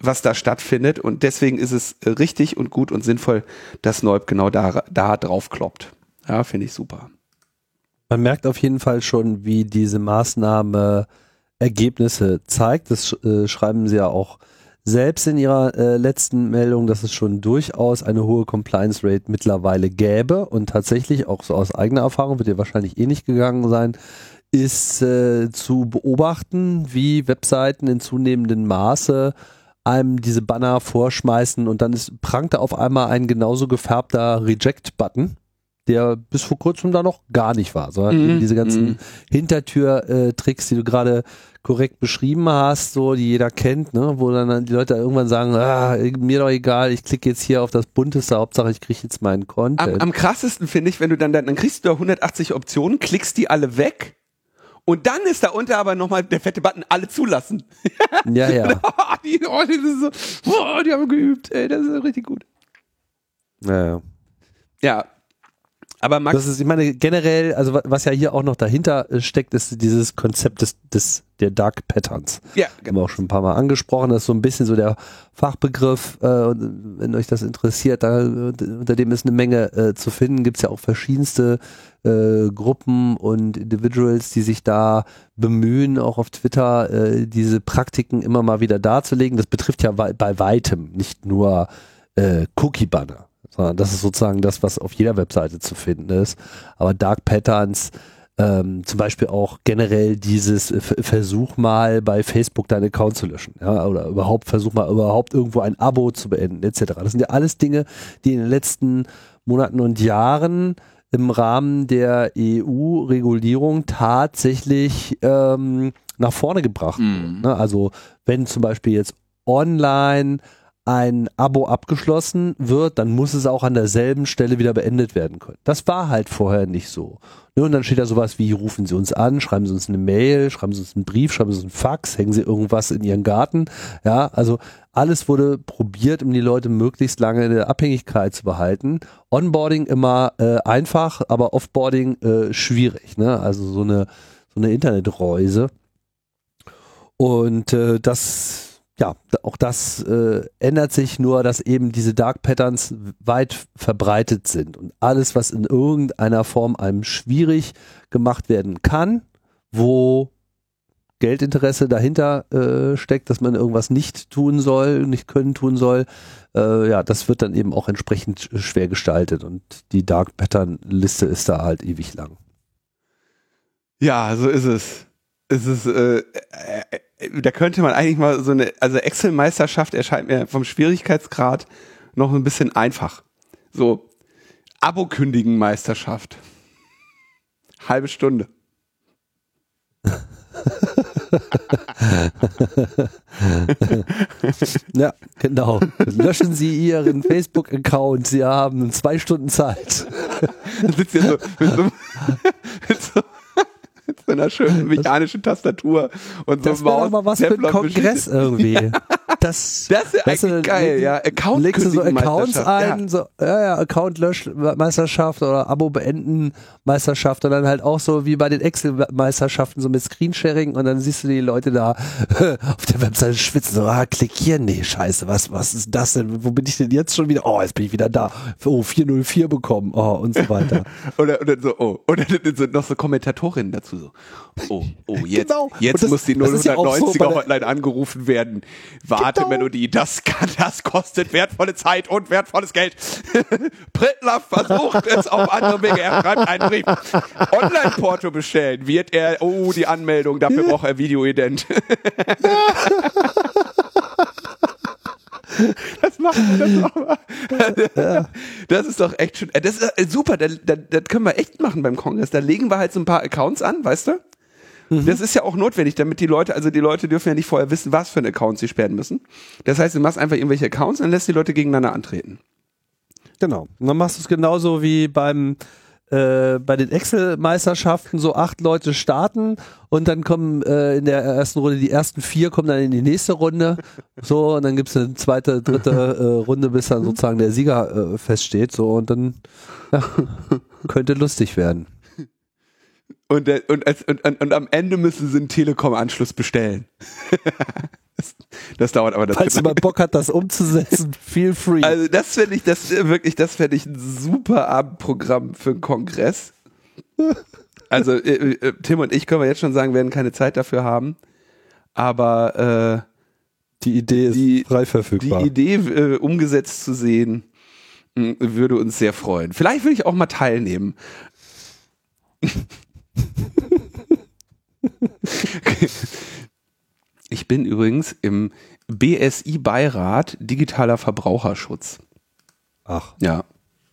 was da stattfindet, und deswegen ist es richtig und gut und sinnvoll, dass N O Y B genau da, da drauf kloppt. Ja, finde ich super. Man merkt auf jeden Fall schon, wie diese Maßnahme Ergebnisse zeigt. Das äh, schreiben sie ja auch selbst in ihrer äh, letzten Meldung, dass es schon durchaus eine hohe Compliance Rate mittlerweile gäbe, und tatsächlich auch so aus eigener Erfahrung, wird ihr wahrscheinlich eh nicht gegangen sein, ist äh, zu beobachten, wie Webseiten in zunehmendem Maße einem diese Banner vorschmeißen, und dann ist, prangt da auf einmal ein genauso gefärbter Reject-Button, der bis vor kurzem da noch gar nicht war, sondern mhm. eben diese ganzen mhm. Hintertür-Tricks, die du gerade korrekt beschrieben hast, so die jeder kennt, ne? Wo dann die Leute irgendwann sagen, ah, mir doch egal, ich klicke jetzt hier auf das Bunteste, Hauptsache ich kriege jetzt meinen Content. Am, am krassesten finde ich, wenn du dann, dann, dann kriegst du da hundertachtzig Optionen, klickst die alle weg. Und dann ist da unter aber nochmal der fette Button, alle zulassen. Ja, ja. die, oh, die, so, oh, die haben geübt, ey, das ist richtig gut. Ja, ja. Ja. Aber Max. Das ist, ich meine, generell, also was ja hier auch noch dahinter steckt, ist dieses Konzept des, des der Dark Patterns. Ja, genau. Haben wir auch schon ein paar Mal angesprochen. Das ist so ein bisschen so der Fachbegriff, äh, wenn euch das interessiert, da, unter dem ist eine Menge äh, zu finden. Gibt es ja auch verschiedenste äh, Gruppen und Individuals, die sich da bemühen, auch auf Twitter äh, diese Praktiken immer mal wieder darzulegen. Das betrifft ja bei, bei weitem nicht nur äh, Cookie-Banner. Das ist sozusagen das, was auf jeder Webseite zu finden ist. Aber Dark Patterns, ähm, zum Beispiel auch generell dieses äh, Versuch mal bei Facebook deinen Account zu löschen, ja, oder überhaupt versuch mal überhaupt irgendwo ein Abo zu beenden, et cetera. Das sind ja alles Dinge, die in den letzten Monaten und Jahren im Rahmen der E U-Regulierung tatsächlich ähm, nach vorne gebracht wurden. Mhm. Ne? Also wenn zum Beispiel jetzt online ein Abo abgeschlossen wird, dann muss es auch an derselben Stelle wieder beendet werden können. Das war halt vorher nicht so. Und dann steht da sowas wie, rufen Sie uns an, schreiben Sie uns eine Mail, schreiben Sie uns einen Brief, schreiben Sie uns einen Fax, hängen Sie irgendwas in Ihren Garten. Ja, also alles wurde probiert, um die Leute möglichst lange in der Abhängigkeit zu behalten. Onboarding immer äh, einfach, aber Offboarding äh, schwierig, ne? Also so eine, so eine Internetreuse. Und äh, das ja, auch das äh, ändert sich, nur dass eben diese Dark Patterns weit verbreitet sind. Und alles, was in irgendeiner Form einem schwierig gemacht werden kann, wo Geldinteresse dahinter äh, steckt, dass man irgendwas nicht tun soll, nicht können tun soll, äh, ja, das wird dann eben auch entsprechend schwer gestaltet. Und die Dark Pattern Liste ist da halt ewig lang. Ja, so ist es. Es ist, äh, äh, da könnte man eigentlich mal so eine, also Excel-Meisterschaft erscheint mir vom Schwierigkeitsgrad noch ein bisschen einfach. So, Abo-Kündigen-Meisterschaft. Halbe Stunde. Ja, genau. Löschen Sie Ihren Facebook-Account. Sie haben zwei Stunden Zeit. Dann sitzt ihr so mit so, mit so mit so einer schönen mechanischen Tastatur und so. Das wäre doch mal was für ein Kongress irgendwie. Ja. Das, das ist eigentlich du, geil, ja. Account legst du so Accounts ein, ja. So, ja, ja, Account-Lösch-Meisterschaft oder Abo-Beenden-Meisterschaft und dann halt auch so wie bei den Excel-Meisterschaften so mit Screensharing und dann siehst du die Leute da auf der Webseite schwitzen, so, ah, klick hier, nee, scheiße, was, was ist das denn, wo bin ich denn jetzt schon wieder, oh, jetzt bin ich wieder da, oh, vier null vier bekommen, oh, und so weiter. Oder, oder so, oh, oder sind noch so Kommentatorinnen dazu, so, oh, oh, jetzt, genau. Jetzt das, muss die null neunziger-Hotline ja so angerufen werden, Wartemelodie, genau. das, das kostet wertvolle Zeit und wertvolles Geld. Prittler versucht es auf andere Wege, er schreibt einen Brief. Online-Porto bestellen wird er, oh, die Anmeldung, dafür braucht er Videoident. Das macht das auch. Ja. Das ist doch echt schön. Das ist super, das, das können wir echt machen beim Kongress. Da legen wir halt so ein paar Accounts an, weißt du? Mhm. Das ist ja auch notwendig, damit die Leute, also die Leute dürfen ja nicht vorher wissen, was für einen Account sie sperren müssen. Das heißt, du machst einfach irgendwelche Accounts und lässt die Leute gegeneinander antreten. Genau. Und dann machst du es genauso wie beim äh, bei den Excel-Meisterschaften, so acht Leute starten und dann kommen äh, in der ersten Runde die ersten vier, kommen dann in die nächste Runde. So, und dann gibt es eine zweite, dritte äh, Runde, bis dann sozusagen der Sieger äh, feststeht. So, und dann ja, könnte lustig werden. Und, der, und, als, und, und am Ende müssen sie einen Telekom-Anschluss bestellen. das, das dauert aber. Das Falls jemand Bock hat, das umzusetzen, feel free. Also das fände ich, das wirklich, das fände ich ein super Abendprogramm für einen Kongress. Also äh, Tim und ich können wir jetzt schon sagen, werden keine Zeit dafür haben. Aber äh, die Idee ist die, frei verfügbar. Die Idee äh, umgesetzt zu sehen, mh, würde uns sehr freuen. Vielleicht würde ich auch mal teilnehmen. Ich bin übrigens im B S I-Beirat Digitaler Verbraucherschutz. Ach. Ja.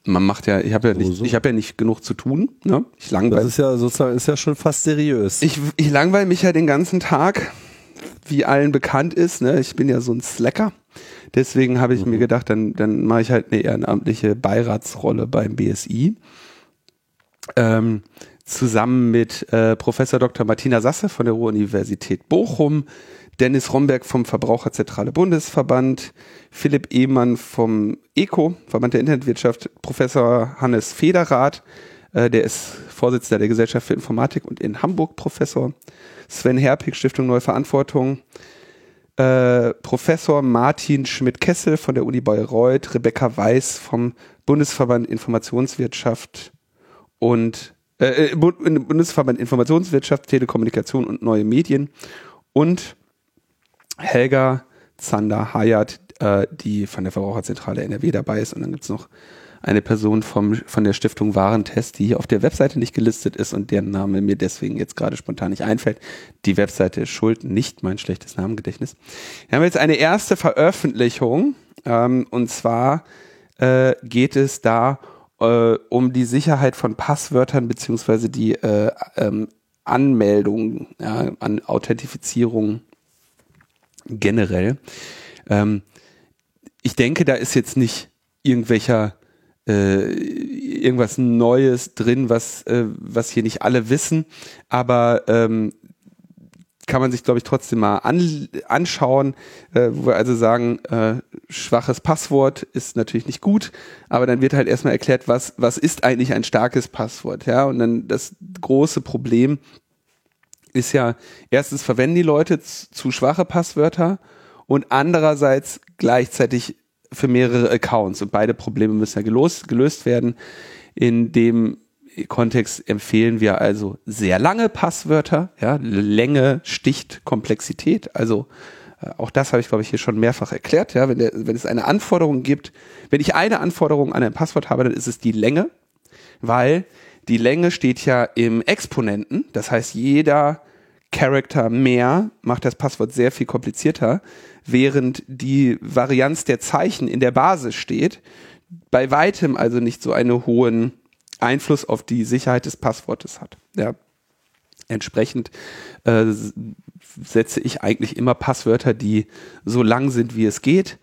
Man macht ja, ich habe ja, so, so. hab ja nicht genug zu tun. Ne? Ich langweil, das ist ja sozusagen, ist ja schon fast seriös. Ich, ich langweile mich ja den ganzen Tag, wie allen bekannt ist. Ne? Ich bin ja so ein Slacker. Deswegen habe ich mhm. mir gedacht, dann, dann mache ich halt eine ehrenamtliche Beiratsrolle beim B S I. Ähm, zusammen mit äh, Professor Doktor Martina Sasse von der Ruhr-Universität Bochum, Dennis Romberg vom Verbraucherzentrale Bundesverband, Philipp Ehmann vom E C O, Verband der Internetwirtschaft, Professor Hannes Federath, äh, der ist Vorsitzender der Gesellschaft für Informatik und in Hamburg Professor, Sven Herpig, Stiftung Neue Verantwortung, äh, Professor Martin Schmidt-Kessel von der Uni Bayreuth, Rebecca Weiß vom Bundesverband Informationswirtschaft und Äh, Bundesverband Informationswirtschaft, Telekommunikation und neue Medien und Helga Zander-Hayat, äh, die von der Verbraucherzentrale N R W dabei ist. Und dann gibt es noch eine Person vom, von der Stiftung Warentest, die hier auf der Webseite nicht gelistet ist und deren Name mir deswegen jetzt gerade spontan nicht einfällt. Die Webseite ist schuld, nicht mein schlechtes Namengedächtnis. Wir haben jetzt eine erste Veröffentlichung ähm, und zwar äh, geht es da um um die Sicherheit von Passwörtern beziehungsweise die äh, ähm, Anmeldung ja, an Authentifizierung generell. Ähm, ich denke, da ist jetzt nicht irgendwelcher äh, irgendwas Neues drin, was, äh, was hier nicht alle wissen, aber ähm, kann man sich, glaube ich, trotzdem mal an, anschauen, äh, wo wir also sagen, äh, schwaches Passwort ist natürlich nicht gut, aber dann wird halt erstmal erklärt, was, was ist eigentlich ein starkes Passwort, ja, und dann das große Problem ist ja, erstens verwenden die Leute zu, zu schwache Passwörter und andererseits gleichzeitig für mehrere Accounts. Und beide Probleme müssen ja gelöst, gelöst werden. In dem Kontext empfehlen wir also sehr lange Passwörter. Ja, Länge sticht Komplexität. Also äh, auch das habe ich, glaube ich, hier schon mehrfach erklärt. Ja, wenn, der, wenn es eine Anforderung gibt, wenn ich eine Anforderung an ein Passwort habe, dann ist es die Länge, weil die Länge steht ja im Exponenten. Das heißt, jeder Character mehr macht das Passwort sehr viel komplizierter, während die Varianz der Zeichen in der Basis steht, bei weitem also nicht so einen hohen Einfluss auf die Sicherheit des Passwortes hat. Ja. Entsprechend äh, setze ich eigentlich immer Passwörter, die so lang sind, wie es geht,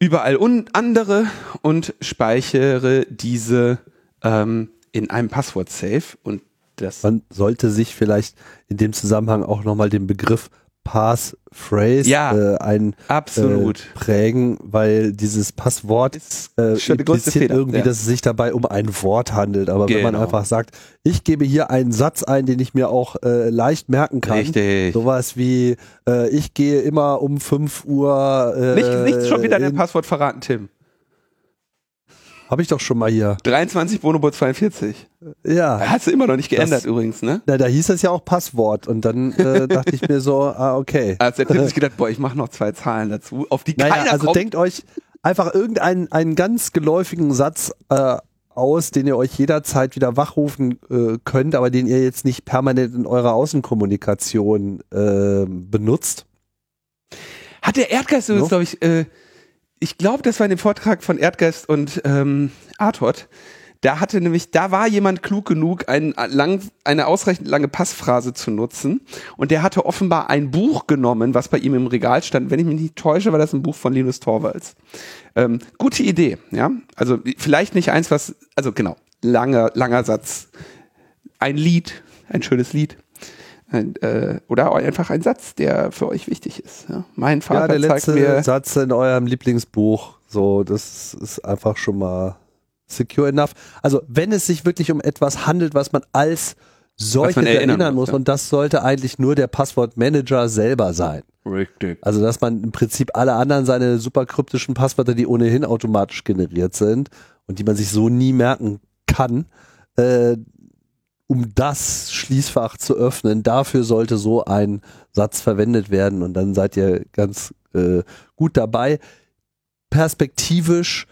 überall und andere und speichere diese ähm, in einem Passwort-Safe. Und das man sollte sich vielleicht in dem Zusammenhang auch nochmal den Begriff Passphrase ja, äh, ein, absolut. Äh, prägen, weil dieses Passwort äh, impliziert irgendwie, ja. dass es sich dabei um ein Wort handelt. Aber genau. wenn man einfach sagt, ich gebe hier einen Satz ein, den ich mir auch äh, leicht merken kann. Richtig. Sowas wie, äh, ich gehe immer um fünf Uhr... Äh, nicht, nicht schon wieder dein Passwort verraten, Tim. Habe ich doch schon mal hier. dreiundzwanzig Bonobo zweiundvierzig. Ja. Hast du immer noch nicht geändert das, übrigens, ne? Na, da hieß das ja auch Passwort. Und dann äh, dachte ich mir so, ah, okay. Also der Tim sich gedacht, boah, ich mache noch zwei Zahlen dazu, auf die naja, keiner also kommt. Denkt euch einfach irgendeinen einen ganz geläufigen Satz äh, aus, den ihr euch jederzeit wieder wachrufen äh, könnt, aber den ihr jetzt nicht permanent in eurer Außenkommunikation äh, benutzt. Hat der Erdgeist übrigens, no? glaube ich... Äh, Ich glaube, das war in dem Vortrag von Erdgeist und ähm, Arthot. Da hatte nämlich, da war jemand klug genug, einen, lang, eine ausreichend lange Passphrase zu nutzen. Und der hatte offenbar ein Buch genommen, was bei ihm im Regal stand. Wenn ich mich nicht täusche, war das ein Buch von Linus Torvalds. Ähm, gute Idee, ja. Also vielleicht nicht eins, was, also genau, langer, langer Satz. Ein Lied, ein schönes Lied. Ein, äh, oder einfach ein Satz, der für euch wichtig ist. Ja. Mein Vater ja, der zeigt letzte mir Satz in eurem Lieblingsbuch. So, das ist einfach schon mal secure enough. Also wenn es sich wirklich um etwas handelt, was man als solches erinnern, erinnern muss, muss ja. und das sollte eigentlich nur der Passwortmanager selber sein. Richtig. Also dass man im Prinzip alle anderen seine super kryptischen Passwörter, die ohnehin automatisch generiert sind und die man sich so nie merken kann, äh, um das Schließfach zu öffnen, dafür sollte so ein Satz verwendet werden und dann seid ihr ganz äh, gut dabei. Perspektivisch,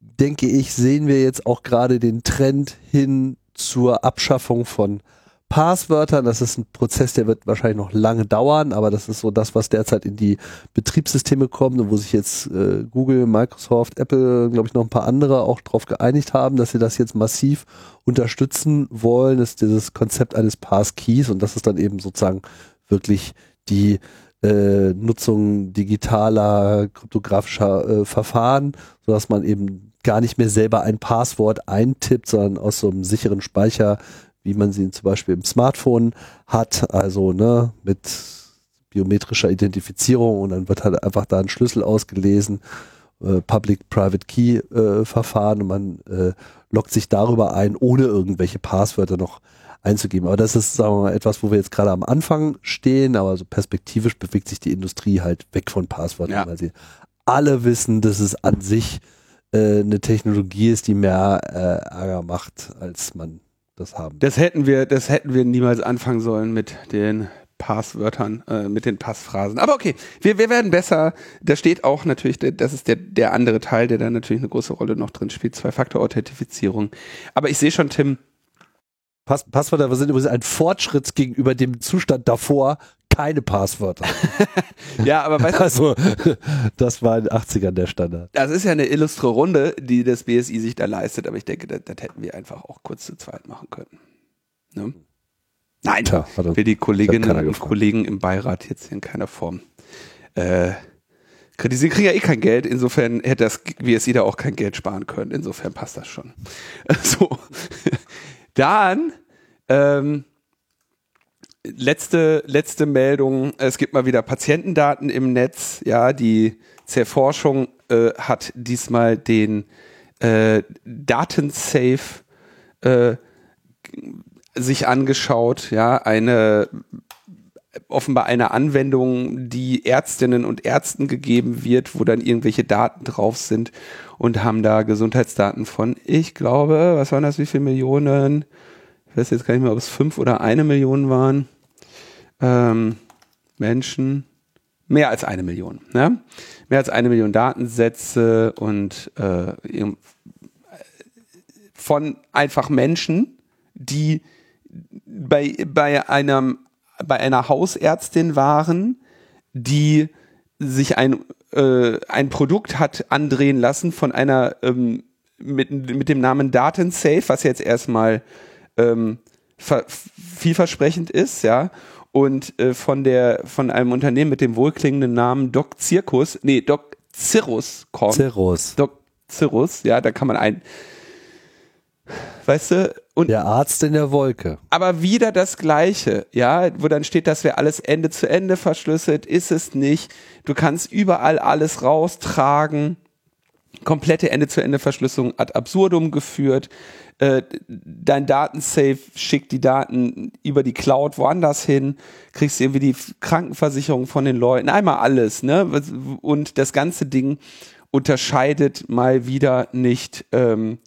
denke ich, sehen wir jetzt auch gerade den Trend hin zur Abschaffung von Passwörtern. Das ist ein Prozess, der wird wahrscheinlich noch lange dauern, aber das ist so das, was derzeit in die Betriebssysteme kommt und wo sich jetzt äh, Google, Microsoft, Apple, glaube ich noch ein paar andere auch drauf geeinigt haben, dass sie das jetzt massiv unterstützen wollen, ist dieses Konzept eines Passkeys und das ist dann eben sozusagen wirklich die äh, Nutzung digitaler, kryptografischer äh, Verfahren, sodass man eben gar nicht mehr selber ein Passwort eintippt, sondern aus so einem sicheren Speicher wie man sie zum Beispiel im Smartphone hat, also ne, mit biometrischer Identifizierung und dann wird halt einfach da ein Schlüssel ausgelesen, äh, Public-Private-Key-Verfahren äh, und man äh, loggt sich darüber ein, ohne irgendwelche Passwörter noch einzugeben. Aber das ist, sagen wir mal, etwas, wo wir jetzt gerade am Anfang stehen, aber so perspektivisch bewegt sich die Industrie halt weg von Passwörtern, ja. weil sie alle wissen, dass es an sich äh, eine Technologie ist, die mehr äh, Ärger macht, als man Das, haben. das hätten wir, das hätten wir niemals anfangen sollen mit den Passwörtern, äh, mit den Passphrasen. Aber okay, wir, wir werden besser. Da steht auch natürlich, das ist der, der andere Teil, der da natürlich eine große Rolle noch drin spielt, Zwei-Faktor-Authentifizierung. Aber ich sehe schon, Tim. Pass, Passwörter sind übrigens ein Fortschritt gegenüber dem Zustand davor. Keine Passwörter. Ja, aber weißt du, also, das war in den achtzigern der Standard. Das ist ja eine illustre Runde, die das B S I sich da leistet, aber ich denke, das, das hätten wir einfach auch kurz zu zweit machen können. Ne? Nein, Tja, warte, will die Kolleginnen und gefallen. Kollegen im Beirat jetzt in keiner Form äh, kritisieren. Kriegen ja eh kein Geld, insofern hätte das B S I da auch kein Geld sparen können. Insofern passt das schon. So, dann ähm, Letzte, letzte Meldung, es gibt mal wieder Patientendaten im Netz, ja, die Zerforschung äh, hat diesmal den äh, Datensafe äh, sich angeschaut, ja, eine offenbar eine Anwendung, die Ärztinnen und Ärzten gegeben wird, wo dann irgendwelche Daten drauf sind und haben da Gesundheitsdaten von, ich glaube, was waren das, wie viele Millionen? Ich weiß jetzt gar nicht mehr, ob es fünf oder eine Million waren. Ähm, Menschen, mehr als eine Million, ne? Mehr als eine Million Datensätze und äh, von einfach Menschen, die bei, bei einem bei einer Hausärztin waren, die sich ein, äh, ein Produkt hat andrehen lassen von einer ähm, mit, mit dem Namen Datensafe, was jetzt erstmal ähm, ver- vielversprechend ist, ja, und äh, von der von einem Unternehmen mit dem wohlklingenden Namen Doc Cirrus, nee, Doc Cirrus kommt. Cirrus. Doc Cirrus, ja, da kann man ein, weißt du, und der Arzt in der Wolke. Aber wieder das Gleiche, ja, wo dann steht, das wäre alles Ende zu Ende verschlüsselt, ist es nicht. Du kannst überall alles raustragen. Komplette Ende zu Ende Verschlüsselung ad absurdum geführt. Äh, dein Datensafe schickt die Daten über die Cloud woanders hin. Kriegst irgendwie die Krankenversicherung von den Leuten. Einmal alles, ne? Und das ganze Ding unterscheidet mal wieder nicht, ähm,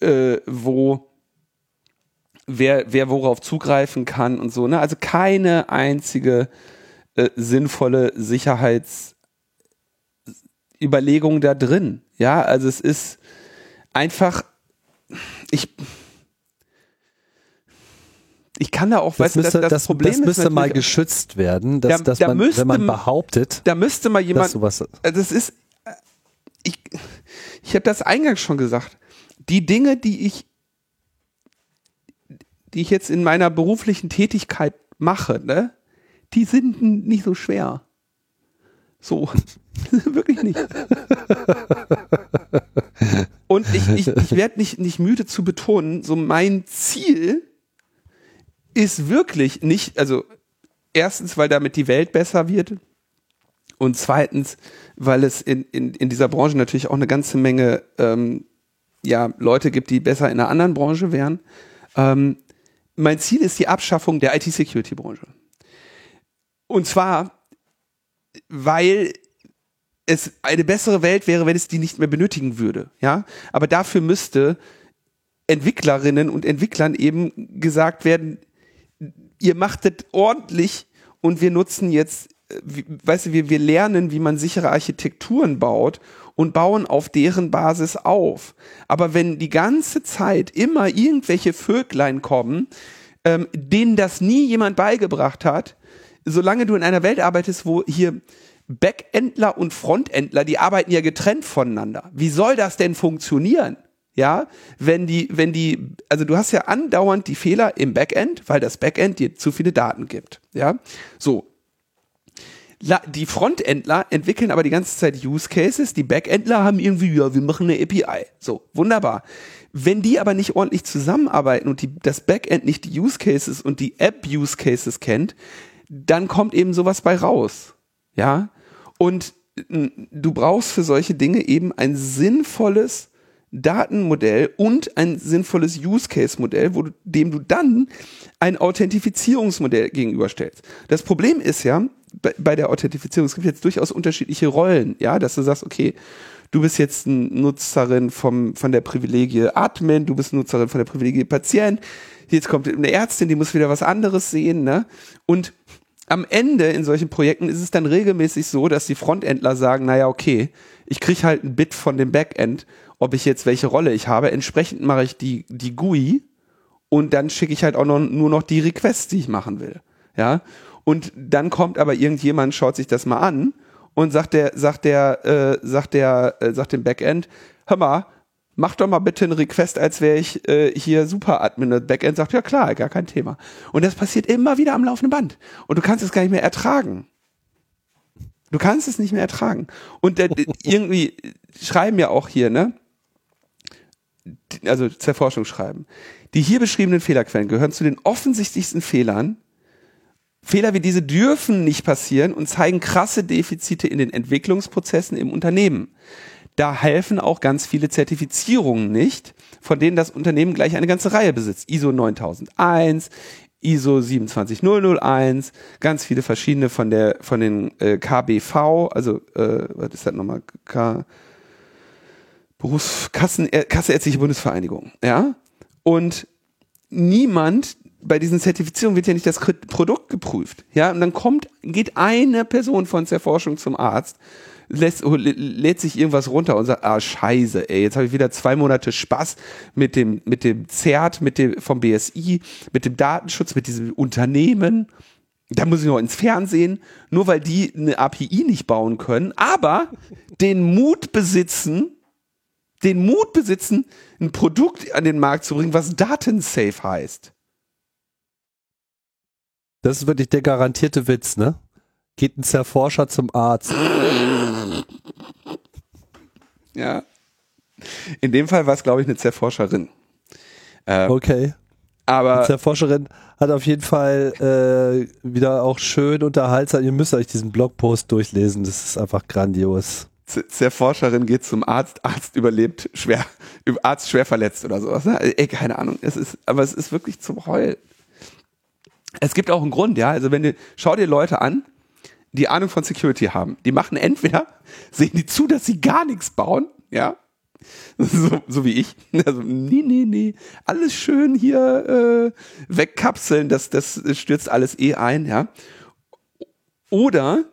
Äh, wo wer, wer worauf zugreifen kann und so, ne? Also keine einzige äh, sinnvolle Sicherheitsüberlegung da drin. Ja, also es ist einfach, ich ich kann da auch, das weißt müsste, du, das, das, das Problem das müsste ist mal geschützt werden, dass, da, dass da man, müsste, wenn man behauptet, da müsste mal jemand, sowas, also es ist, ich, ich habe das eingangs schon gesagt, die Dinge, die ich, die ich jetzt in meiner beruflichen Tätigkeit mache, ne, die sind nicht so schwer. So, wirklich nicht. Und ich, ich, ich werde nicht, nicht müde zu betonen, so mein Ziel ist wirklich nicht, also erstens, weil damit die Welt besser wird und zweitens, weil es in, in, in dieser Branche natürlich auch eine ganze Menge ähm, ja, Leute gibt, die besser in einer anderen Branche wären. Ähm, mein Ziel ist die Abschaffung der I T-Security-Branche. Und zwar, weil es eine bessere Welt wäre, wenn es die nicht mehr benötigen würde. Ja? Aber dafür müsste Entwicklerinnen und Entwicklern eben gesagt werden, ihr macht das ordentlich und wir nutzen jetzt, weißt du, wir, wir lernen, wie man sichere Architekturen baut und bauen auf deren Basis auf. Aber wenn die ganze Zeit immer irgendwelche Vöglein kommen, ähm, denen das nie jemand beigebracht hat, solange du in einer Welt arbeitest, wo hier Backendler und Frontendler, die arbeiten ja getrennt voneinander. Wie soll das denn funktionieren? Ja, wenn die, wenn die, also du hast ja andauernd die Fehler im Backend, weil das Backend dir zu viele Daten gibt. Ja, so. Die Frontendler entwickeln aber die ganze Zeit Use Cases, die Backendler haben irgendwie, ja, wir machen eine A P I. So, wunderbar. Wenn die aber nicht ordentlich zusammenarbeiten und die, das Backend nicht die Use Cases und die App Use Cases kennt, dann kommt eben sowas bei raus. Ja? Und du brauchst für solche Dinge eben ein sinnvolles Datenmodell und ein sinnvolles Use-Case-Modell, wo du, dem du dann ein Authentifizierungsmodell gegenüberstellst. Das Problem ist ja, bei, bei der Authentifizierung, es gibt jetzt durchaus unterschiedliche Rollen, ja, dass du sagst, okay, du bist jetzt ein Nutzerin vom, von der Privilegie Admin, du bist Nutzerin von der Privilegie Patient, jetzt kommt eine Ärztin, die muss wieder was anderes sehen, ne? Und am Ende in solchen Projekten ist es dann regelmäßig so, dass die Frontendler sagen, naja, okay, ich krieg halt ein Bit von dem Backend, ob ich jetzt welche Rolle ich habe. Entsprechend mache ich die, die G U I und dann schicke ich halt auch noch, nur noch die Requests, die ich machen will. Ja? Und dann kommt aber irgendjemand, schaut sich das mal an und sagt der, sagt der, äh, sagt der, äh, sagt dem Backend, hör mal, mach doch mal bitte einen Request, als wäre ich äh, hier Super-Admin. Das Backend sagt, ja klar, gar kein Thema. Und das passiert immer wieder am laufenden Band. Und du kannst es gar nicht mehr ertragen. Du kannst es nicht mehr ertragen. Und äh, irgendwie schreiben ja auch hier, ne? Also zur Forschung schreiben. Die hier beschriebenen Fehlerquellen gehören zu den offensichtlichsten Fehlern. Fehler wie diese dürfen nicht passieren und zeigen krasse Defizite in den Entwicklungsprozessen im Unternehmen. Da helfen auch ganz viele Zertifizierungen nicht, von denen das Unternehmen gleich eine ganze Reihe besitzt. I S O neuntausend eins, I S O siebenundzwanzig null null eins, ganz viele verschiedene von der von den äh, K B V, also äh, was ist das nochmal? K Berufskassen äh, Kassenärztliche Bundesvereinigung, ja? Und niemand bei diesen Zertifizierungen wird ja nicht das Produkt geprüft, ja? Und dann kommt geht eine Person von der Forschung zum Arzt, lässt, lädt sich irgendwas runter und sagt, ah, scheiße, ey, jetzt habe ich wieder zwei Monate Spaß mit dem, mit dem Zert, mit dem, vom B S I, mit dem Datenschutz, mit diesem Unternehmen. Da muss ich noch ins Fernsehen, nur weil die eine A P I nicht bauen können, aber den Mut besitzen, den Mut besitzen, ein Produkt an den Markt zu bringen, was Datensafe heißt. Das ist wirklich der garantierte Witz, ne? Geht ein Zerforscher zum Arzt. Ja. In dem Fall war es, glaube ich, eine Zerforscherin. Ähm, okay. Aber die Zerforscherin hat auf jeden Fall äh, wieder auch schön unterhaltsam. Ihr müsst euch diesen Blogpost durchlesen. Das ist einfach grandios. Z- Zerforscherin geht zum Arzt. Arzt überlebt schwer. Arzt schwer verletzt oder sowas. Ne? Also, ey, keine Ahnung. Es ist, aber es ist wirklich zum Heulen. Es gibt auch einen Grund, ja. Also wenn du, schau dir Leute an, die Ahnung von Security haben. Die machen entweder, sehen die zu, dass sie gar nichts bauen, ja, so, so wie ich. Also, nee, nee, nee, alles schön hier äh, wegkapseln, das, das stürzt alles eh ein, ja. Oder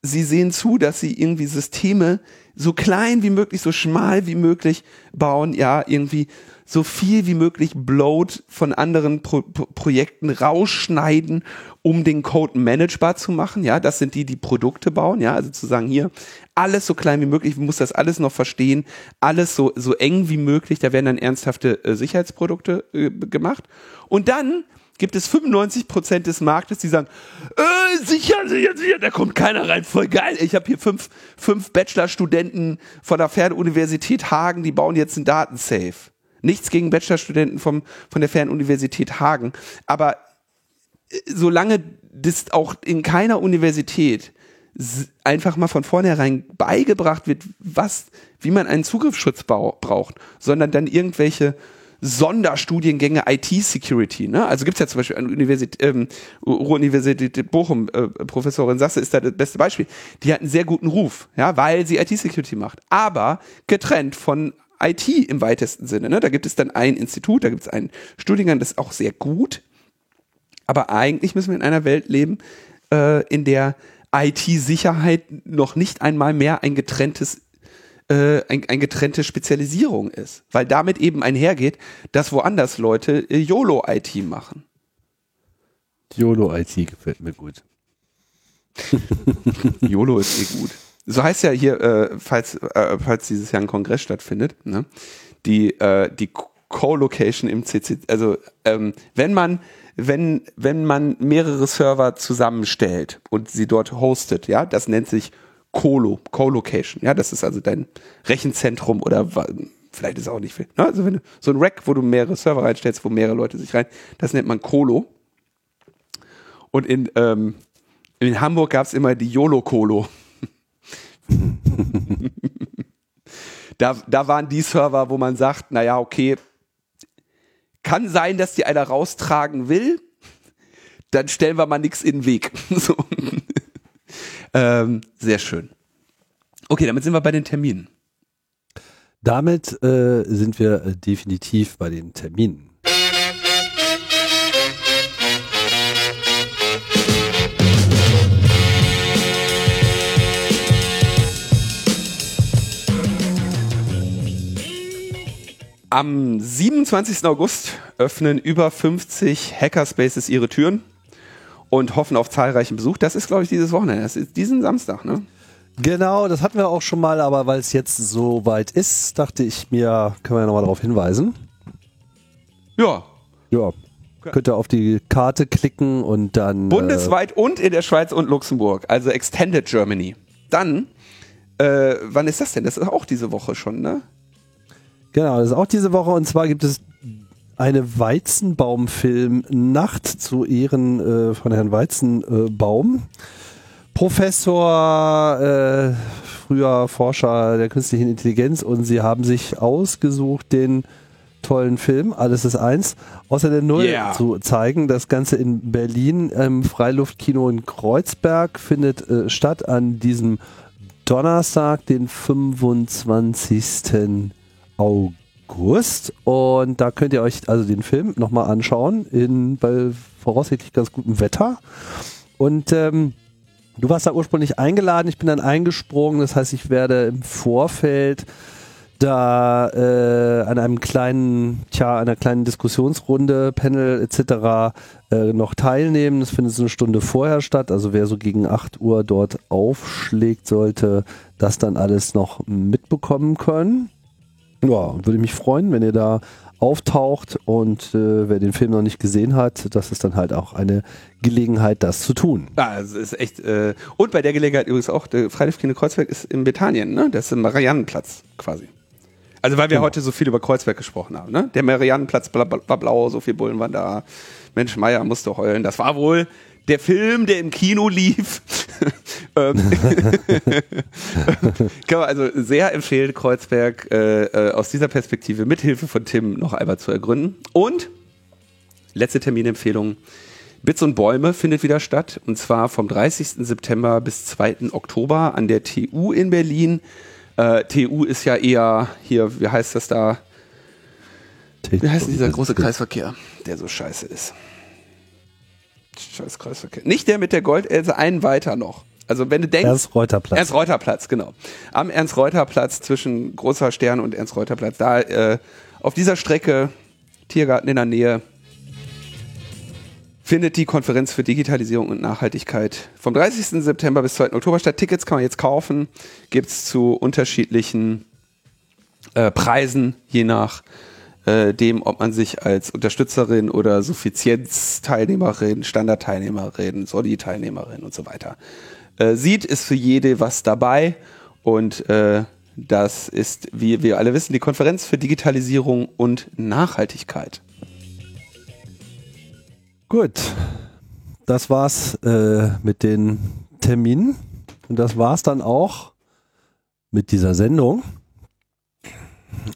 sie sehen zu, dass sie irgendwie Systeme so klein wie möglich, so schmal wie möglich bauen, ja, irgendwie so viel wie möglich Bloat von anderen Pro- Pro- Projekten rausschneiden, um den Code managebar zu machen. Ja, das sind die, die Produkte bauen. Ja, also zu sagen, hier alles so klein wie möglich, muss das alles noch verstehen, alles so so eng wie möglich. Da werden dann ernsthafte äh, Sicherheitsprodukte äh, gemacht. Und dann gibt es fünfundneunzig Prozent des Marktes, die sagen, äh, sicher, sicher, sicher, da kommt keiner rein, voll geil. Ich habe hier fünf, fünf Bachelorstudenten von der Fernuniversität Hagen, die bauen jetzt einen Datensafe. Nichts gegen Bachelorstudenten vom, von der Fernuniversität Hagen. Aber solange das auch in keiner Universität einfach mal von vornherein beigebracht wird, was, wie man einen Zugriffsschutz bau- braucht, sondern dann irgendwelche Sonderstudiengänge I T-Security, ne? Also gibt's ja zum Beispiel an Universität, ähm, Ruhr-Universität Bochum, äh, Professorin Sasse ist da das beste Beispiel. Die hat einen sehr guten Ruf, ja, weil sie I T-Security macht. Aber getrennt von I T im weitesten Sinne, ne? Da gibt es dann ein Institut, da gibt es einen Studiengang, das ist auch sehr gut. Aber eigentlich müssen wir in einer Welt leben, äh, in der I T-Sicherheit noch nicht einmal mehr ein getrenntes Äh, ein, ein getrennte Spezialisierung ist, weil damit eben einhergeht, dass woanders Leute äh, YOLO-I T machen. YOLO-I T gefällt mir gut. YOLO ist eh gut. So heißt ja hier, äh, falls, äh, falls dieses Jahr ein Kongress stattfindet, ne? Die, äh, die Co-Location im C C, also ähm, wenn man wenn wenn man mehrere Server zusammenstellt und sie dort hostet, ja, das nennt sich Colo, Co-Location, ja, das ist also dein Rechenzentrum oder vielleicht ist auch nicht viel, ne? Also wenn du, so ein Rack, wo du mehrere Server reinstellst, wo mehrere Leute sich rein, das nennt man Colo. Und in, ähm, in Hamburg gab es immer die YOLO-Colo. da, da waren die Server, wo man sagt, naja, okay, kann sein, dass die einer raustragen will, dann stellen wir mal nichts in den Weg. So. Ähm, sehr schön. Okay, damit sind wir bei den Terminen. Damit äh, sind wir definitiv bei den Terminen. Am siebenundzwanzigsten August öffnen über fünfzig Hackerspaces ihre Türen. Und hoffen auf zahlreichen Besuch. Das ist, glaube ich, dieses Wochenende. Das ist diesen Samstag, ne? Genau, das hatten wir auch schon mal. Aber weil es jetzt so weit ist, dachte ich mir, können wir ja nochmal darauf hinweisen. Ja. Ja. Könnt ihr auf die Karte klicken und dann... Bundesweit äh, und in der Schweiz und Luxemburg. Also Extended Germany. Dann, äh, wann ist das denn? Das ist auch diese Woche schon, ne? Genau, das ist auch diese Woche. Und zwar gibt es... eine Weizenbaum-Film-Nacht zu Ehren äh, von Herrn Weizenbaum. Professor, äh, früher Forscher der künstlichen Intelligenz, und sie haben sich ausgesucht den tollen Film, Alles ist eins, außer der Null yeah. zu zeigen. Das Ganze in Berlin im Freiluftkino in Kreuzberg findet äh, statt an diesem Donnerstag, den fünfundzwanzigsten August. Und da könnt ihr euch also den Film nochmal anschauen, in, bei voraussichtlich ganz gutem Wetter. Und ähm, du warst da ursprünglich eingeladen, ich bin dann eingesprungen. Das heißt, ich werde im Vorfeld da äh, an einem kleinen, tja, einer kleinen Diskussionsrunde, Panel et cetera äh, noch teilnehmen. Das findet so eine Stunde vorher statt. Also wer so gegen acht Uhr dort aufschlägt, sollte das dann alles noch mitbekommen können. Ja, würde mich freuen, wenn ihr da auftaucht, und äh, wer den Film noch nicht gesehen hat, das ist dann halt auch eine Gelegenheit, das zu tun. Ja, das ist echt. Äh und bei der Gelegenheit übrigens auch, der Freiluftkino Kreuzberg ist in Britannien, ne? Das ist im Mariannenplatz quasi. Also weil wir genau. heute so viel über Kreuzberg gesprochen haben, ne? Der Mariannenplatz war bla, bla, blau, so viele Bullen waren da. Mensch, Meier musste heulen. Das war wohl der Film, der im Kino lief. Kann man also sehr empfehlen, Kreuzberg äh, aus dieser Perspektive mit Hilfe von Tim noch einmal zu ergründen. Und letzte Terminempfehlung: Bits und Bäume findet wieder statt, und zwar vom dreißigsten September bis zweiten Oktober an der T U in Berlin. Äh, T U ist ja eher hier, wie heißt das da? Wie heißt dieser große Kreisverkehr, der so scheiße ist? Scheiß Kreisverkehr. Nicht der mit der Goldelse, einen weiter noch. Also wenn du denkst... Ernst-Reuter-Platz. Ernst-Reuter-Platz, genau. Am Ernst-Reuter-Platz zwischen Großer Stern und Ernst-Reuter-Platz. Da äh, auf dieser Strecke, Tiergarten in der Nähe, findet die Konferenz für Digitalisierung und Nachhaltigkeit vom dreißigsten September bis zweiten Oktober statt. Tickets kann man jetzt kaufen. Gibt es zu unterschiedlichen äh, Preisen, je nach dem, ob man sich als Unterstützerin oder Suffizienzteilnehmerin, Standardteilnehmerin, Soli-Teilnehmerin und so weiter äh, sieht, ist für jede was dabei. Und äh, das ist, wie wir alle wissen, die Konferenz für Digitalisierung und Nachhaltigkeit. Gut, das war's äh, mit den Terminen. Und das war's dann auch mit dieser Sendung.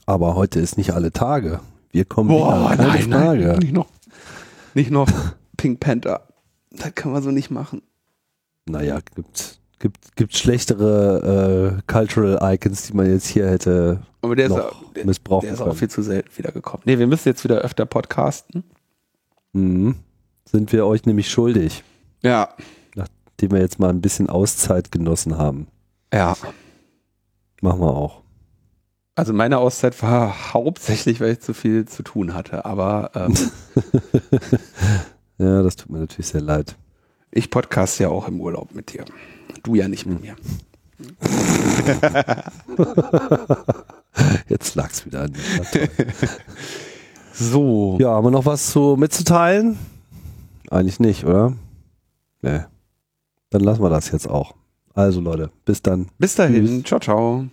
Aber heute ist nicht alle Tage. Wir kommen Boah, wieder. Keine nein, Frage. Nein, nicht noch, nicht noch Pink Panther. Das kann man so nicht machen. Naja, gibt, gibt, gibt schlechtere äh, Cultural Icons, die man jetzt hier hätte Aber der noch ist auch, der, missbrauchen der ist können. Auch viel zu selten wiedergekommen. Nee, wir müssen jetzt wieder öfter podcasten. Mhm. Sind wir euch nämlich schuldig. Ja. Nachdem wir jetzt mal ein bisschen Auszeit genossen haben. Ja. Machen wir auch. Also meine Auszeit war hauptsächlich, weil ich zu viel zu tun hatte, aber ähm, ja, das tut mir natürlich sehr leid. Ich podcaste ja auch im Urlaub mit dir. Du ja nicht mit mir. Jetzt lag's wieder an mir. So. Ja, haben wir noch was zu mitzuteilen? Eigentlich nicht, oder? Nee. Dann lassen wir das jetzt auch. Also Leute, bis dann. Bis dahin. Tschüss. Ciao, ciao.